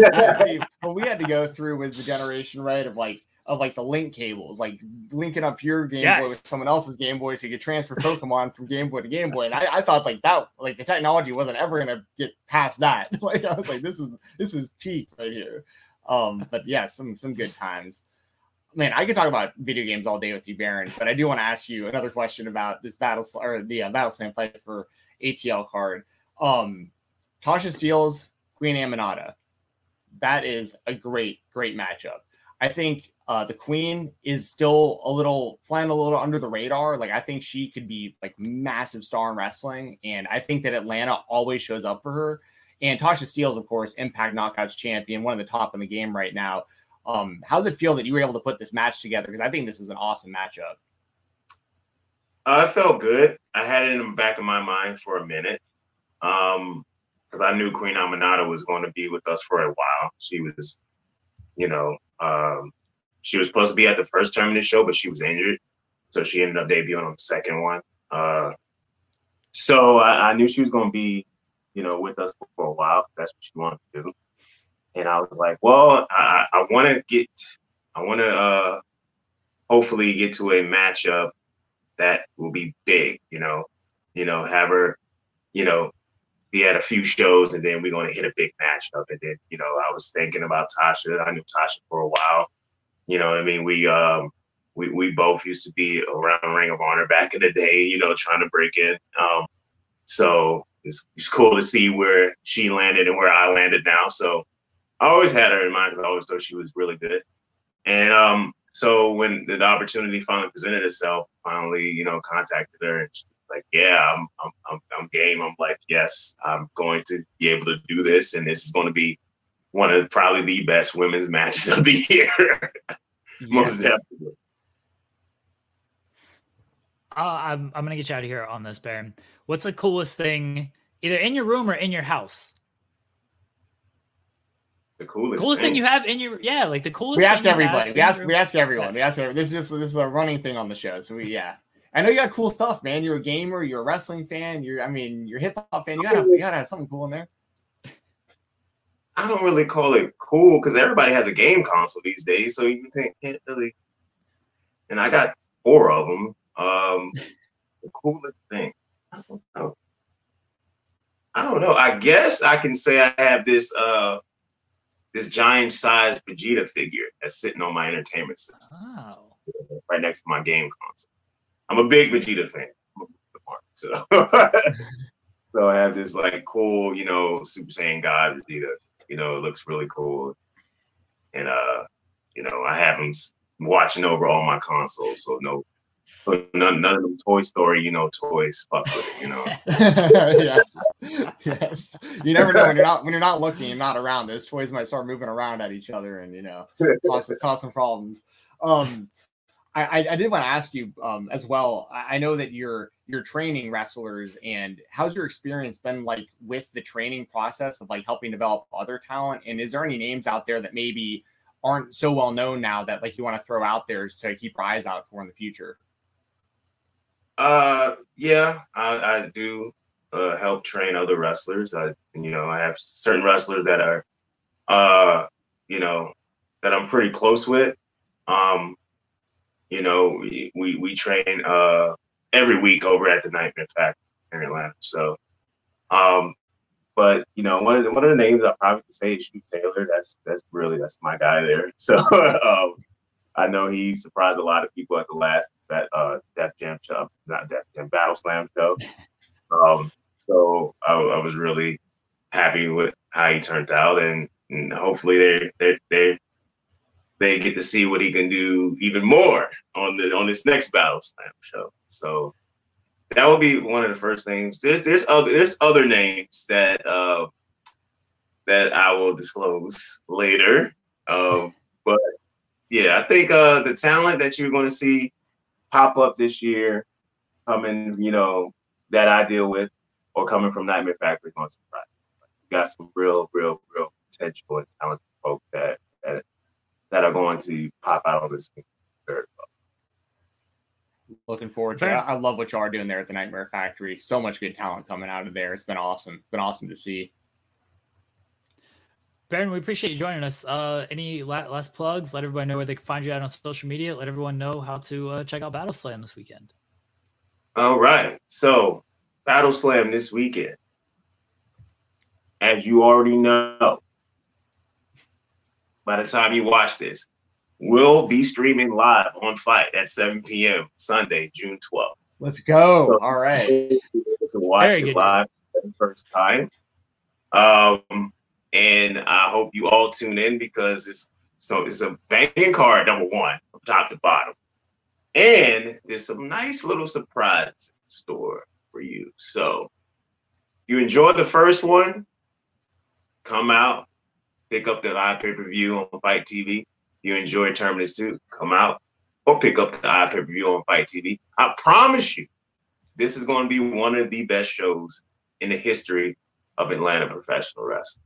No. See, what we had to go through was the generation, right, of the link cables, like linking up your Game Boy with someone else's Game Boy so you could transfer Pokemon from Game Boy to Game Boy. And I thought that the technology wasn't ever gonna get past that. Like, I was like, this is peak right here. But yeah, some good times. Man, I could talk about video games all day with you, Baron, but I do want to ask you another question about this Battle Slam fight for ATL card. Tasha Steelz, Queen Aminata. That is a great, great matchup. I think the Queen is still flying a little under the radar. Like, I think she could be like massive star in wrestling. And I think that Atlanta always shows up for her. And Tasha Steelz, of course, Impact Knockouts champion, one of the top in the game right now. How does it feel that you were able to put this match together? Because I think this is an awesome matchup. It felt good. I had it in the back of my mind for a minute because I knew Queen Aminata was going to be with us for a while. She was, you know, she was supposed to be at the first Terminus show, but she was injured. So she ended up debuting on the second one. So I knew she was going to be, you know, with us for a while. That's what she wanted to do. And I was like, well, I want to get, I want to hopefully get to a matchup that will be big, you know, have her, you know, be at a few shows and then we're going to hit a big matchup. And then, you know, I was thinking about Tasha. I knew Tasha for a while. You know what I mean? We both used to be around Ring of Honor back in the day, you know, trying to break in. So it's cool to see where she landed and where I landed now. So I always had her in mind because I always thought she was really good. And so when the opportunity finally presented itself, finally, you know, contacted her and she was like, yeah, I'm game. I'm like, yes, I'm going to be able to do this. And this is going to be one of probably the best women's matches of the year. Most definitely. I'm going to get you out of here on this, Baron. What's the coolest thing either in your room or in your house? The coolest thing you have in your, yeah, like the coolest. We asked everybody. We asked everyone. We asked everyone. This is a running thing on the show. So I know you got cool stuff, man. You're a gamer. You're a wrestling fan. You're a hip hop fan. You gotta have something cool in there. I don't really call it cool because everybody has a game console these days, so you can't really. And I got 4 of them. The coolest thing. I don't know. I guess I can say I have this. This giant-sized Vegeta figure that's sitting on my entertainment system, right next to my game console. I'm a big Vegeta fan, so so I have this like cool, you know, Super Saiyan God Vegeta. You know, it looks really cool, and you know, I have him watching over all my consoles, so none of them Toy Story, you know, toys fuck with it, you know. Yes. You never know when you're not looking and not around. Those toys might start moving around at each other and, you know, cause some problems. I did want to ask you as well. I know that you're training wrestlers, and how's your experience been like with the training process of like helping develop other talent? And is there any names out there that maybe aren't so well known now that like you want to throw out there to keep our eyes out for in the future? I do help train other wrestlers. I have certain wrestlers that are, you know, that I'm pretty close with. You know, we train every week over at the Nightmare Factory in Atlanta. So, but you know, one of the names I probably could say is Shoot Taylor. That's my guy there. So. I know he surprised a lot of people at the last Def Jam show, not Def Jam, Battle Slam show. So I was really happy with how he turned out, and hopefully they get to see what he can do even more on this next Battle Slam show. So that will be one of the first things. There's other names that that I will disclose later, but. Yeah, I think the talent that you're going to see pop up this year coming, you know, that I deal with or coming from Nightmare Factory is going to surprise me. You got some real potential and talented folks that are going to pop out on this very well. Looking forward to it. I love what you are doing there at the Nightmare Factory. So much good talent coming out of there. It's been awesome. It's been awesome to see. Baron, we appreciate you joining us. Any last plugs? Let everybody know where they can find you out on social media. Let everyone know how to check out Battle Slam this weekend. All right. So, Battle Slam this weekend. As you already know, by the time you watch this, we'll be streaming live on Fight at 7 p.m. Sunday, June 12th. Let's go. So, all right. Watch it live for the first time. And I hope you all tune in because it's a banging card, number one, from top to bottom. And there's some nice little surprise in store for you. So if you enjoy the first one, come out, pick up the iPay-per-view on Fight TV. If you enjoy Terminus 2, come out or pick up the iPay-per-view on Fight TV. I promise you, This is going to be one of the best shows in the history of Atlanta professional wrestling.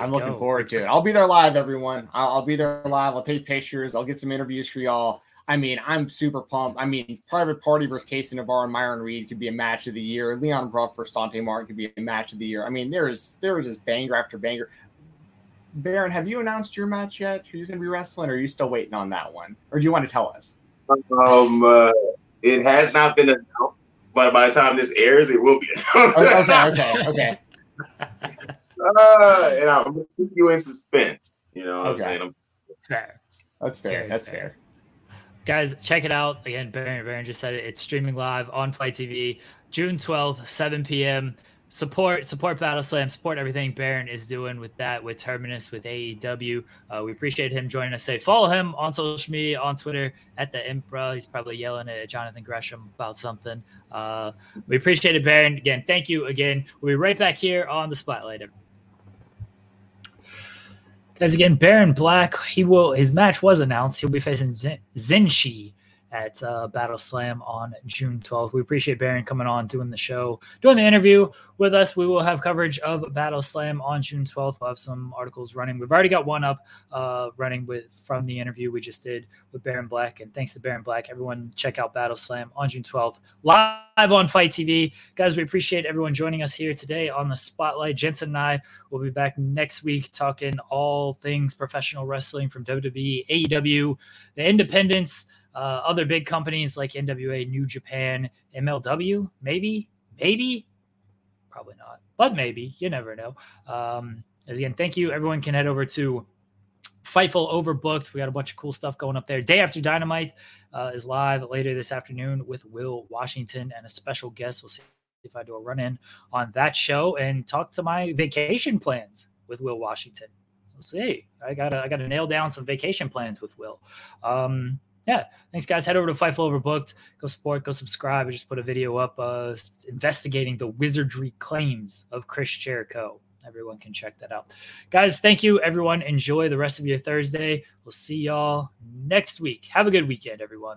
I'm looking forward to it. I'll be there live, everyone. I'll be there live. I'll take pictures. I'll get some interviews for y'all. I mean, I'm super pumped. I mean, Private Party versus Casey Navarro and Myron Reed could be a match of the year. Leon Ruff versus Dante Martin could be a match of the year. I mean, there is just banger after banger. Baron, have you announced your match yet? Who's going to be wrestling? Or are you still waiting on that one? Or do you want to tell us? It has not been announced, but by the time this airs, it will be announced. Okay. And I'm going to keep you in suspense. You know what I'm saying? Fair. That's fair. That's fair. Guys, check it out. Again, Baron just said it. It's streaming live on Fight TV, June 12th, 7 p.m. Support Battle Slam, support everything Baron is doing with that, with Terminus, with AEW. We appreciate him joining us today. Follow him on social media, on Twitter, at The Impro. He's probably yelling at Jonathan Gresham about something. We appreciate it, Baron. Again, thank you again. We'll be right back here on The Spotlight. Guys, again, Baron Black, his match was announced. He'll be facing Zenshi at Battle Slam on June 12th. We appreciate Baron coming on, doing the show, doing the interview with us. We will have coverage of Battle Slam on June 12th. We'll have some articles running. We've already got one up running from the interview we just did with Baron Black. And thanks to Baron Black. Everyone check out Battle Slam on June 12th, live on Fight TV. Guys, we appreciate everyone joining us here today on The Spotlight. Jensen and I will be back next week talking all things professional wrestling from WWE, AEW, the independents, other big companies like NWA, New Japan, MLW, maybe, probably not, but maybe, you never know. Again, thank you. Everyone can head over to Fightful Overbooked. We got a bunch of cool stuff going up there. Day After Dynamite is live later this afternoon with Will Washington and a special guest. We'll see if I do a run-in on that show and talk to my vacation plans with Will Washington. We'll see. I gotta nail down some vacation plans with Will. Yeah, thanks, guys. Head over to Fightful Overbooked. Go support, go subscribe. I just put a video up investigating the wizardry claims of Chris Jericho. Everyone can check that out. Guys, thank you, everyone. Enjoy the rest of your Thursday. We'll see y'all next week. Have a good weekend, everyone.